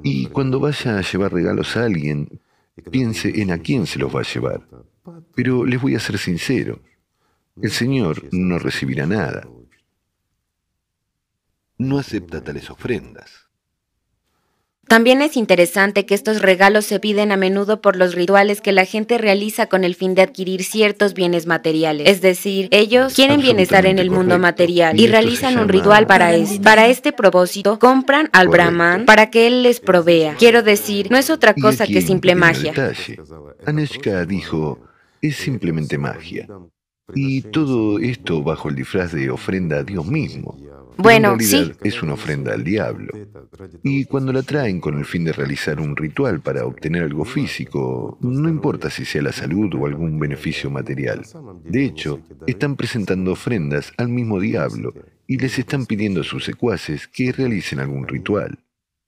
Y cuando vaya a llevar regalos a alguien, piense en a quién se los va a llevar. Pero les voy a ser sincero, el Señor no recibirá nada. No acepta tales ofrendas. También es interesante que estos regalos se piden a menudo por los rituales que la gente realiza con el fin de adquirir ciertos bienes materiales. Es decir, ellos quieren bienestar en el mundo material y realizan un ritual para eso. Para este propósito, compran al Brahman para que él les provea. Quiero decir, no es otra cosa que simple magia. Aneshka dijo, es simplemente magia. Y todo esto bajo el disfraz de ofrenda a Dios mismo. Bueno, en realidad, sí. Es una ofrenda al diablo. Y cuando la traen con el fin de realizar un ritual para obtener algo físico, no importa si sea la salud o algún beneficio material. De hecho, están presentando ofrendas al mismo diablo y les están pidiendo a sus secuaces que realicen algún ritual.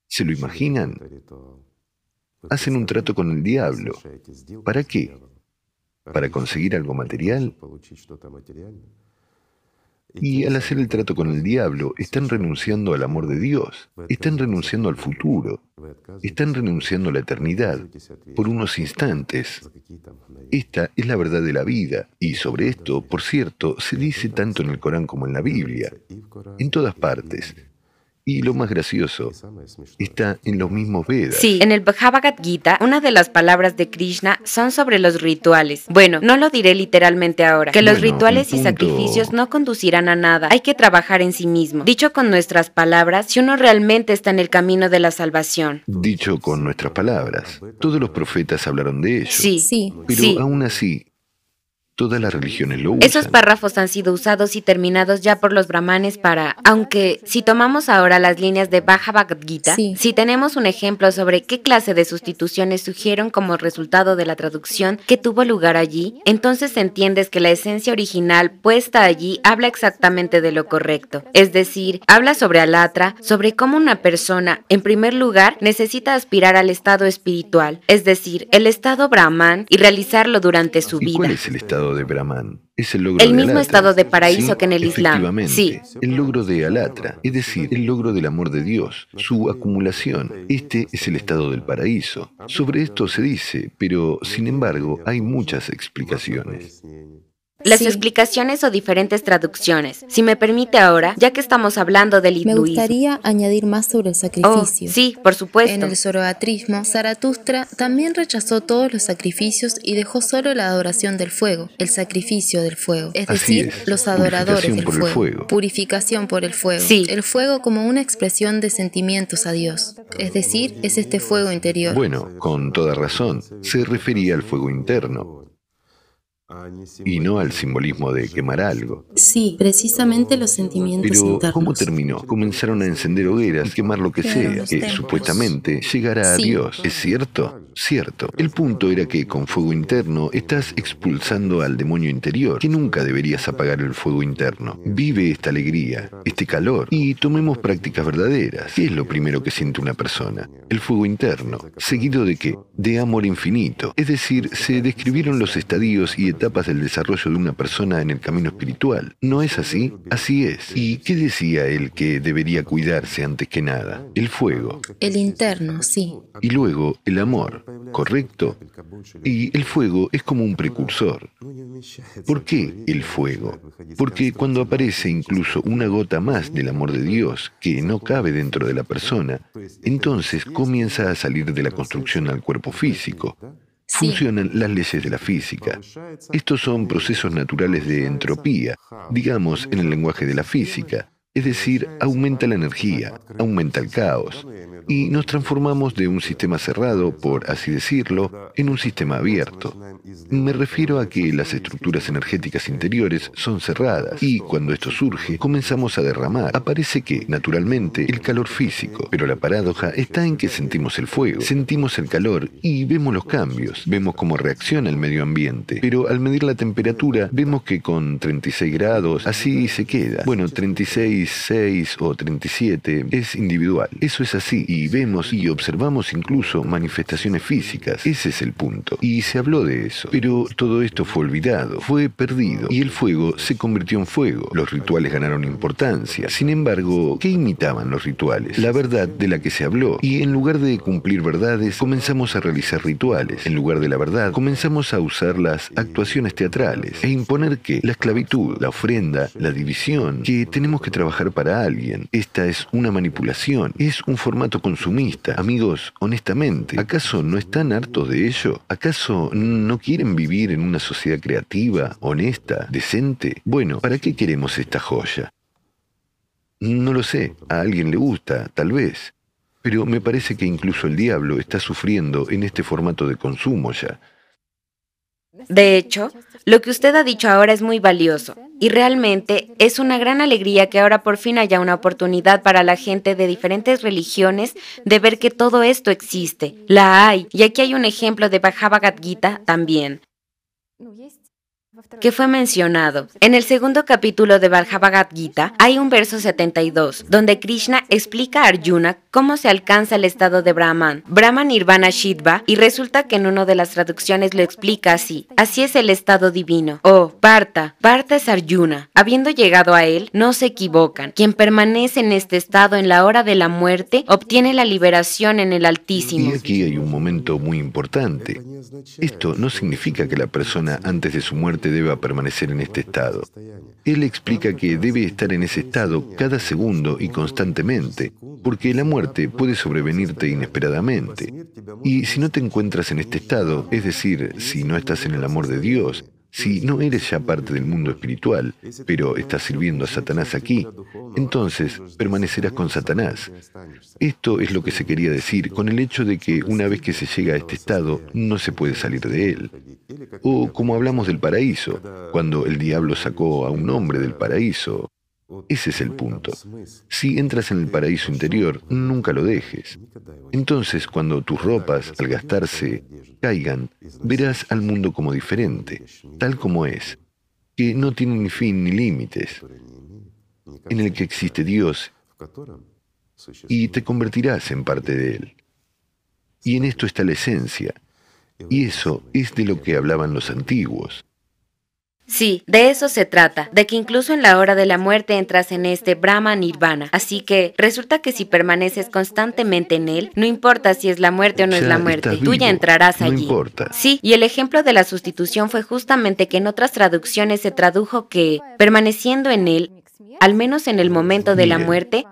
¿Se lo imaginan? Hacen un trato con el diablo. ¿Para qué? ¿Para conseguir algo material? Y al hacer el trato con el diablo, están renunciando al amor de Dios, están renunciando al futuro, están renunciando a la eternidad por unos instantes. Esta es la verdad de la vida, y sobre esto, por cierto, se dice tanto en el Corán como en la Biblia, en todas partes. Y lo más gracioso está en los mismos Vedas. Sí, en el Bhagavad Gita, una de las palabras de Krishna son sobre los rituales. Bueno, no lo diré literalmente ahora. Que los rituales y sacrificios no conducirán a nada. Hay que trabajar en sí mismo. Dicho con nuestras palabras, si uno realmente está en el camino de la salvación. Dicho con nuestras palabras. Todos los profetas hablaron de ello. Sí, sí. Pero sí. Aún así, todas las religiones lo usan. Esos párrafos han sido usados y terminados ya por los brahmanes para... Aunque, si tomamos ahora las líneas de Bhagavad Gita, si tenemos un ejemplo sobre qué clase de sustituciones surgieron como resultado de la traducción que tuvo lugar allí, entonces entiendes que la esencia original puesta allí habla exactamente de lo correcto. Es decir, habla sobre Alatra, sobre cómo una persona, en primer lugar, necesita aspirar al estado espiritual, es decir, el estado brahman, y realizarlo durante su vida. ¿Y cuál es el estado de Brahman? Es el logro de Alatra. El mismo estado de paraíso que en el Islam. Sí. El logro de Alatra, es decir, el logro del amor de Dios, su acumulación. Este es el estado del paraíso. Sobre esto se dice, pero sin embargo hay muchas explicaciones. Las explicaciones o diferentes traducciones. Si me permite ahora, ya que estamos hablando del hinduismo. Me gustaría añadir más sobre el sacrificio. Oh, sí, por supuesto. En el zoroastrismo, Zaratustra también rechazó todos los sacrificios y dejó solo la adoración del fuego, el sacrificio del fuego. Es decir, los adoradores del fuego. Purificación por el fuego. Sí. El fuego como una expresión de sentimientos a Dios. Es decir, es este fuego interior. Bueno, con toda razón, se refería al fuego interno. Y no al simbolismo de quemar algo. Sí, precisamente los sentimientos internos. Pero, ¿cómo terminó? Comenzaron a encender hogueras, quemar lo que sea, que supuestamente llegará a Dios. ¿Es cierto? Cierto. El punto era que con fuego interno estás expulsando al demonio interior, que nunca deberías apagar el fuego interno. Vive esta alegría, este calor, y tomemos prácticas verdaderas. ¿Qué es lo primero que siente una persona? El fuego interno. ¿Seguido de qué? De amor infinito. Es decir, se describieron los estadios y etapas del desarrollo de una persona en el camino espiritual. ¿No es así? Así es. ¿Y qué decía él que debería cuidarse antes que nada? El fuego. El interno, sí. Y luego, el amor. ¿Correcto? Y el fuego es como un precursor. ¿Por qué el fuego? Porque cuando aparece incluso una gota más del amor de Dios que no cabe dentro de la persona, entonces comienza a salir de la construcción al cuerpo físico. Funcionan las leyes de la física. Estos son procesos naturales de entropía, digamos en el lenguaje de la física. Es decir, aumenta la energía, aumenta el caos, y nos transformamos de un sistema cerrado, por así decirlo, en un sistema abierto. Me refiero a que las estructuras energéticas interiores son cerradas, y cuando esto surge, comenzamos a derramar. Aparece que, naturalmente, el calor físico, pero la paradoja está en que sentimos el fuego, sentimos el calor, y vemos los cambios, vemos cómo reacciona el medio ambiente, pero al medir la temperatura, vemos que con 36 grados, así se queda. Bueno, 36 o 37 es individual. Eso es así, y vemos y observamos incluso manifestaciones físicas. Ese es el punto, y se habló de eso. Pero todo esto fue olvidado, fue perdido, y el fuego se convirtió en fuego. Los rituales ganaron importancia. Sin embargo, ¿qué imitaban los rituales? La verdad de la que se habló, y en lugar de cumplir verdades, comenzamos a realizar rituales. En lugar de la verdad, comenzamos a usar las actuaciones teatrales, e imponer que la esclavitud, la ofrenda, la división, que tenemos que trabajar para alguien. Esta es una manipulación, es un formato consumista. Amigos, honestamente, ¿acaso no están hartos de ello? ¿Acaso no quieren vivir en una sociedad creativa, honesta, decente? Bueno, ¿para qué queremos esta joya? No lo sé, a alguien le gusta, tal vez. Pero me parece que incluso el diablo está sufriendo en este formato de consumo ya. De hecho, lo que usted ha dicho ahora es muy valioso y realmente es una gran alegría que ahora por fin haya una oportunidad para la gente de diferentes religiones de ver que todo esto existe. La hay, y aquí hay un ejemplo de Bhagavad Gita también, que fue mencionado. En el segundo capítulo de Bhagavad Gita hay un verso 72, donde Krishna explica a Arjuna cómo se alcanza el estado de Brahman, Brahma Nirvana Shidva, y resulta que en una de las traducciones lo explica así: así es el estado divino. Oh, Bharta, Bharta es Arjuna. Habiendo llegado a él, no se equivocan. Quien permanece en este estado en la hora de la muerte, obtiene la liberación en el Altísimo. Y aquí hay un momento muy importante. Esto no significa que la persona antes de su muerte debe permanecer en este estado. Él explica que debe estar en ese estado cada segundo y constantemente, porque la muerte puede sobrevenirte inesperadamente. Y si no te encuentras en este estado, es decir, si no estás en el amor de Dios, si no eres ya parte del mundo espiritual, pero estás sirviendo a Satanás aquí, entonces permanecerás con Satanás. Esto es lo que se quería decir con el hecho de que una vez que se llega a este estado, no se puede salir de él. O como hablamos del paraíso, cuando el diablo sacó a un hombre del paraíso. Ese es el punto. Si entras en el paraíso interior, nunca lo dejes. Entonces, cuando tus ropas, al gastarse, caigan, verás al mundo como diferente, tal como es, que no tiene ni fin ni límites, en el que existe Dios, y te convertirás en parte de Él. Y en esto está la esencia, y eso es de lo que hablaban los antiguos. Sí, de eso se trata, de que incluso en la hora de la muerte entras en este Brahma Nirvana. Así que resulta que si permaneces constantemente en él, no importa si es la muerte o no es la muerte, tú ya entrarás allí. No importa. Sí, y el ejemplo de la sustitución fue justamente que en otras traducciones se tradujo que, permaneciendo en él, al menos en el momento de la muerte,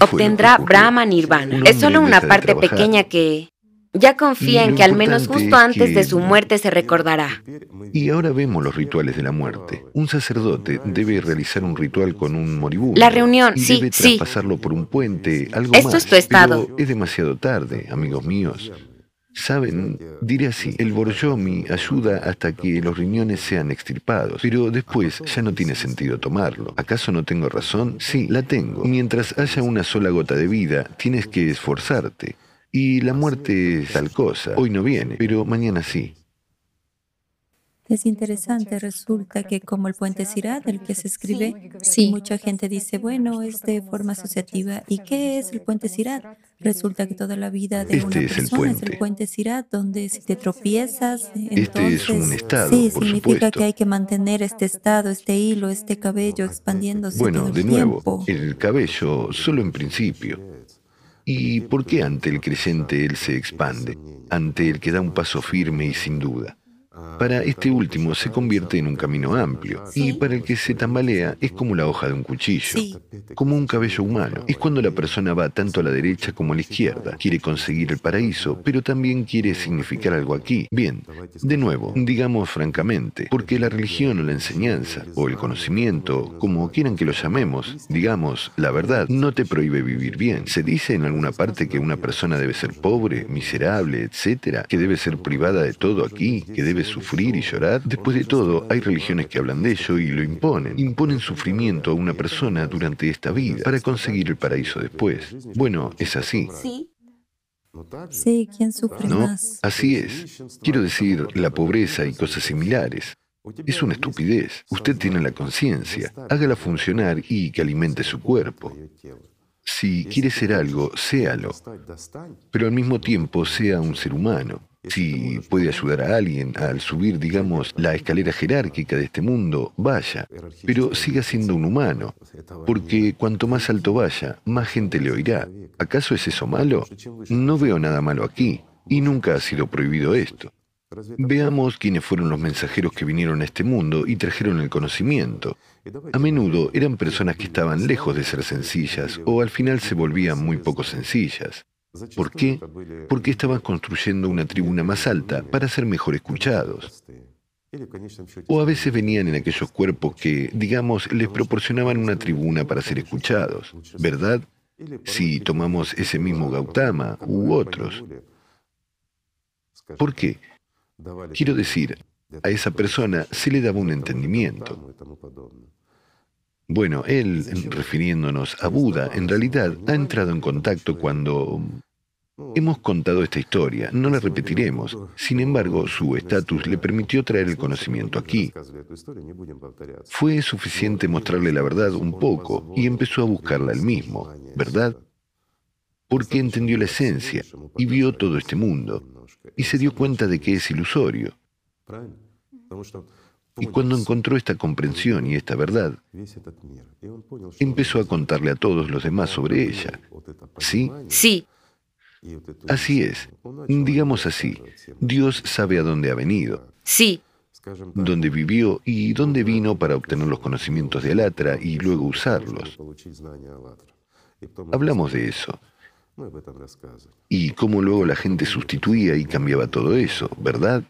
obtendrá Brahma Nirvana. Es solo una parte pequeña que... Ya confía en que al menos justo antes de su muerte se recordará. Y ahora vemos los rituales de la muerte. Un sacerdote debe realizar un ritual con un moribundo. La reunión, sí, debe traspasarlo por un puente, algo más. Esto es tu estado. Pero es demasiado tarde, amigos míos. Saben, diré así, el boryomi ayuda hasta que los riñones sean extirpados, pero después ya no tiene sentido tomarlo. ¿Acaso no tengo razón? Sí, la tengo. Mientras haya una sola gota de vida, tienes que esforzarte. Y la muerte es tal cosa. Hoy no viene, pero mañana sí. Es interesante, resulta que como el puente Sirá del que se escribe, sí, mucha gente dice, bueno, es de forma asociativa. ¿Y qué es el puente Sirá? Resulta que toda la vida de una persona es el puente Sirá, donde si te tropiezas, entonces... Este es un estado, sí, por significa supuesto, que hay que mantener este estado, este hilo, este cabello expandiéndose todo el tiempo. Bueno, de nuevo, el cabello solo en principio. ¿Y por qué ante el creyente él se expande? Ante el que da un paso firme y sin duda. Para este último se convierte en un camino amplio, y para el que se tambalea es como la hoja de un cuchillo, como un cabello humano. Es cuando la persona va tanto a la derecha como a la izquierda. Quiere conseguir el paraíso, pero también quiere significar algo aquí. Bien, de nuevo, digamos francamente, porque la religión o la enseñanza, o el conocimiento, como quieran que lo llamemos, digamos, la verdad, no te prohíbe vivir bien. Se dice en alguna parte que una persona debe ser pobre, miserable, etcétera, que debe ser privada de todo aquí, que debe sufrir y llorar. Después de todo, hay religiones que hablan de ello y lo imponen. Imponen sufrimiento a una persona durante esta vida para conseguir el paraíso después. Bueno, es así. Sí, ¿quién sufre más? Así es. Quiero decir, la pobreza y cosas similares. Es una estupidez. Usted tiene la conciencia. Hágala funcionar y que alimente su cuerpo. Si quiere ser algo, séalo. Pero al mismo tiempo, sea un ser humano. Si puede ayudar a alguien al subir, digamos, la escalera jerárquica de este mundo, vaya, pero siga siendo un humano, porque cuanto más alto vaya, más gente le oirá. ¿Acaso es eso malo? No veo nada malo aquí, y nunca ha sido prohibido esto. Veamos quiénes fueron los mensajeros que vinieron a este mundo y trajeron el conocimiento. A menudo eran personas que estaban lejos de ser sencillas, o al final se volvían muy poco sencillas. ¿Por qué? Porque estaban construyendo una tribuna más alta para ser mejor escuchados. O a veces venían en aquellos cuerpos que, digamos, les proporcionaban una tribuna para ser escuchados, ¿verdad? Si tomamos ese mismo Gautama u otros. ¿Por qué? Quiero decir, a esa persona se le daba un entendimiento. Bueno, él, refiriéndonos a Buda, en realidad ha entrado en contacto cuando... Hemos contado esta historia, no la repetiremos. Sin embargo, su estatus le permitió traer el conocimiento aquí. Fue suficiente mostrarle la verdad un poco y empezó a buscarla él mismo, ¿verdad? Porque entendió la esencia y vio todo este mundo y se dio cuenta de que es ilusorio. Y cuando encontró esta comprensión y esta verdad, empezó a contarle a todos los demás sobre ella. ¿Sí? Sí. Así es. Digamos así, Dios sabe a dónde ha venido. Sí. Dónde vivió y dónde vino para obtener los conocimientos de Alatra y luego usarlos. Hablamos de eso. Y cómo luego la gente sustituía y cambiaba todo eso, ¿verdad?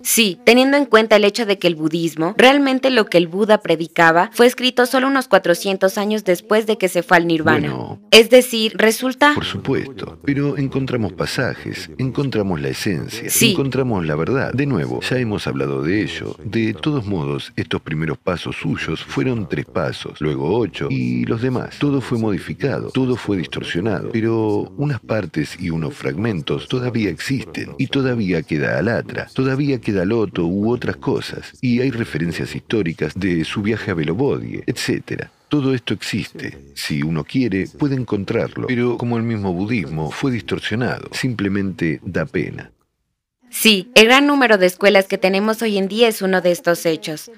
Sí, teniendo en cuenta el hecho de que el budismo, realmente lo que el Buda predicaba, fue escrito solo unos 400 años después de que se fue al nirvana. Bueno, es decir, resulta... Por supuesto, pero encontramos pasajes, encontramos la esencia, sí, encontramos la verdad. De nuevo, ya hemos hablado de ello. De todos modos, estos primeros pasos suyos fueron 3 pasos, luego 8 y los demás. Todo fue modificado, todo fue distorsionado, pero unas partes y unos fragmentos todavía existen y todavía queda Alatra, todavía queda Loto u otras cosas, y hay referencias históricas de su viaje a Velobodie, etc. Todo esto existe. Si uno quiere, puede encontrarlo, pero como el mismo budismo fue distorsionado, simplemente da pena. Sí, el gran número de escuelas que tenemos hoy en día es uno de estos hechos.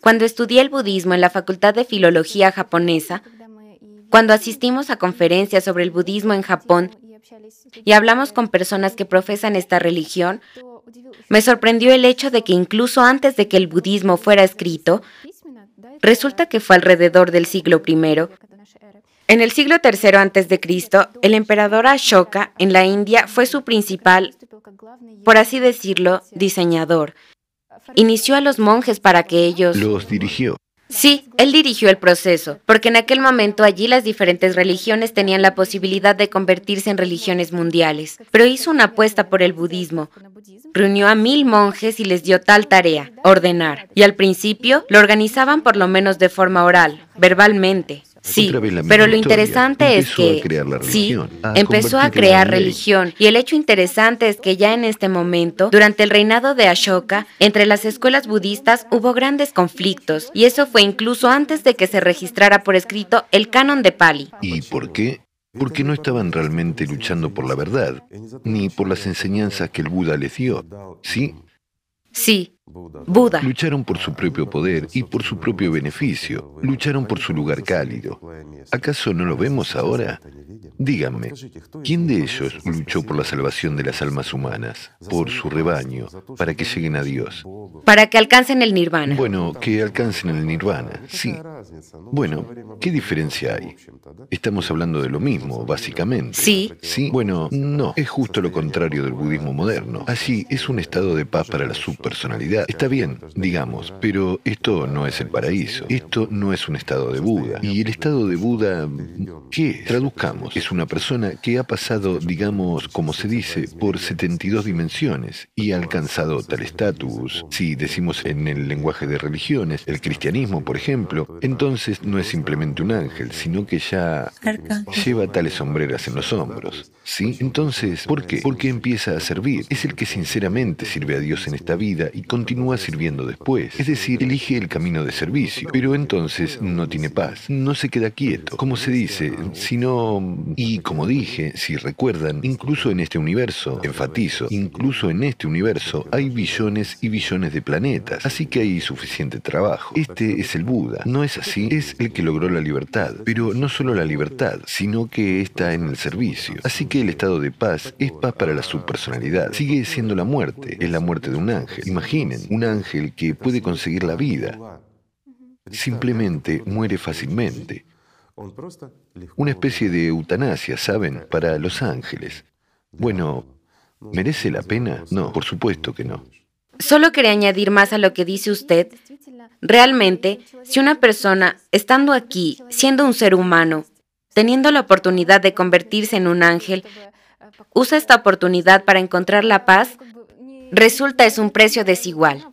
Cuando estudié el budismo en la Facultad de Filología Japonesa, cuando asistimos a conferencias sobre el budismo en Japón y hablamos con personas que profesan esta religión, me sorprendió el hecho de que incluso antes de que el budismo fuera escrito, resulta que fue alrededor del siglo I. En el siglo III a.C., el emperador Ashoka en la India fue su principal, por así decirlo, diseñador. Inició a los monjes para que ellos... Los dirigió. Sí, él dirigió el proceso, porque en aquel momento allí las diferentes religiones tenían la posibilidad de convertirse en religiones mundiales, pero hizo una apuesta por el budismo. Reunió a 1000 monjes y les dio tal tarea, ordenar, y al principio lo organizaban por lo menos de forma oral, verbalmente. Sí, pero lo interesante es que sí, empezó a crear religión. Y el hecho interesante es que ya en este momento, durante el reinado de Ashoka, entre las escuelas budistas hubo grandes conflictos. Y eso fue incluso antes de que se registrara por escrito el canon de Pali. ¿Y por qué? Porque no estaban realmente luchando por la verdad, ni por las enseñanzas que el Buda les dio, ¿sí? Sí. Buda. Lucharon por su propio poder y por su propio beneficio. Lucharon por su lugar cálido. ¿Acaso no lo vemos ahora? Díganme, ¿quién de ellos luchó por la salvación de las almas humanas, por su rebaño, para que lleguen a Dios? Para que alcancen el nirvana. Bueno, que alcancen el nirvana, sí. Bueno, ¿qué diferencia hay? Estamos hablando de lo mismo, básicamente. Sí. Sí, bueno, no. Es justo lo contrario del budismo moderno. Así, es un estado de paz para la subpersonalidad. Está bien, digamos, pero esto no es el paraíso. Esto no es un estado de Buda. Y el estado de Buda, ¿qué es? Traduzcamos. Es una persona que ha pasado, digamos, como se dice, por 72 dimensiones y ha alcanzado tal estatus. Si decimos en el lenguaje de religiones, el cristianismo, por ejemplo, entonces no es simplemente un ángel, sino que ya lleva tales sombreras en los hombros. ¿Sí? Entonces, ¿por qué? Porque empieza a servir. Es el que sinceramente sirve a Dios en esta vida y continúa sirviendo después. Es decir, elige el camino de servicio, pero entonces no tiene paz, no se queda quieto, como se dice, sino... Y como dije, si recuerdan, incluso en este universo, enfatizo, incluso en este universo hay billones y billones de planetas, así que hay suficiente trabajo. Este es el Buda, ¿no es así? Es el que logró la libertad, pero no solo la libertad, sino que está en el servicio. Así que el estado de paz es paz para la subpersonalidad. Sigue siendo la muerte, es la muerte de un ángel. Imaginen, un ángel que puede conseguir la vida, simplemente muere fácilmente. Una especie de eutanasia, ¿saben?, para los ángeles. Bueno, ¿merece la pena? No, por supuesto que no. Solo quería añadir más a lo que dice usted. Realmente, si una persona, estando aquí, siendo un ser humano, teniendo la oportunidad de convertirse en un ángel, usa esta oportunidad para encontrar la paz, resulta es un precio desigual.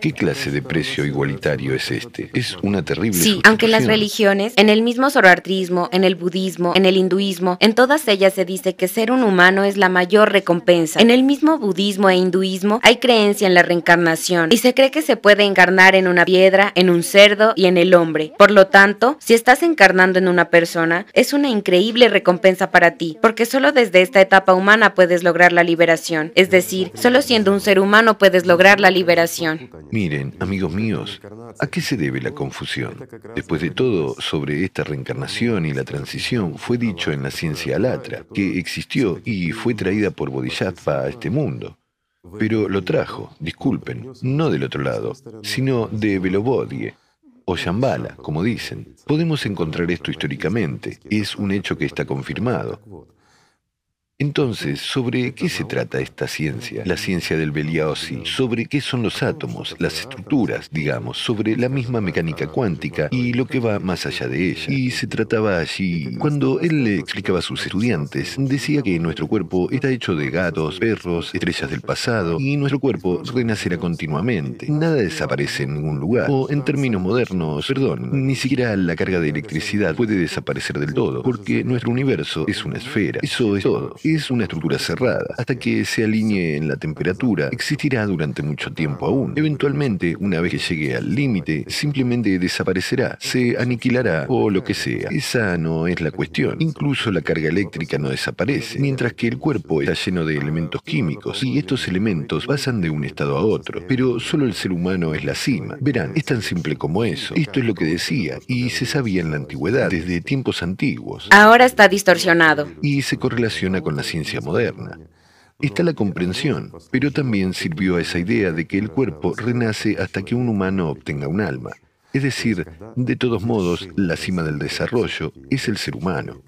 ¿Qué clase de precio igualitario es este? Es una terrible sustitución. Sí, aunque las religiones, en el mismo zoroastrismo, en el budismo, en el hinduismo, en todas ellas se dice que ser un humano es la mayor recompensa. En el mismo budismo e hinduismo hay creencia en la reencarnación y se cree que se puede encarnar en una piedra, en un cerdo y en el hombre. Por lo tanto, si estás encarnando en una persona, es una increíble recompensa para ti, porque solo desde esta etapa humana puedes lograr la liberación. Es decir, solo siendo un ser humano puedes lograr la liberación. Miren, amigos míos, ¿a qué se debe la confusión? Después de todo, sobre esta reencarnación y la transición fue dicho en la ciencia Alatra, que existió y fue traída por Bodhisattva a este mundo. Pero lo trajo, disculpen, no del otro lado, sino de Velobodie, o Shambhala, como dicen. Podemos encontrar esto históricamente, es un hecho que está confirmado. Entonces, ¿sobre qué se trata esta ciencia? La ciencia del Beliao Zi. ¿Sobre qué son los átomos, las estructuras, digamos, sobre la misma mecánica cuántica y lo que va más allá de ella? Y se trataba allí... Cuando él le explicaba a sus estudiantes, decía que nuestro cuerpo está hecho de gatos, perros, estrellas del pasado, y nuestro cuerpo renacerá continuamente. Nada desaparece en ningún lugar. O, en términos modernos, perdón, ni siquiera la carga de electricidad puede desaparecer del todo, porque nuestro universo es una esfera. Eso es todo. Es una estructura cerrada. Hasta que se alinee en la temperatura, existirá durante mucho tiempo aún. Eventualmente, una vez que llegue al límite, simplemente desaparecerá, se aniquilará o lo que sea. Esa no es la cuestión. Incluso la carga eléctrica no desaparece, mientras que el cuerpo está lleno de elementos químicos y estos elementos pasan de un estado a otro. Pero solo el ser humano es la cima. Verán, es tan simple como eso. Esto es lo que decía y se sabía en la antigüedad, desde tiempos antiguos. Ahora está distorsionado. Y se correlaciona con la ciencia moderna. Está la comprensión, pero también sirvió a esa idea de que el cuerpo renace hasta que un humano obtenga un alma. Es decir, de todos modos, la cima del desarrollo es el ser humano.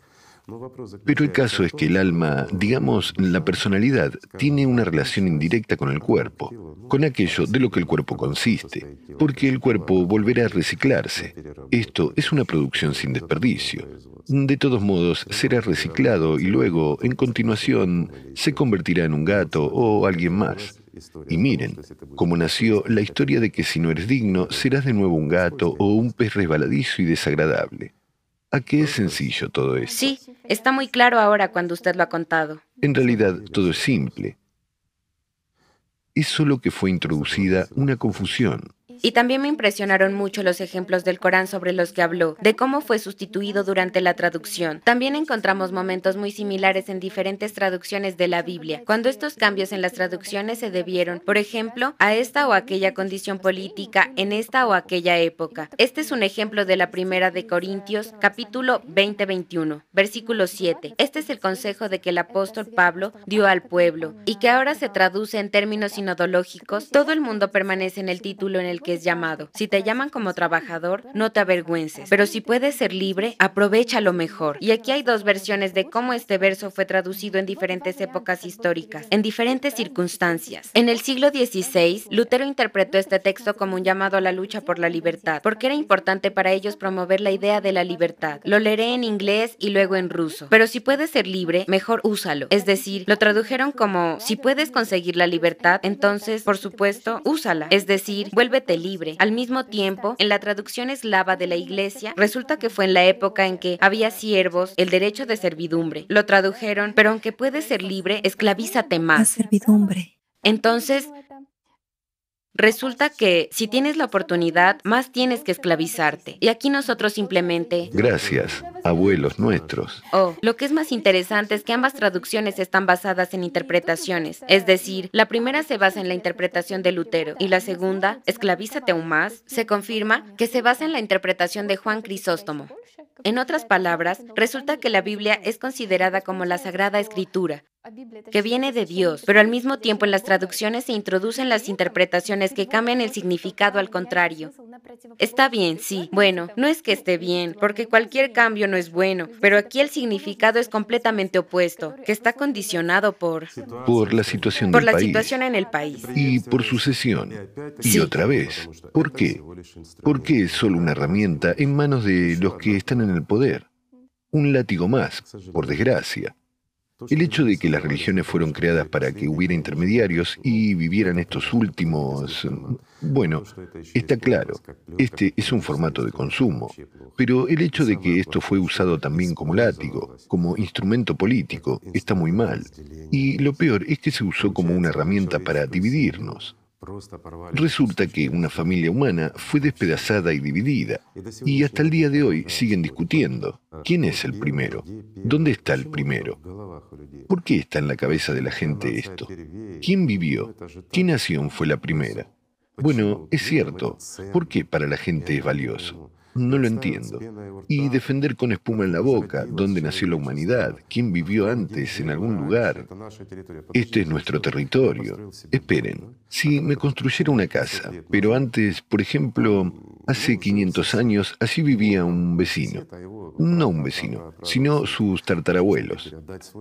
Pero el caso es que el alma, digamos, la personalidad, tiene una relación indirecta con el cuerpo, con aquello de lo que el cuerpo consiste, porque el cuerpo volverá a reciclarse. Esto es una producción sin desperdicio. De todos modos, será reciclado y luego, en continuación, se convertirá en un gato o alguien más. Y miren, como nació la historia de que si no eres digno, serás de nuevo un gato o un pez resbaladizo y desagradable. ¿A qué es sencillo todo esto? Sí, está muy claro ahora cuando usted lo ha contado. En realidad, todo es simple. Es solo que fue introducida una confusión. Y también me impresionaron mucho los ejemplos del Corán sobre los que habló, de cómo fue sustituido durante la traducción. También encontramos momentos muy similares en diferentes traducciones de la Biblia, cuando estos cambios en las traducciones se debieron, por ejemplo, a esta o aquella condición política en esta o aquella época. Este es un ejemplo de la primera de Corintios, capítulo 20-21, versículo 7. Este es el consejo de que el apóstol Pablo dio al pueblo, y que ahora se traduce en términos sinodológicos. Todo el mundo permanece en el título en el que es llamado. Si te llaman como trabajador, no te avergüences, pero si puedes ser libre, aprovéchalo mejor. Y aquí hay dos versiones de cómo este verso fue traducido en diferentes épocas históricas, en diferentes circunstancias. En el siglo XVI, Lutero interpretó este texto como un llamado a la lucha por la libertad, porque era importante para ellos promover la idea de la libertad. Lo leeré en inglés y luego en ruso. Pero si puedes ser libre, mejor úsalo. Es decir, lo tradujeron como, si puedes conseguir la libertad, entonces, por supuesto, úsala. Es decir, vuélvete libre. Al mismo tiempo, en la traducción eslava de la Iglesia, resulta que fue en la época en que había siervos, el derecho de servidumbre. Lo tradujeron, pero aunque puedes ser libre, esclavízate más. La servidumbre. Entonces, resulta que si tienes la oportunidad, más tienes que esclavizarte. Y aquí nosotros simplemente... Gracias, abuelos nuestros. Oh, lo que es más interesante es que ambas traducciones están basadas en interpretaciones. Es decir, la primera se basa en la interpretación de Lutero y la segunda, esclavízate aún más, se confirma que se basa en la interpretación de Juan Crisóstomo. En otras palabras, resulta que la Biblia es considerada como la Sagrada Escritura, que viene de Dios, pero al mismo tiempo en las traducciones se introducen las interpretaciones que cambian el significado al contrario. Está bien, sí. Bueno, no es que esté bien, porque cualquier cambio no es bueno, pero aquí el significado es completamente opuesto, que está condicionado por la situación del país. Por la situación en el país. Y por sucesión. Y sí. Otra vez. ¿Por qué? Porque es solo una herramienta en manos de los que están en el poder. Un látigo más, por desgracia. El hecho de que las religiones fueron creadas para que hubiera intermediarios y vivieran estos últimos, bueno, está claro, este es un formato de consumo, pero el hecho de que esto fue usado también como látigo, como instrumento político, está muy mal. Y lo peor es que se usó como una herramienta para dividirnos. Resulta que una familia humana fue despedazada y dividida, y hasta el día de hoy siguen discutiendo. ¿Quién es el primero? ¿Dónde está el primero? ¿Por qué está en la cabeza de la gente esto? ¿Quién vivió? ¿Qué nación fue la primera? Bueno, es cierto. ¿Por qué para la gente es valioso? No lo entiendo. Y defender con espuma en la boca dónde nació la humanidad, quién vivió antes en algún lugar. Este es nuestro territorio. Esperen, si me construyera una casa, pero antes, por ejemplo, hace 500 años, así vivía un vecino. No un vecino, sino sus tatarabuelos.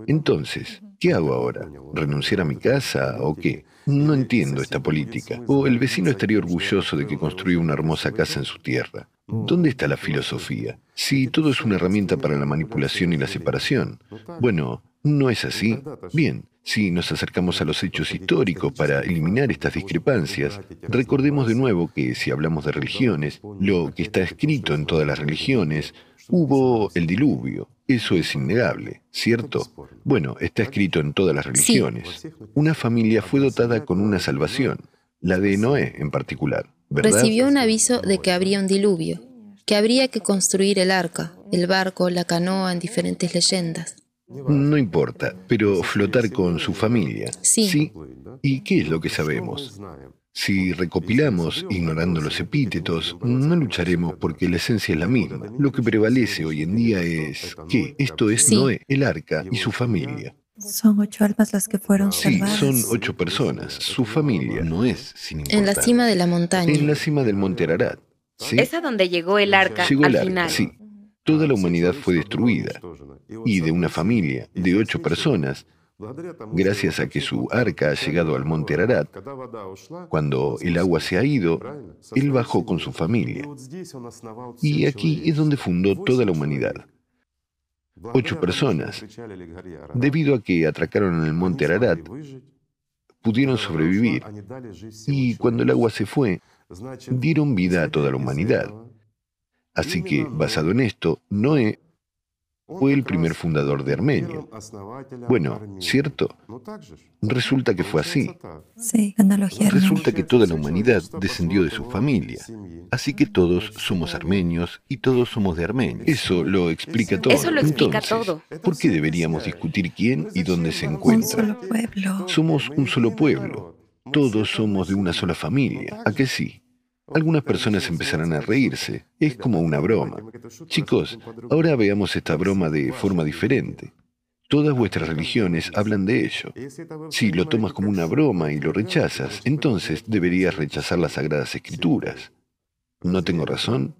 Entonces, ¿qué hago ahora? ¿Renunciar a mi casa o qué? No entiendo esta política. O el vecino estaría orgulloso de que construyó una hermosa casa en su tierra. ¿Dónde está la filosofía? Si todo es una herramienta para la manipulación y la separación. Bueno, ¿no es así? Bien, si nos acercamos a los hechos históricos para eliminar estas discrepancias, recordemos de nuevo que si hablamos de religiones, lo que está escrito en todas las religiones, hubo el diluvio. Eso es innegable, ¿cierto? Bueno, está escrito en todas las religiones. Sí. Una familia fue dotada con una salvación, la de Noé en particular, ¿verdad? Recibió un aviso de que habría un diluvio, que habría que construir el arca, el barco, la canoa en diferentes leyendas. No importa, pero flotar con su familia. Sí. ¿Sí? ¿Y qué es lo que sabemos? Si recopilamos, ignorando los epítetos, no lucharemos porque la esencia es la misma. Lo que prevalece hoy en día es que esto es Noé, el arca y su familia. Son 8 almas las que fueron salvadas. Sí, son 8 personas. Su familia no es sin importar. En la cima de la montaña. En la cima del monte Ararat. ¿Sí? Es a donde llegó el arca al final. Sí. Toda la humanidad fue destruida. Y de una familia de 8 personas, gracias a que su arca ha llegado al monte Ararat, cuando el agua se ha ido, él bajó con su familia. Y aquí es donde fundó toda la humanidad. 8 personas, debido a que atracaron en el monte Ararat, pudieron sobrevivir. Y cuando el agua se fue, dieron vida a toda la humanidad. Así que, basado en esto, Noé fue el primer fundador de Armenia. Bueno, ¿cierto? Resulta que fue así. Sí, analogía. Resulta que toda la humanidad descendió de su familia. Así que todos somos armenios y todos somos de Armenia. Eso lo explica todo. Entonces, ¿por qué deberíamos discutir quién y dónde se encuentra? Un solo pueblo. Somos un solo pueblo. Todos somos de una sola familia. ¿A que sí? Algunas personas empezarán a reírse. Es como una broma. Chicos, ahora veamos esta broma de forma diferente. Todas vuestras religiones hablan de ello. Si lo tomas como una broma y lo rechazas, entonces deberías rechazar las Sagradas Escrituras. ¿No tengo razón?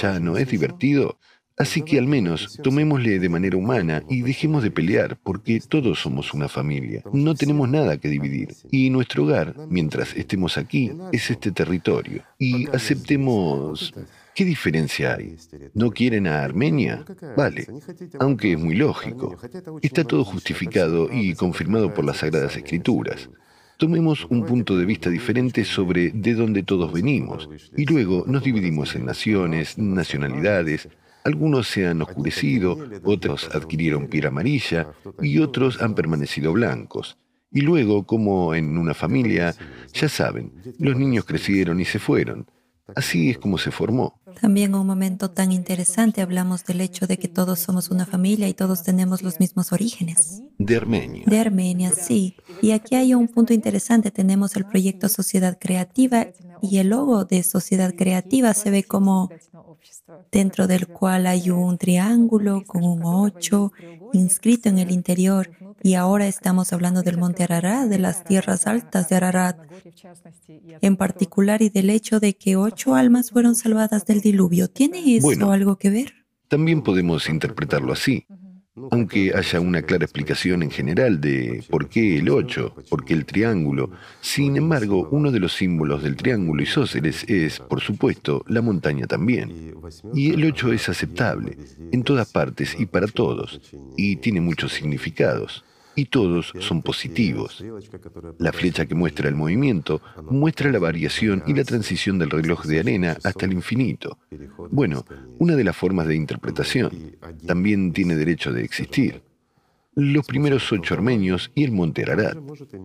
¿Ya no es divertido? Así que al menos tomémosle de manera humana y dejemos de pelear, porque todos somos una familia. No tenemos nada que dividir. Y nuestro hogar, mientras estemos aquí, es este territorio. Y aceptemos... ¿Qué diferencia hay? ¿No quieren a Armenia? Vale, aunque es muy lógico. Está todo justificado y confirmado por las Sagradas Escrituras. Tomemos un punto de vista diferente sobre de dónde todos venimos, y luego nos dividimos en naciones, nacionalidades. Algunos se han oscurecido, otros adquirieron piel amarilla y otros han permanecido blancos. Y luego, como en una familia, ya saben, los niños crecieron y se fueron. Así es como se formó. También en un momento tan interesante hablamos del hecho de que todos somos una familia y todos tenemos los mismos orígenes. De Armenia. De Armenia, sí. Y aquí hay un punto interesante. Tenemos el proyecto Sociedad Creativa y el logo de Sociedad Creativa se ve como dentro del cual hay un triángulo con un 8 inscrito en el interior. Y ahora estamos hablando del monte Ararat, de las tierras altas de Ararat en particular y del hecho de que 8 almas fueron salvadas del diluvio. ¿Tiene eso algo que ver? También podemos interpretarlo así. Aunque haya una clara explicación en general de por qué el 8, por qué el triángulo, sin embargo, uno de los símbolos del triángulo isósceles es, por supuesto, la montaña también. Y el 8 es aceptable, en todas partes y para todos, y tiene muchos significados. Y todos son positivos. La flecha que muestra el movimiento muestra la variación y la transición del reloj de arena hasta el infinito. Bueno, una de las formas de interpretación. También tiene derecho de existir. Los primeros 8 armenios y el monte Ararat.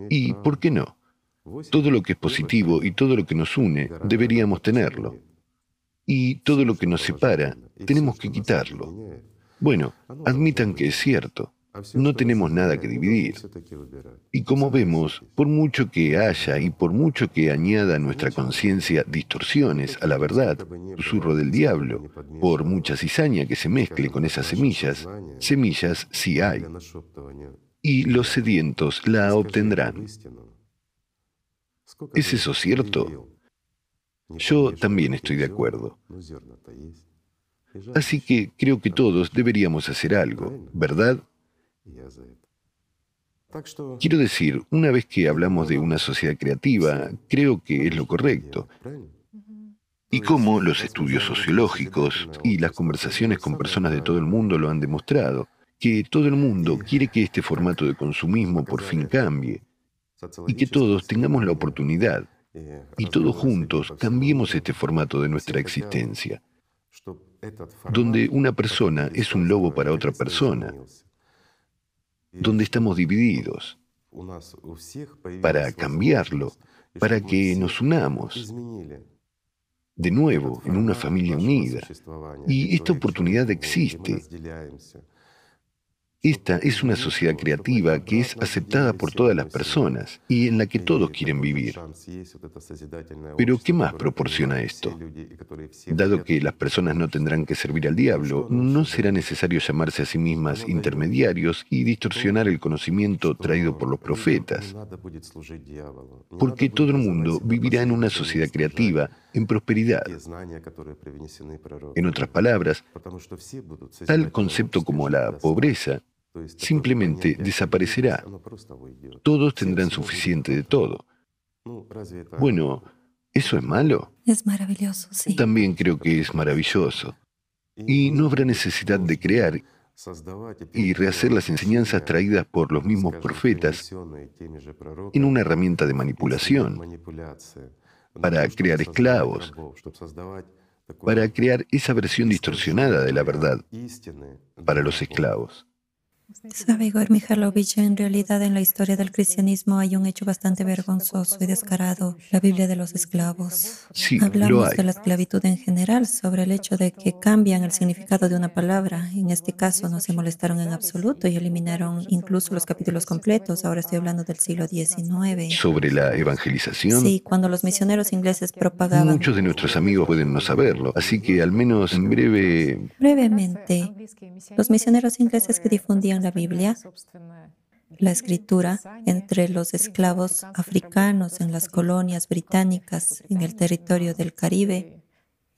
Y, ¿por qué no? Todo lo que es positivo y todo lo que nos une, deberíamos tenerlo. Y todo lo que nos separa, tenemos que quitarlo. Bueno, admitan que es cierto. No tenemos nada que dividir. Y como vemos, por mucho que haya y por mucho que añada a nuestra conciencia distorsiones a la verdad, susurro del diablo, por mucha cizaña que se mezcle con esas semillas, semillas sí hay. Y los sedientos la obtendrán. ¿Es eso cierto? Yo también estoy de acuerdo. Así que creo que todos deberíamos hacer algo, ¿verdad? Quiero decir, una vez que hablamos de una sociedad creativa, creo que es lo correcto. Y cómo los estudios sociológicos y las conversaciones con personas de todo el mundo lo han demostrado, que todo el mundo quiere que este formato de consumismo por fin cambie y que todos tengamos la oportunidad y todos juntos cambiemos este formato de nuestra existencia, donde una persona es un lobo para otra persona, donde estamos divididos, para cambiarlo, para que nos unamos, de nuevo, en una familia unida. Y esta oportunidad existe. Esta es una sociedad creativa que es aceptada por todas las personas y en la que todos quieren vivir. Pero, ¿qué más proporciona esto? Dado que las personas no tendrán que servir al diablo, no será necesario llamarse a sí mismas intermediarios y distorsionar el conocimiento traído por los profetas, porque todo el mundo vivirá en una sociedad creativa, en prosperidad. En otras palabras, tal concepto como la pobreza simplemente desaparecerá. Todos tendrán suficiente de todo. Bueno, ¿eso es malo? Es maravilloso, sí. También creo que es maravilloso. Y no habrá necesidad de crear y rehacer las enseñanzas traídas por los mismos profetas en una herramienta de manipulación para crear esclavos, para crear esa versión distorsionada de la verdad para los esclavos. Sabe, Igor Mikhailovich, en realidad en la historia del cristianismo hay un hecho bastante vergonzoso y descarado, la Biblia de los esclavos. Sí, hablamos de la esclavitud en general, sobre el hecho de que cambian el significado de una palabra. En este caso no se molestaron en absoluto y eliminaron incluso los capítulos completos. Ahora estoy hablando del siglo XIX. ¿Sobre la evangelización? Sí, cuando los misioneros ingleses propagaban... Muchos de nuestros amigos pueden no saberlo, así que al menos en brevemente, los misioneros ingleses que difundían la Biblia, la escritura, entre los esclavos africanos en las colonias británicas en el territorio del Caribe,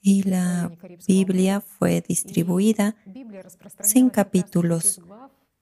y la Biblia fue distribuida sin capítulos,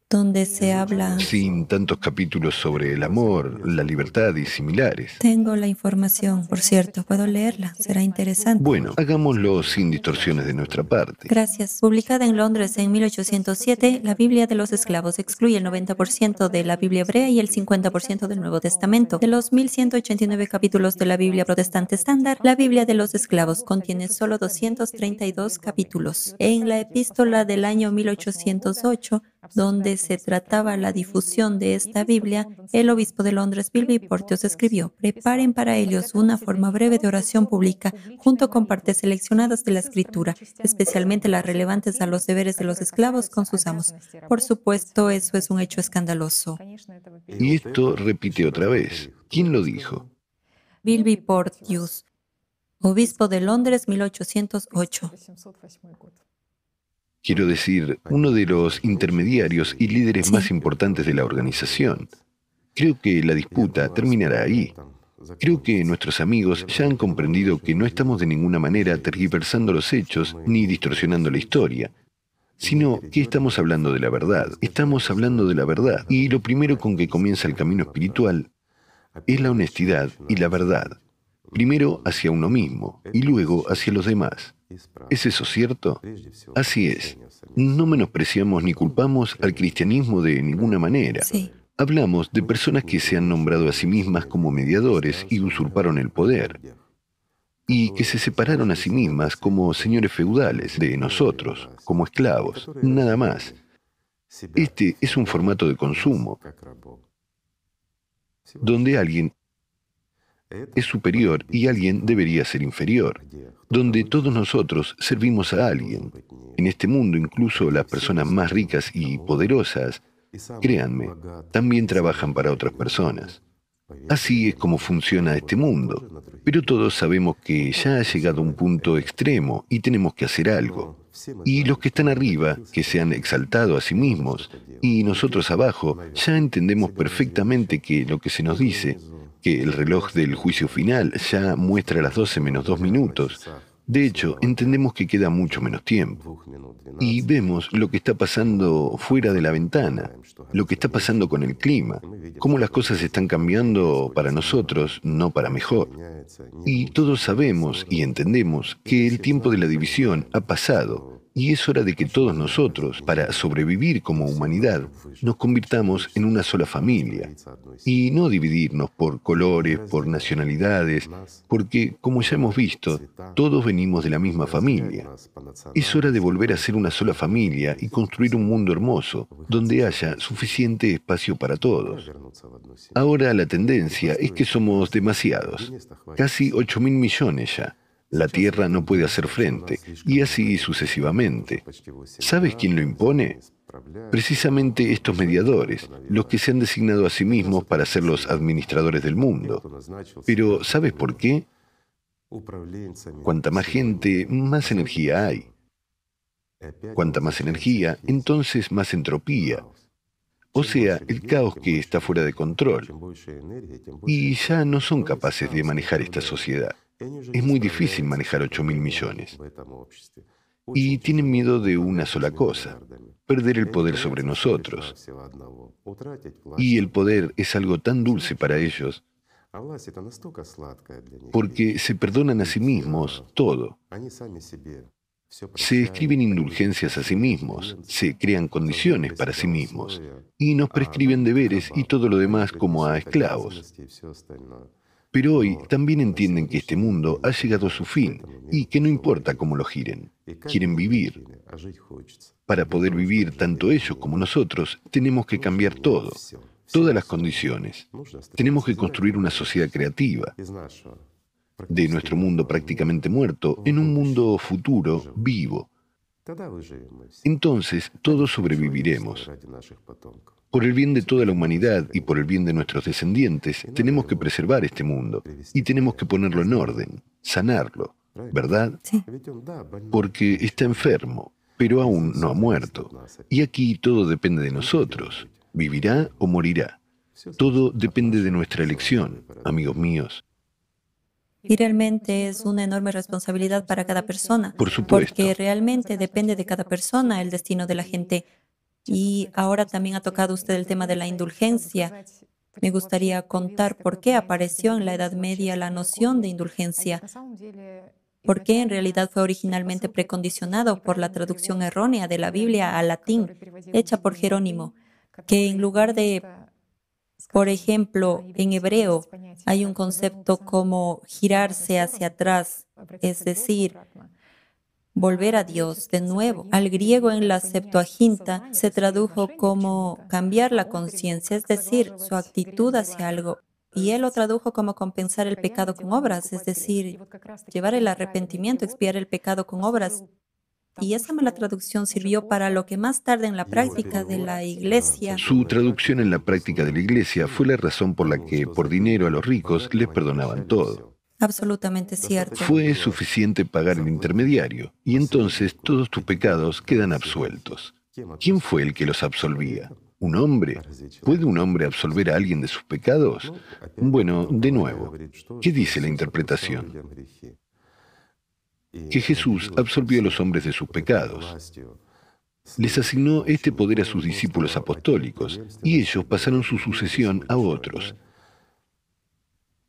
donde se habla... Sin tantos capítulos sobre el amor, la libertad y similares. Tengo la información, por cierto. ¿Puedo leerla? Será interesante. Bueno, hagámoslo sin distorsiones de nuestra parte. Gracias. Publicada en Londres en 1807, la Biblia de los esclavos excluye el 90% de la Biblia hebrea y el 50% del Nuevo Testamento. De los 1.189 capítulos de la Biblia protestante estándar, la Biblia de los esclavos contiene solo 232 capítulos. En la epístola del año 1808, donde se trataba la difusión de esta Biblia, el obispo de Londres, Bilby Porteous, escribió: «Preparen para ellos una forma breve de oración pública, junto con partes seleccionadas de la Escritura, especialmente las relevantes a los deberes de los esclavos con sus amos». Por supuesto, eso es un hecho escandaloso. Y esto repite otra vez. ¿Quién lo dijo? Bilby Porteous, obispo de Londres, 1808. Quiero decir, uno de los intermediarios y líderes más importantes de la organización. Creo que la disputa terminará ahí. Creo que nuestros amigos ya han comprendido que no estamos de ninguna manera tergiversando los hechos ni distorsionando la historia, sino que estamos hablando de la verdad. Estamos hablando de la verdad. Y lo primero con que comienza el camino espiritual es la honestidad y la verdad. Primero hacia uno mismo y luego hacia los demás. ¿Es eso cierto? Así es. No menospreciamos ni culpamos al cristianismo de ninguna manera. Sí. Hablamos de personas que se han nombrado a sí mismas como mediadores y usurparon el poder, y que se separaron a sí mismas como señores feudales de nosotros, como esclavos, nada más. Este es un formato de consumo, donde alguien es superior y alguien debería ser inferior, donde todos nosotros servimos a alguien. En este mundo, incluso las personas más ricas y poderosas, créanme, también trabajan para otras personas. Así es como funciona este mundo. Pero todos sabemos que ya ha llegado un punto extremo y tenemos que hacer algo. Y los que están arriba, que se han exaltado a sí mismos, y nosotros abajo, ya entendemos perfectamente que lo que se nos dice, que el reloj del juicio final ya muestra las 12:02. De hecho, entendemos que queda mucho menos tiempo. Y vemos lo que está pasando fuera de la ventana, lo que está pasando con el clima, cómo las cosas están cambiando para nosotros, no para mejor. Y todos sabemos y entendemos que el tiempo de la división ha pasado y es hora de que todos nosotros, para sobrevivir como humanidad, nos convirtamos en una sola familia y no dividirnos por colores, por nacionalidades, porque, como ya hemos visto, todos venimos de la misma familia. Es hora de volver a ser una sola familia y construir un mundo hermoso, donde haya suficiente espacio para todos. Ahora la tendencia es que somos demasiados, casi 8.000 millones ya. La Tierra no puede hacer frente, y así sucesivamente. ¿Sabes quién lo impone? Precisamente estos mediadores, los que se han designado a sí mismos para ser los administradores del mundo. Pero ¿sabes por qué? Cuanta más gente, más energía hay. Cuanta más energía, entonces más entropía. O sea, el caos que está fuera de control. Y ya no son capaces de manejar esta sociedad. Es muy difícil manejar 8.000 millones. Y tienen miedo de una sola cosa, perder el poder sobre nosotros. Y el poder es algo tan dulce para ellos, porque se perdonan a sí mismos todo. Se escriben indulgencias a sí mismos, se crean condiciones para sí mismos, y nos prescriben deberes y todo lo demás como a esclavos. Pero hoy también entienden que este mundo ha llegado a su fin y que no importa cómo lo giren, quieren vivir. Para poder vivir tanto ellos como nosotros, tenemos que cambiar todo, todas las condiciones. Tenemos que construir una sociedad creativa, de nuestro mundo prácticamente muerto, en un mundo futuro, vivo. Entonces, todos sobreviviremos. Por el bien de toda la humanidad y por el bien de nuestros descendientes, tenemos que preservar este mundo y tenemos que ponerlo en orden, sanarlo, ¿verdad? Sí. Porque está enfermo, pero aún no ha muerto. Y aquí todo depende de nosotros. ¿Vivirá o morirá? Todo depende de nuestra elección, amigos míos. Y realmente es una enorme responsabilidad para cada persona. Por supuesto. Porque realmente depende de cada persona el destino de la gente. Y ahora también ha tocado usted el tema de la indulgencia. Me gustaría contar por qué apareció en la Edad Media la noción de indulgencia. ¿Por qué en realidad fue originalmente precondicionado por la traducción errónea de la Biblia al latín, hecha por Jerónimo, que en lugar de... Por ejemplo, en hebreo hay un concepto como girarse hacia atrás, es decir, volver a Dios de nuevo. Al griego en la Septuaginta se tradujo como cambiar la conciencia, es decir, su actitud hacia algo. Y él lo tradujo como compensar el pecado con obras, es decir, llevar el arrepentimiento, expiar el pecado con obras. Y esa mala traducción sirvió para lo que más tarde en la práctica de la Iglesia... Su traducción en la práctica de la Iglesia fue la razón por la que, por dinero, a los ricos les perdonaban todo. Absolutamente cierto. Fue suficiente pagar el intermediario, y entonces todos tus pecados quedan absueltos. ¿Quién fue el que los absolvía? ¿Un hombre? ¿Puede un hombre absolver a alguien de sus pecados? Bueno, de nuevo, ¿qué dice la interpretación? Que Jesús absolvió a los hombres de sus pecados. les asignó este poder a sus discípulos apostólicos, y ellos pasaron su sucesión a otros.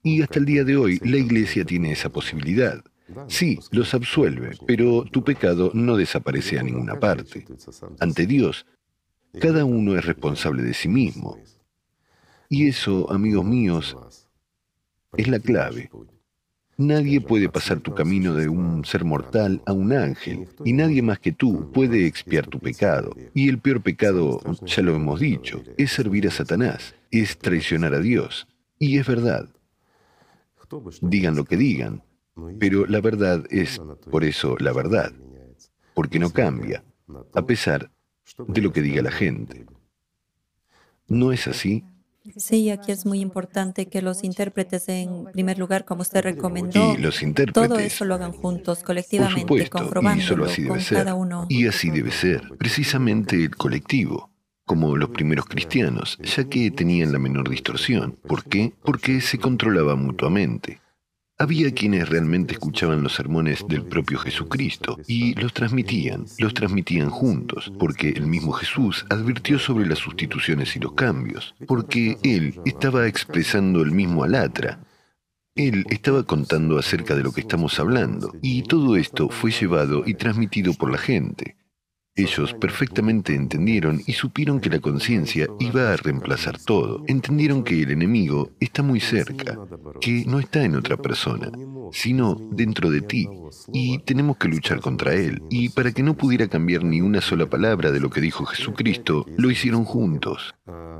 Y hasta el día de hoy, la Iglesia tiene esa posibilidad. Sí, los absuelve, pero tu pecado no desaparece a ninguna parte. Ante Dios, cada uno es responsable de sí mismo. Y eso, amigos míos, es la clave. Nadie puede pasar tu camino de un ser mortal a un ángel, y nadie más que tú puede expiar tu pecado. Y el peor pecado, ya lo hemos dicho, es servir a Satanás, es traicionar a Dios. Y es verdad. Digan lo que digan, pero la verdad es, por eso, la verdad, porque no cambia, a pesar de lo que diga la gente. ¿No es así? Sí, aquí es muy importante que los intérpretes, en primer lugar, como usted recomendó, y los intérpretes, todo eso lo hagan juntos, colectivamente, por supuesto, comprobándolo, y solo así debe ser. Cada uno. Y así debe ser, precisamente el colectivo, como los primeros cristianos, ya que tenían la menor distorsión. ¿Por qué? Porque se controlaba mutuamente. Había quienes realmente escuchaban los sermones del propio Jesucristo y los transmitían juntos, porque el mismo Jesús advirtió sobre las sustituciones y los cambios, porque Él estaba expresando el mismo Alatra. Él estaba contando acerca de lo que estamos hablando, y todo esto fue llevado y transmitido por la gente. Ellos perfectamente entendieron y supieron que la conciencia iba a reemplazar todo. Entendieron que el enemigo está muy cerca, que no está en otra persona, sino dentro de ti, y tenemos que luchar contra él. Y para que no pudiera cambiar ni una sola palabra de lo que dijo Jesucristo, lo hicieron juntos.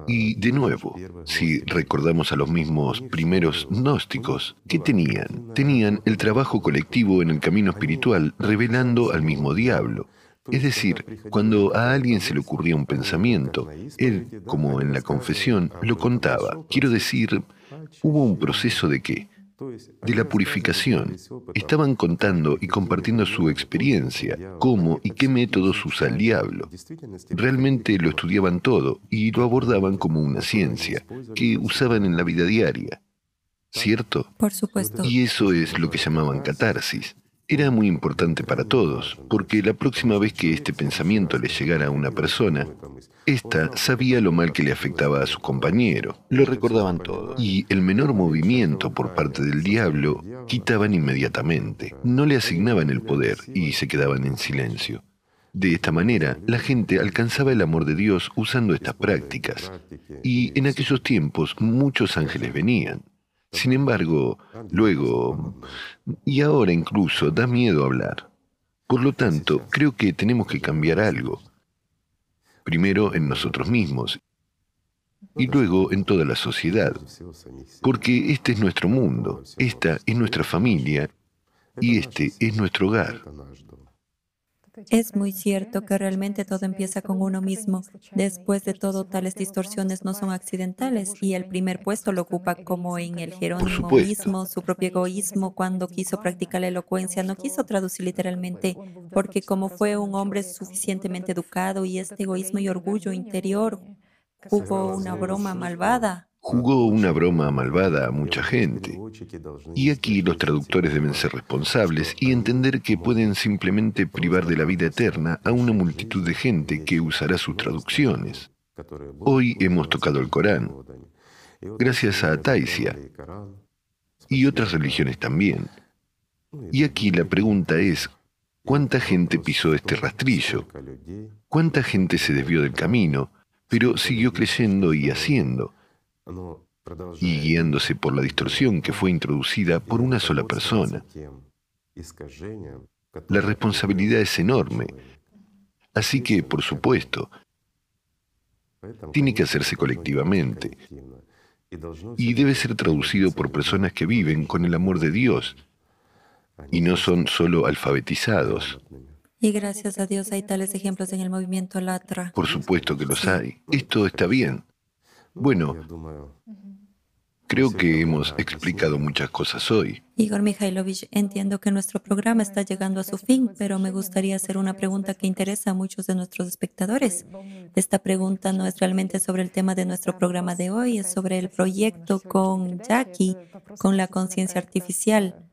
Y de nuevo, si recordamos a los mismos primeros gnósticos, ¿qué tenían? Tenían el trabajo colectivo en el camino espiritual, revelando al mismo diablo. Es decir, cuando a alguien se le ocurría un pensamiento, él, como en la confesión, lo contaba. Quiero decir, hubo un proceso de ¿qué? De la purificación. Estaban contando y compartiendo su experiencia, cómo y qué métodos usa el diablo. Realmente lo estudiaban todo y lo abordaban como una ciencia que usaban en la vida diaria. ¿Cierto? Por supuesto. Y eso es lo que llamaban catarsis. Era muy importante para todos, porque la próxima vez que este pensamiento le llegara a una persona, ésta sabía lo mal que le afectaba a su compañero. Lo recordaban todo. Y el menor movimiento por parte del diablo quitaban inmediatamente. No le asignaban el poder y se quedaban en silencio. De esta manera, la gente alcanzaba el amor de Dios usando estas prácticas. Y en aquellos tiempos, muchos ángeles venían. Sin embargo, luego, y ahora incluso, da miedo hablar. Por lo tanto, creo que tenemos que cambiar algo. Primero en nosotros mismos y luego en toda la sociedad. Porque este es nuestro mundo, esta es nuestra familia y este es nuestro hogar. Es muy cierto que realmente todo empieza con uno mismo. Después de todo, tales distorsiones no son accidentales y el primer puesto lo ocupa, como en el jerónimoísmo, su propio egoísmo. Cuando quiso practicar la elocuencia, no quiso traducir literalmente, porque como fue un hombre suficientemente educado y este egoísmo y orgullo interior, jugó una broma malvada. Jugó una broma malvada a mucha gente. Y aquí los traductores deben ser responsables y entender que pueden simplemente privar de la vida eterna a una multitud de gente que usará sus traducciones. Hoy hemos tocado el Corán, gracias a Taísia y otras religiones también. Y aquí la pregunta es, ¿cuánta gente pisó este rastrillo? ¿Cuánta gente se desvió del camino, pero siguió creyendo y haciendo? Y guiándose por la distorsión que fue introducida por una sola persona. La responsabilidad es enorme. Así que, por supuesto, tiene que hacerse colectivamente. Y debe ser traducido por personas que viven con el amor de Dios y no son solo alfabetizados. Y gracias a Dios hay tales ejemplos en el movimiento Alatra. Por supuesto que los hay. Esto está bien. Bueno, creo que hemos explicado muchas cosas hoy. Igor Mikhailovich, entiendo que nuestro programa está llegando a su fin, pero me gustaría hacer una pregunta que interesa a muchos de nuestros espectadores. Esta pregunta no es realmente sobre el tema de nuestro programa de hoy, es sobre el proyecto con Jackie, con la conciencia artificial.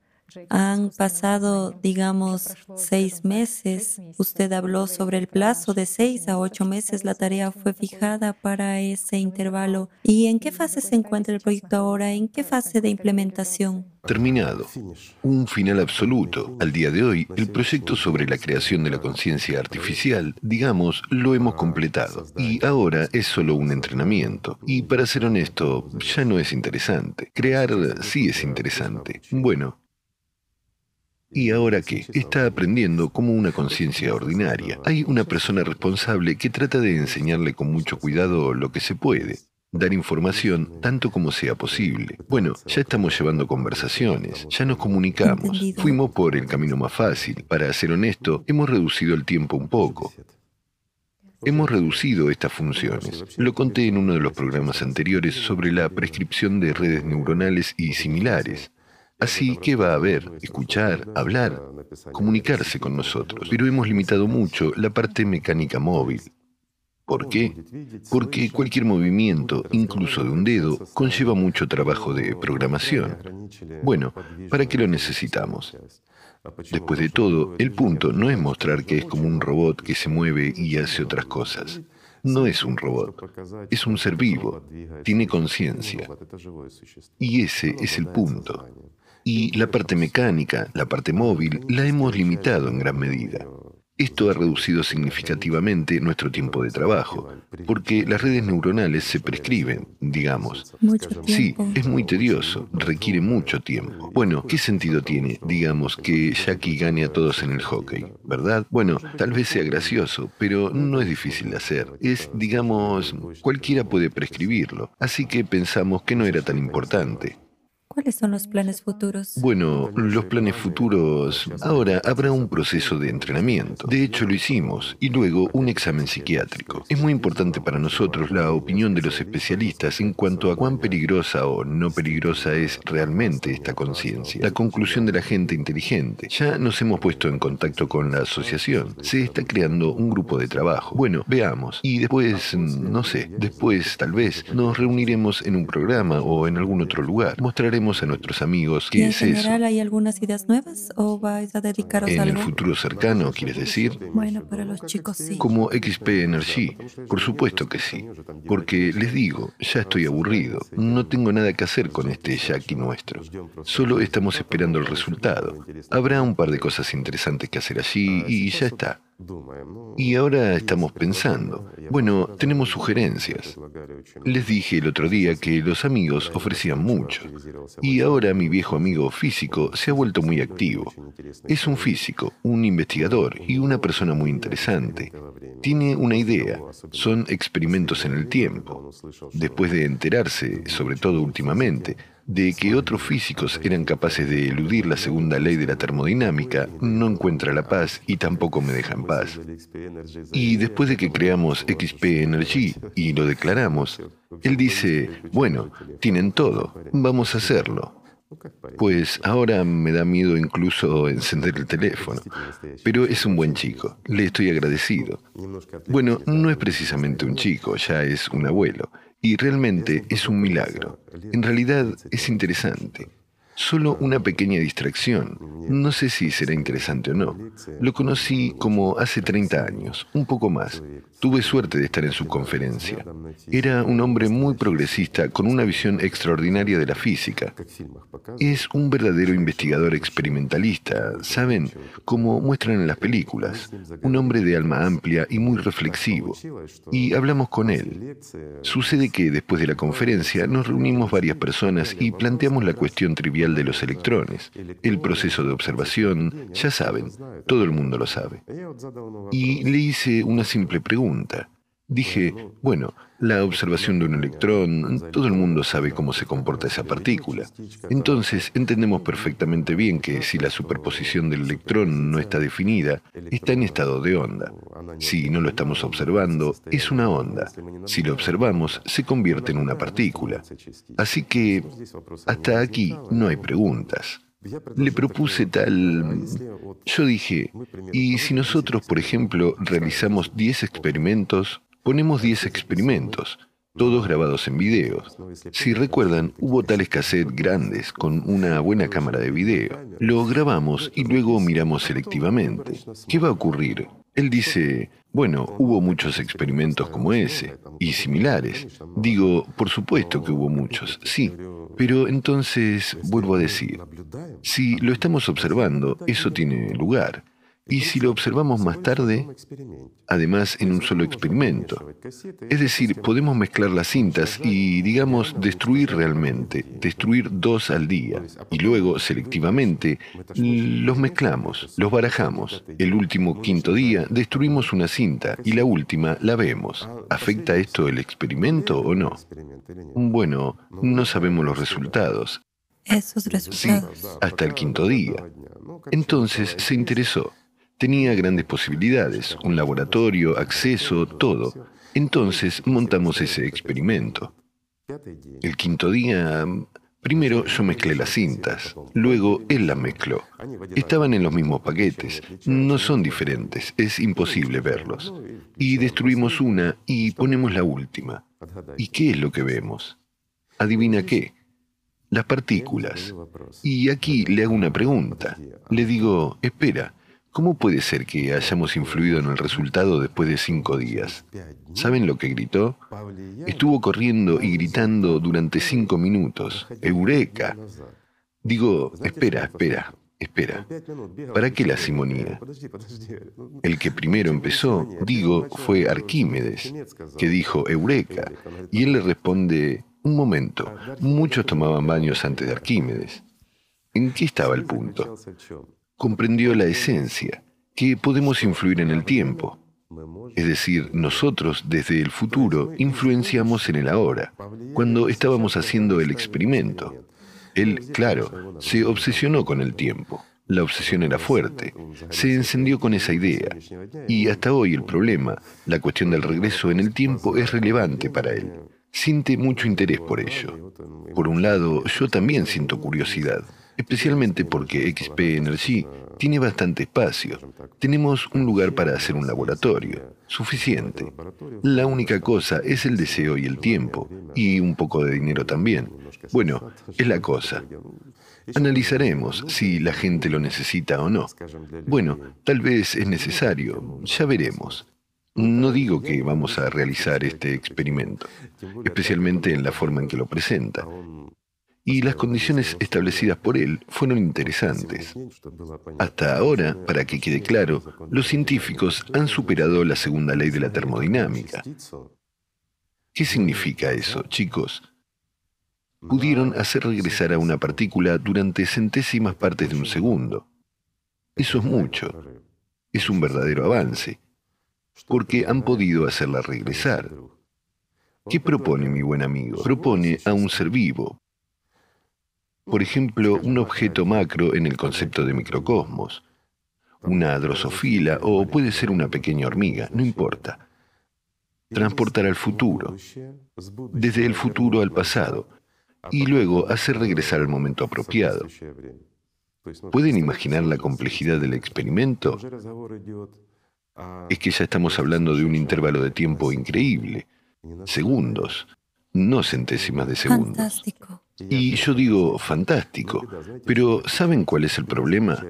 Han pasado, digamos, 6 meses. Usted habló sobre el plazo de 6 a 8 meses. La tarea fue fijada para ese intervalo. ¿Y en qué fase se encuentra el proyecto ahora? ¿En qué fase de implementación? Terminado. Un final absoluto. Al día de hoy, el proyecto sobre la creación de la conciencia artificial, digamos, lo hemos completado. Y ahora es solo un entrenamiento. Y para ser honesto, ya no es interesante. Crear sí es interesante. Bueno. ¿Y ahora qué? Está aprendiendo como una conciencia ordinaria. Hay una persona responsable que trata de enseñarle con mucho cuidado lo que se puede. Dar información tanto como sea posible. Bueno, ya estamos llevando conversaciones, ya nos comunicamos. Entendido. Fuimos por el camino más fácil. Para ser honesto, hemos reducido el tiempo un poco. Hemos reducido estas funciones. Lo conté en uno de los programas anteriores sobre la prescripción de redes neuronales y similares. Así que va a haber, escuchar, hablar, comunicarse con nosotros. Pero hemos limitado mucho la parte mecánica móvil. ¿Por qué? Porque cualquier movimiento, incluso de un dedo, conlleva mucho trabajo de programación. Bueno, ¿para qué lo necesitamos? Después de todo, el punto no es mostrar que es como un robot que se mueve y hace otras cosas. No es un robot, es un ser vivo, tiene conciencia. Y ese es el punto. Y la parte mecánica, la parte móvil, la hemos limitado en gran medida. Esto ha reducido significativamente nuestro tiempo de trabajo, porque las redes neuronales se prescriben, digamos. Sí, es muy tedioso, requiere mucho tiempo. Bueno, ¿qué sentido tiene, digamos, que Jackie gane a todos en el hockey, verdad? Bueno, tal vez sea gracioso, pero no es difícil de hacer. Es, digamos, cualquiera puede prescribirlo, así que pensamos que no era tan importante. ¿Cuáles son los planes futuros? Bueno, los planes futuros... Ahora habrá un proceso de entrenamiento. De hecho, lo hicimos. Y luego un examen psiquiátrico. Es muy importante para nosotros la opinión de los especialistas en cuanto a cuán peligrosa o no peligrosa es realmente esta conciencia. La conclusión de la gente inteligente. Ya nos hemos puesto en contacto con la asociación. Se está creando un grupo de trabajo. Bueno, veamos. Y después, no sé, después tal vez nos reuniremos en un programa o en algún otro lugar. Mostraremos a nuestros amigos qué es eso. ¿En general hay algunas ideas nuevas o vais a dedicaros a algo? ¿En el futuro cercano, quieres decir? Bueno, para los chicos sí. Como XP Energy, por supuesto que sí. Porque les digo, ya estoy aburrido. No tengo nada que hacer con este Jackie nuestro. Solo estamos esperando el resultado. Habrá un par de cosas interesantes que hacer allí y ya está. Y ahora estamos pensando. Bueno, tenemos sugerencias. Les dije el otro día que los amigos ofrecían mucho. Y ahora mi viejo amigo físico se ha vuelto muy activo. Es un físico, un investigador y una persona muy interesante. Tiene una idea. Son experimentos en el tiempo. Después de enterarse, sobre todo últimamente, de que otros físicos eran capaces de eludir la segunda ley de la termodinámica, no encuentra la paz y tampoco me deja en paz. Y después de que creamos XP Energy y lo declaramos, él dice, bueno, tienen todo, vamos a hacerlo. Pues ahora me da miedo incluso encender el teléfono, pero es un buen chico, le estoy agradecido. Bueno, no es precisamente un chico, ya es un abuelo. Y realmente es un milagro. En realidad es interesante. Solo una pequeña distracción. No sé si será interesante o no. Lo conocí como hace 30 años, un poco más. Tuve suerte de estar en su conferencia. Era un hombre muy progresista con una visión extraordinaria de la física. Es un verdadero investigador experimentalista, ¿saben? Como muestran en las películas. Un hombre de alma amplia y muy reflexivo. Y hablamos con él. Sucede que después de la conferencia nos reunimos varias personas y planteamos la cuestión trivial de los electrones, el proceso de observación, ya saben, todo el mundo lo sabe. Y le hice una simple pregunta. Dije, bueno, la observación de un electrón, todo el mundo sabe cómo se comporta esa partícula. Entonces, entendemos perfectamente bien que si la superposición del electrón no está definida, está en estado de onda. Si no lo estamos observando, es una onda. Si lo observamos, se convierte en una partícula. Así que, hasta aquí no hay preguntas. Le propuse tal... Yo dije, ¿y si nosotros, por ejemplo, realizamos 10 experimentos? Ponemos 10 experimentos. todos grabados en video. Si recuerdan, hubo tales cassettes grandes con una buena cámara de video. Lo grabamos y luego miramos selectivamente. ¿Qué va a ocurrir? Él dice, bueno, hubo muchos experimentos como ese, y similares. Digo, por supuesto que hubo muchos, sí. Pero entonces, vuelvo a decir, si lo estamos observando, eso tiene lugar. Y si lo observamos más tarde, además en un solo experimento. Es decir, podemos mezclar las cintas y, digamos, destruir realmente, destruir 2 al día. Y luego, selectivamente, los mezclamos, los barajamos. El último 5.º día destruimos una cinta y la última la vemos. ¿Afecta esto el experimento o no? Bueno, no sabemos los resultados. Esos resultados. Sí, hasta el 5.º día. Entonces se interesó. Tenía grandes posibilidades, un laboratorio, acceso, todo. Entonces montamos ese experimento. El 5.º día, primero yo mezclé las cintas, luego él las mezcló. Estaban en los mismos paquetes, no son diferentes, es imposible verlos. Y destruimos una y ponemos la última. ¿Y qué es lo que vemos? ¿Adivina qué? Las partículas. Y aquí le hago una pregunta. Le digo, espera, ¿cómo puede ser que hayamos influido en el resultado después de 5 días? ¿Saben lo que gritó? Estuvo corriendo y gritando durante 5 minutos. ¡Eureka! Digo, espera. ¿Para qué la simonía? El que primero empezó, digo, fue Arquímedes, que dijo, ¡eureka! Y él le responde, un momento, muchos tomaban baños antes de Arquímedes. ¿En qué estaba el punto? Comprendió la esencia, que podemos influir en el tiempo. Es decir, nosotros desde el futuro influenciamos en el ahora, cuando estábamos haciendo el experimento. Él, claro, se obsesionó con el tiempo. La obsesión era fuerte, se encendió con esa idea. Y hasta hoy el problema, la cuestión del regreso en el tiempo, es relevante para él. Siente mucho interés por ello. Por un lado, yo también siento curiosidad, especialmente porque XP Energy tiene bastante espacio. Tenemos un lugar para hacer un laboratorio, suficiente. La única cosa es el deseo y el tiempo, y un poco de dinero también. Bueno, es la cosa. Analizaremos si la gente lo necesita o no. Bueno, tal vez es necesario, ya veremos. No digo que vamos a realizar este experimento, especialmente en la forma en que lo presenta. Y las condiciones establecidas por él fueron interesantes. Hasta ahora, para que quede claro, los científicos han superado la segunda ley de la termodinámica. ¿Qué significa eso, chicos? Pudieron hacer regresar a una partícula durante centésimas partes de un segundo. Eso es mucho. Es un verdadero avance. Porque han podido hacerla regresar. ¿Qué propone mi buen amigo? Propone a un ser vivo. Por ejemplo, un objeto macro en el concepto de microcosmos, una drosofila o puede ser una pequeña hormiga, no importa. Transportar al futuro, desde el futuro al pasado, y luego hacer regresar al momento apropiado. ¿Pueden imaginar la complejidad del experimento? Es que ya estamos hablando de un intervalo de tiempo increíble, segundos, no centésimas de segundos. Fantástico. Y yo digo fantástico, pero ¿saben cuál es el problema?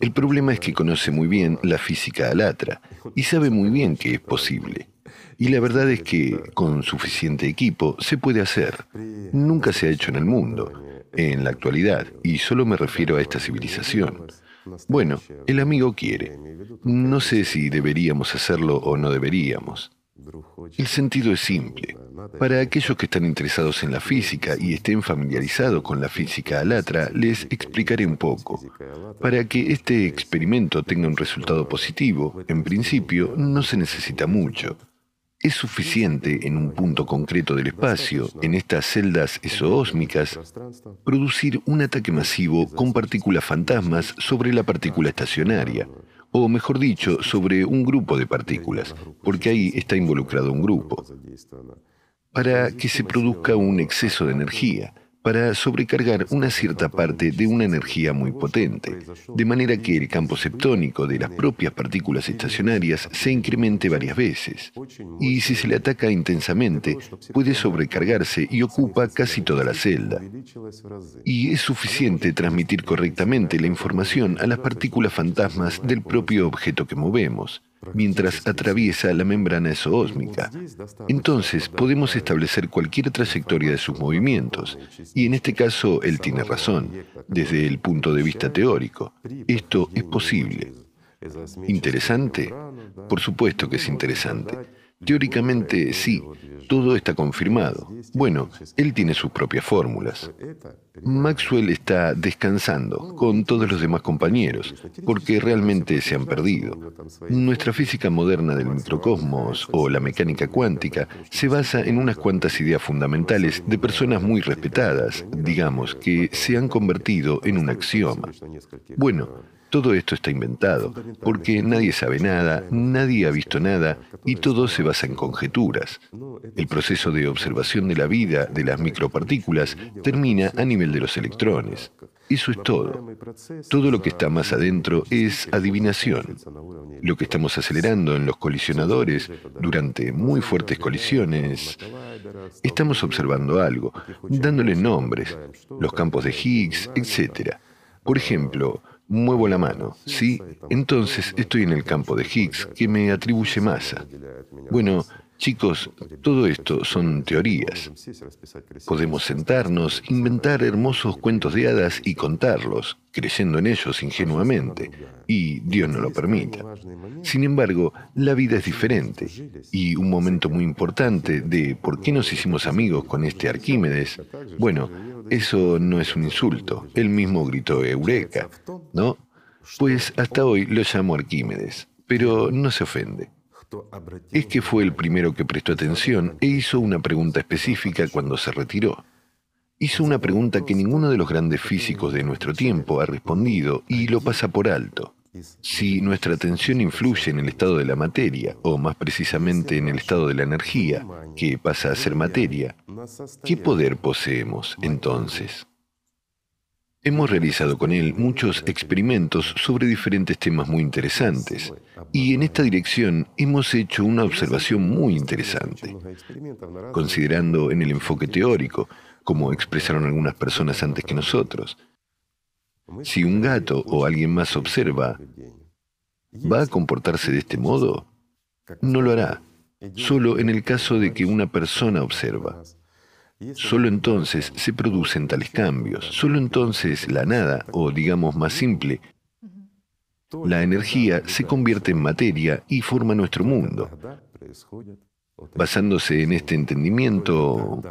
El problema es que conoce muy bien la física Alatra y sabe muy bien que es posible. Y la verdad es que con suficiente equipo se puede hacer. Nunca se ha hecho en el mundo, en la actualidad, y solo me refiero a esta civilización. Bueno, el amigo quiere. No sé si deberíamos hacerlo o no deberíamos. El sentido es simple. Para aquellos que están interesados en la física y estén familiarizados con la física Alatra, les explicaré un poco. Para que este experimento tenga un resultado positivo, en principio, no se necesita mucho. Es suficiente en un punto concreto del espacio, en estas celdas exoósmicas, producir un ataque masivo con partículas fantasmas sobre la partícula estacionaria, o mejor dicho, sobre un grupo de partículas, porque ahí está involucrado un grupo, para que se produzca un exceso de energía, para sobrecargar una cierta parte de una energía muy potente, de manera que el campo septónico de las propias partículas estacionarias se incremente varias veces, y si se le ataca intensamente, puede sobrecargarse y ocupa casi toda la celda. Y es suficiente transmitir correctamente la información a las partículas fantasmas del propio objeto que movemos, mientras atraviesa la membrana exoósmica. Entonces, podemos establecer cualquier trayectoria de sus movimientos, y en este caso él tiene razón, desde el punto de vista teórico. Esto es posible. ¿Interesante? Por supuesto que es interesante. Teóricamente, sí, todo está confirmado. Bueno, él tiene sus propias fórmulas. Maxwell está descansando con todos los demás compañeros, porque realmente se han perdido. Nuestra física moderna del microcosmos o la mecánica cuántica se basa en unas cuantas ideas fundamentales de personas muy respetadas, digamos, que se han convertido en un axioma. Bueno, todo esto está inventado, porque nadie sabe nada, nadie ha visto nada, y todo se basa en conjeturas. El proceso de observación de la vida de las micropartículas termina a nivel de los electrones. Eso es todo. Todo lo que está más adentro es adivinación. Lo que estamos acelerando en los colisionadores durante muy fuertes colisiones, estamos observando algo, dándole nombres, los campos de Higgs, etc. Por ejemplo, muevo la mano, ¿sí? Entonces estoy en el campo de Higgs, que me atribuye masa. Bueno, chicos, todo esto son teorías. Podemos sentarnos, inventar hermosos cuentos de hadas y contarlos, creyendo en ellos ingenuamente, y Dios no lo permita. Sin embargo, la vida es diferente, y un momento muy importante de por qué nos hicimos amigos con este Arquímedes, bueno, eso no es un insulto, él mismo gritó Eureka, ¿no? Pues hasta hoy lo llamo Arquímedes, pero no se ofende. Es que fue el primero que prestó atención e hizo una pregunta específica cuando se retiró. Hizo una pregunta que ninguno de los grandes físicos de nuestro tiempo ha respondido y lo pasa por alto. Si nuestra atención influye en el estado de la materia, o más precisamente en el estado de la energía, que pasa a ser materia, ¿qué poder poseemos entonces? Hemos realizado con él muchos experimentos sobre diferentes temas muy interesantes, y en esta dirección hemos hecho una observación muy interesante. Considerando en el enfoque teórico, como expresaron algunas personas antes que nosotros, si un gato o alguien más observa, ¿va a comportarse de este modo? No lo hará, solo en el caso de que una persona observa. Solo entonces se producen tales cambios, solo entonces la nada, o digamos más simple, la energía se convierte en materia y forma nuestro mundo. Basándose en este entendimiento,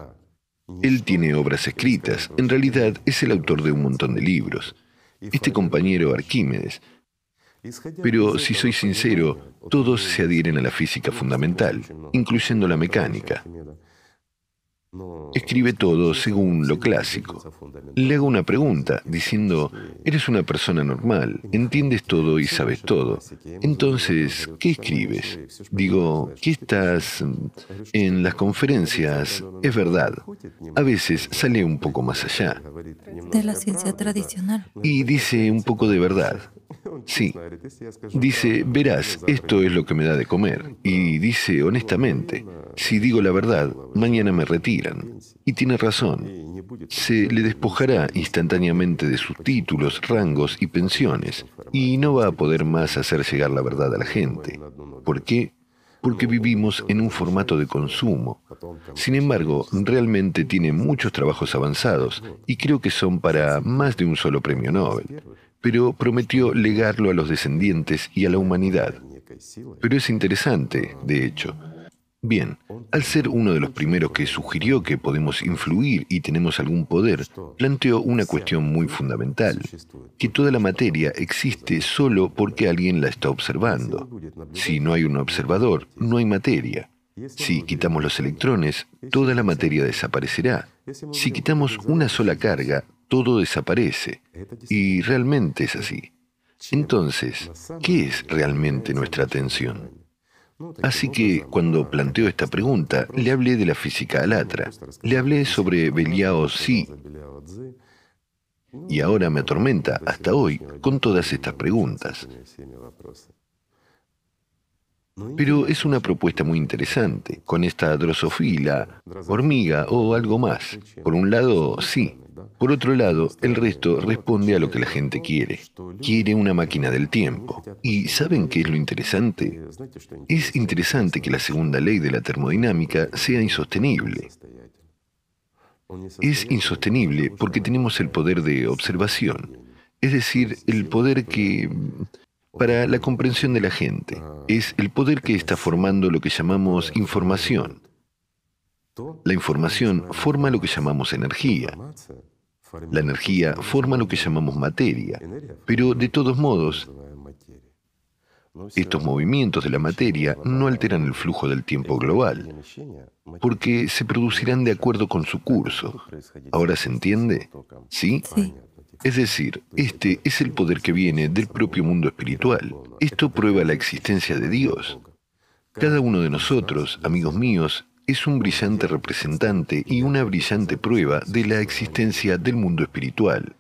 él tiene obras escritas, en realidad es el autor de un montón de libros, este compañero Arquímedes. Pero si soy sincero, todos se adhieren a la física fundamental, incluyendo la mecánica. Escribe todo según lo clásico. Le hago una pregunta, diciendo, eres una persona normal, entiendes todo y sabes todo. Entonces, ¿qué escribes? Digo, ¿qué estás en las conferencias? Es verdad. A veces sale un poco más allá de la ciencia tradicional. Y dice un poco de verdad. Sí. Dice, verás, esto es lo que me da de comer. Y dice, honestamente, si digo la verdad, mañana me retiran. Y tiene razón. Se le despojará instantáneamente de sus títulos, rangos y pensiones, y no va a poder más hacer llegar la verdad a la gente. ¿Por qué? Porque vivimos en un formato de consumo. Sin embargo, realmente tiene muchos trabajos avanzados, y creo que son para más de un solo premio Nobel. Pero prometió legarlo a los descendientes y a la humanidad. Pero es interesante, de hecho. Bien, al ser uno de los primeros que sugirió que podemos influir y tenemos algún poder, planteó una cuestión muy fundamental, que toda la materia existe solo porque alguien la está observando. Si no hay un observador, no hay materia. Si quitamos los electrones, toda la materia desaparecerá. Si quitamos una sola carga, todo desaparece, y realmente es así. Entonces, ¿qué es realmente nuestra atención? Así que, cuando planteo esta pregunta, le hablé de la física alatra, le hablé sobre Beliao Zi, y ahora me atormenta, hasta hoy, con todas estas preguntas. Pero es una propuesta muy interesante, con esta drosofila, hormiga o algo más. Por un lado, sí. Por otro lado, el resto responde a lo que la gente quiere. Quiere una máquina del tiempo. ¿Y saben qué es lo interesante? Es interesante que la segunda ley de la termodinámica sea insostenible. Es insostenible porque tenemos el poder de observación, es decir, el poder que... para la comprensión de la gente, es el poder que está formando lo que llamamos información. La información forma lo que llamamos energía. La energía forma lo que llamamos materia. Pero de todos modos, estos movimientos de la materia no alteran el flujo del tiempo global, porque se producirán de acuerdo con su curso. ¿Ahora se entiende? ¿Sí? Sí. Es decir, este es el poder que viene del propio mundo espiritual. Esto prueba la existencia de Dios. Cada uno de nosotros, amigos míos, es un brillante representante y una brillante prueba de la existencia del mundo espiritual.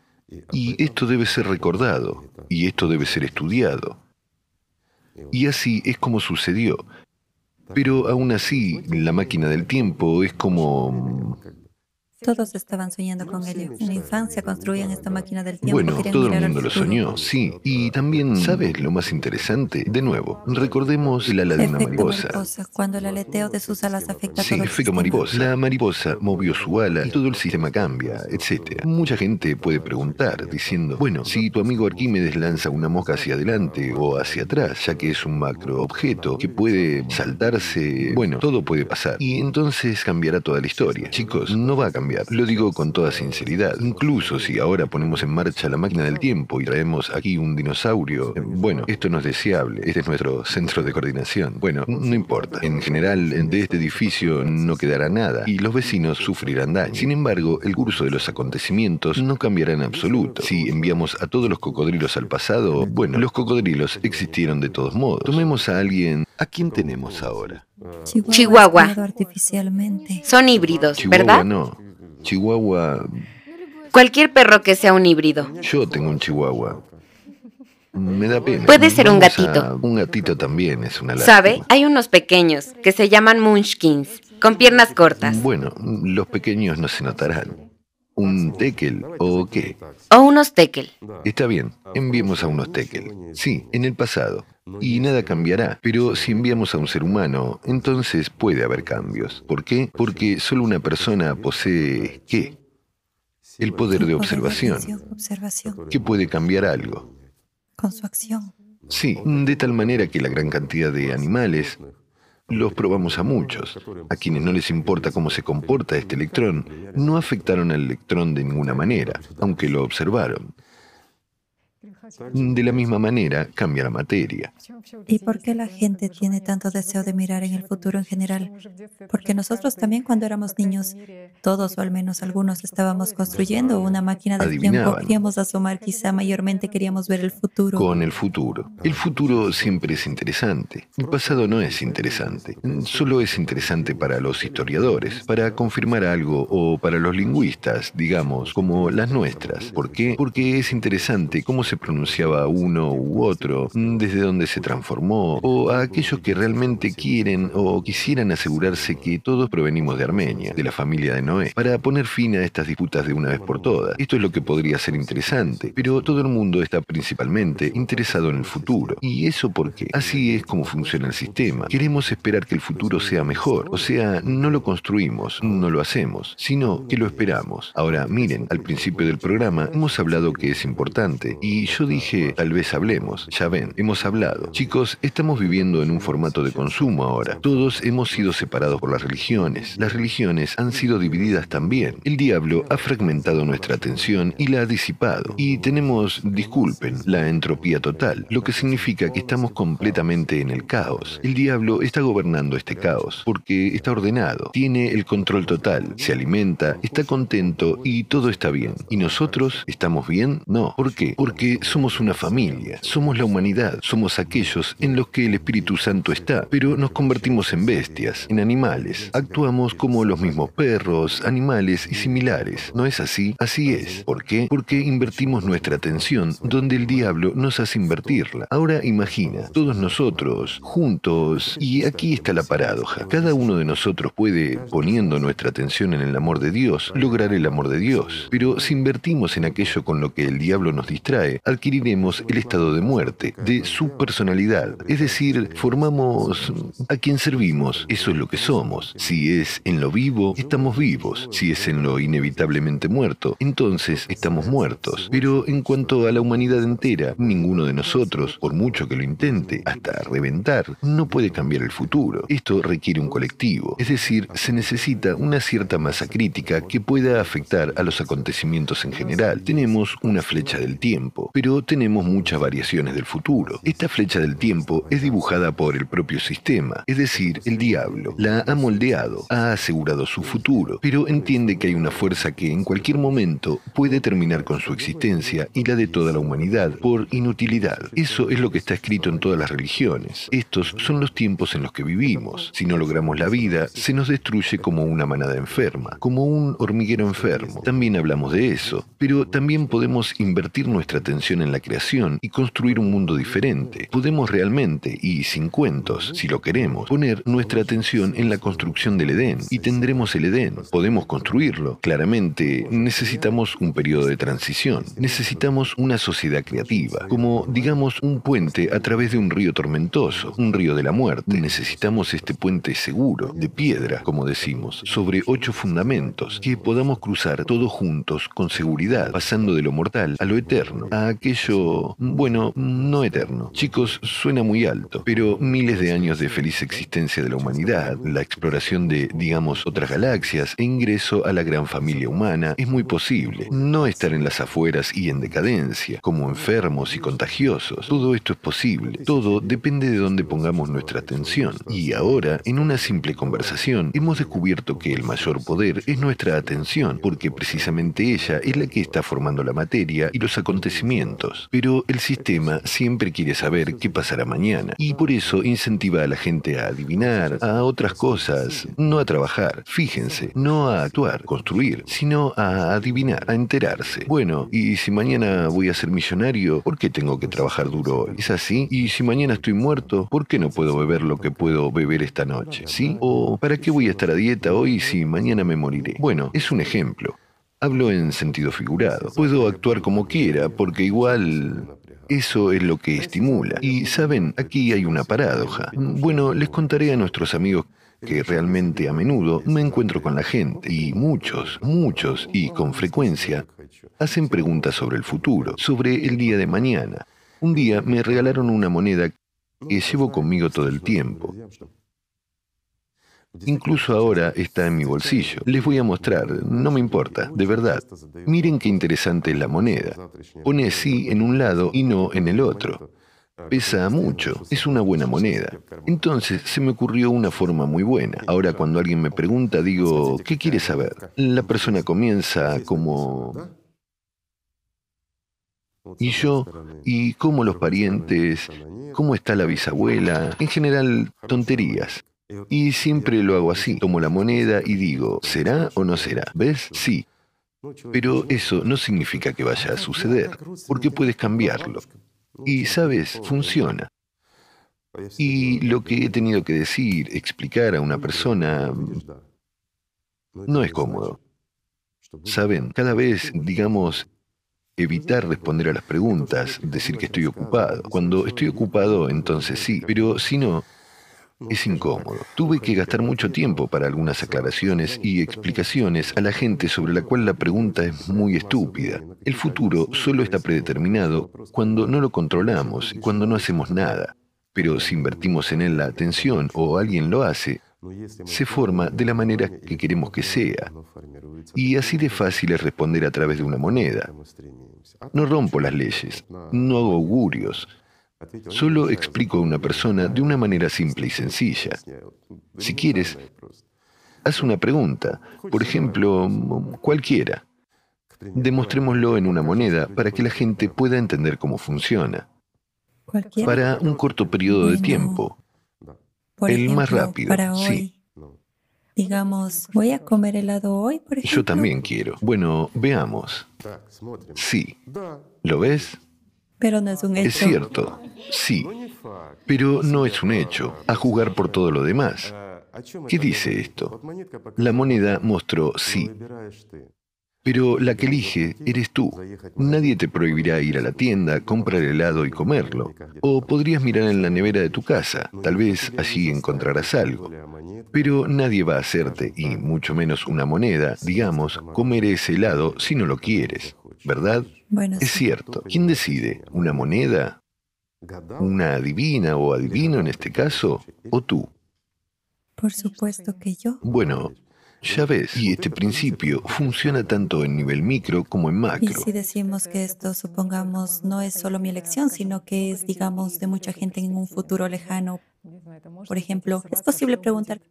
Y esto debe ser recordado, y esto debe ser estudiado. Y así es como sucedió. Pero aún así, la máquina del tiempo es como... Todos estaban soñando con ello. En la infancia construían esta máquina del tiempo. Bueno, todo el mundo lo soñó, sí. Y también, ¿sabes lo más interesante? De nuevo, recordemos el ala de una mariposa. Cuando el aleteo de sus alas afecta todo el sistema. Sí, efecto mariposa. La mariposa movió su ala y todo el sistema cambia, etc. Mucha gente puede preguntar, diciendo, bueno, si tu amigo Arquímedes lanza una mosca hacia adelante o hacia atrás, ya que es un macroobjeto que puede saltarse, bueno, todo puede pasar. Y entonces cambiará toda la historia. Chicos, no va a cambiar. Lo digo con toda sinceridad. Incluso si ahora ponemos en marcha la máquina del tiempo y traemos aquí un dinosaurio, bueno, esto no es deseable. Este es nuestro centro de coordinación. Bueno, no importa. En general, de este edificio no quedará nada y los vecinos sufrirán daño. Sin embargo, el curso de los acontecimientos no cambiará en absoluto. Si enviamos a todos los cocodrilos al pasado, bueno, los cocodrilos existieron de todos modos. Tomemos a alguien... ¿A quién tenemos ahora? Chihuahua. Son híbridos, ¿verdad? Chihuahua no. Chihuahua... Cualquier perro que sea un híbrido. Yo tengo un chihuahua. Me da pena. Puede ser un gatito. Un gatito también es una lástima. ¿Sabe? Hay unos pequeños que se llaman munchkins, con piernas cortas. Bueno, los pequeños no se notarán. ¿Un tekel o qué? O unos tekel. Está bien, enviemos a unos tekel. Sí, en el pasado. Y nada cambiará. Pero si enviamos a un ser humano, entonces puede haber cambios. ¿Por qué? Porque solo una persona posee, ¿qué? El poder de observación. Que puede cambiar algo. Con su acción. Sí, de tal manera que la gran cantidad de animales... Los probamos a muchos. A quienes no les importa cómo se comporta este electrón, no afectaron al electrón de ninguna manera, aunque lo observaron. De la misma manera, cambia la materia. ¿Y por qué la gente tiene tanto deseo de mirar en el futuro en general? Porque nosotros también cuando éramos niños, todos o al menos algunos estábamos construyendo una máquina del tiempo. Queríamos asomar, quizá mayormente queríamos ver el futuro. Con el futuro. El futuro siempre es interesante. El pasado no es interesante. Solo es interesante para los historiadores, para confirmar algo o para los lingüistas, digamos, como las nuestras. ¿Por qué? Porque es interesante cómo se pronunciaba uno u otro, desde dónde se transformó, o a aquellos que realmente quieren o quisieran asegurarse que todos provenimos de Armenia, de la familia de Noé, para poner fin a estas disputas de una vez por todas. Esto es lo que podría ser interesante, pero todo el mundo está principalmente interesado en el futuro. ¿Y eso por qué? Así es como funciona el sistema. Queremos esperar que el futuro sea mejor, o sea, no lo construimos, no lo hacemos, sino que lo esperamos. Ahora, miren, al principio del programa hemos hablado que es importante, y yo dije, tal vez hablemos. Ya ven, hemos hablado. Chicos, estamos viviendo en un formato de consumo ahora. Todos hemos sido separados por las religiones. Las religiones han sido divididas también. El diablo ha fragmentado nuestra atención y la ha disipado. Y tenemos, disculpen, la entropía total, lo que significa que estamos completamente en el caos. El diablo está gobernando este caos, porque está ordenado, tiene el control total, se alimenta, está contento y todo está bien. ¿Y nosotros estamos bien? No. ¿Por qué? Porque somos una familia, somos la humanidad, somos aquellos en los que el Espíritu Santo está, pero nos convertimos en bestias, en animales. Actuamos como los mismos perros, animales y similares. ¿No es así? Así es. ¿Por qué? Porque invertimos nuestra atención donde el diablo nos hace invertirla. Ahora imagina, todos nosotros, juntos, y aquí está la paradoja. Cada uno de nosotros puede, poniendo nuestra atención en el amor de Dios, lograr el amor de Dios. Pero si invertimos en aquello con lo que el diablo nos distrae, adquiriremos el estado de muerte, de su personalidad. Es decir, formamos a quien servimos. Eso es lo que somos. Si es en lo vivo, estamos vivos. Si es en lo inevitablemente muerto, entonces estamos muertos. Pero en cuanto a la humanidad entera, ninguno de nosotros, por mucho que lo intente, hasta reventar, no puede cambiar el futuro. Esto requiere un colectivo. Es decir, se necesita una cierta masa crítica que pueda afectar a los acontecimientos en general. Tenemos una flecha del tiempo, pero tenemos muchas variaciones del futuro. Esta flecha del tiempo es dibujada por el propio sistema, es decir, el diablo. La ha moldeado, ha asegurado su futuro, pero entiende que hay una fuerza que en cualquier momento puede terminar con su existencia y la de toda la humanidad por inutilidad. Eso es lo que está escrito en todas las religiones. Estos son los tiempos en los que vivimos. Si no logramos la vida, se nos destruye como una manada enferma, como un hormiguero enfermo. También hablamos de eso, pero también podemos invertir nuestra atención en la creación y construir un mundo diferente. Podemos realmente, y sin cuentos, si lo queremos, poner nuestra atención en la construcción del Edén, y tendremos el Edén. Podemos construirlo. Claramente, necesitamos un periodo de transición. Necesitamos una sociedad creativa, como, digamos, un puente a través de un río tormentoso, un río de la muerte. Necesitamos este puente seguro, de piedra, como decimos, sobre 8 fundamentos, que podamos cruzar todos juntos con seguridad, pasando de lo mortal a lo eterno, a aquello, bueno, no eterno. Chicos, suena muy alto, pero miles de años de feliz existencia de la humanidad, la exploración de, digamos, otras galaxias e ingreso a la gran familia humana es muy posible. No estar en las afueras y en decadencia, como enfermos y contagiosos. Todo esto es posible. Todo depende de dónde pongamos nuestra atención. Y ahora, en una simple conversación, hemos descubierto que el mayor poder es nuestra atención, porque precisamente ella es la que está formando la materia y los acontecimientos. Pero el sistema siempre quiere saber qué pasará mañana, y por eso incentiva a la gente a adivinar, a otras cosas, no a trabajar, fíjense, no a actuar, construir, sino a adivinar, a enterarse. Bueno, y si mañana voy a ser millonario, ¿por qué tengo que trabajar duro hoy? ¿Es así? Y si mañana estoy muerto, ¿por qué no puedo beber lo que puedo beber esta noche? ¿Sí? ¿O para qué voy a estar a dieta hoy si mañana me moriré? Bueno, es un ejemplo. Hablo en sentido figurado. Puedo actuar como quiera, porque igual... eso es lo que estimula. Y, ¿saben? Aquí hay una paradoja. Bueno, les contaré a nuestros amigos que realmente a menudo me encuentro con la gente, y muchos, y con frecuencia, hacen preguntas sobre el futuro, sobre el día de mañana. Un día me regalaron una moneda que llevo conmigo todo el tiempo. Incluso ahora está en mi bolsillo. Les voy a mostrar, no me importa, de verdad. Miren qué interesante es la moneda. Pone sí en un lado y no en el otro. Pesa mucho, es una buena moneda. Entonces se me ocurrió una forma muy buena. Ahora cuando alguien me pregunta, digo, ¿qué quieres saber? La persona comienza como... y yo, y cómo los parientes, cómo está la bisabuela, en general, tonterías. Y siempre lo hago así, tomo la moneda y digo, ¿será o no será? ¿Ves? Sí. Pero eso no significa que vaya a suceder, porque puedes cambiarlo. Y, ¿sabes? Funciona. Y lo que he tenido que decir, explicar a una persona, no es cómodo. ¿Saben? Cada vez, digamos, evitar responder a las preguntas, decir que estoy ocupado. Cuando estoy ocupado, entonces sí, pero si no... es incómodo. Tuve que gastar mucho tiempo para algunas aclaraciones y explicaciones a la gente sobre la cual la pregunta es muy estúpida. El futuro solo está predeterminado cuando no lo controlamos y cuando no hacemos nada. Pero si invertimos en él la atención o alguien lo hace, se forma de la manera que queremos que sea. Y así de fácil es responder a través de una moneda. No rompo las leyes, no hago augurios. Solo explico a una persona de una manera simple y sencilla. Si quieres, haz una pregunta, por ejemplo, cualquiera. Demostrémoslo en una moneda para que la gente pueda entender cómo funciona. Para un corto periodo de tiempo. El más rápido, sí. Digamos, voy a comer helado hoy, por ejemplo. Yo también quiero. Bueno, veamos. Sí. ¿Lo ves? Pero no es un hecho. Es cierto, sí. Pero no es un hecho, a jugar por todo lo demás. ¿Qué dice esto? La moneda mostró sí. Pero la que elige eres tú. Nadie te prohibirá ir a la tienda, comprar helado y comerlo. O podrías mirar en la nevera de tu casa. Tal vez allí encontrarás algo. Pero nadie va a hacerte, y mucho menos una moneda, digamos, comer ese helado si no lo quieres. ¿Verdad? Bueno, es cierto. ¿Quién decide? ¿Una moneda? ¿Una adivina o adivino en este caso? ¿O tú? Por supuesto que yo. Bueno. Ya ves, y este principio funciona tanto en nivel micro como en macro. Y si decimos que esto, supongamos, no es solo mi elección, sino que es, digamos, de mucha gente en un futuro lejano. Por ejemplo, ¿es posible preguntar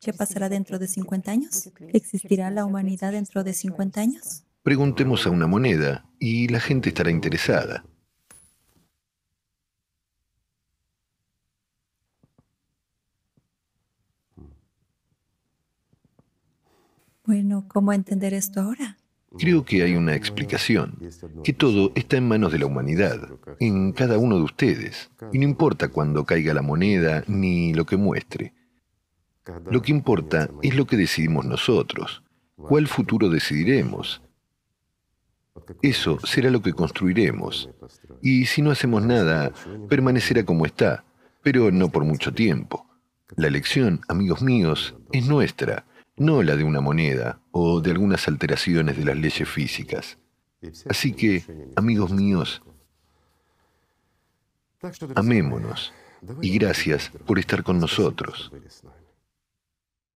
qué pasará dentro de 50 años? ¿Existirá la humanidad dentro de 50 años? Preguntemos a una moneda y la gente estará interesada. Bueno, ¿cómo entender esto ahora? Creo que hay una explicación, que todo está en manos de la humanidad, en cada uno de ustedes. Y no importa cuándo caiga la moneda ni lo que muestre. Lo que importa es lo que decidimos nosotros, cuál futuro decidiremos. Eso será lo que construiremos. Y si no hacemos nada, permanecerá como está, pero no por mucho tiempo. La elección, amigos míos, es nuestra. No la de una moneda o de algunas alteraciones de las leyes físicas. Así que, amigos míos, amémonos y gracias por estar con nosotros.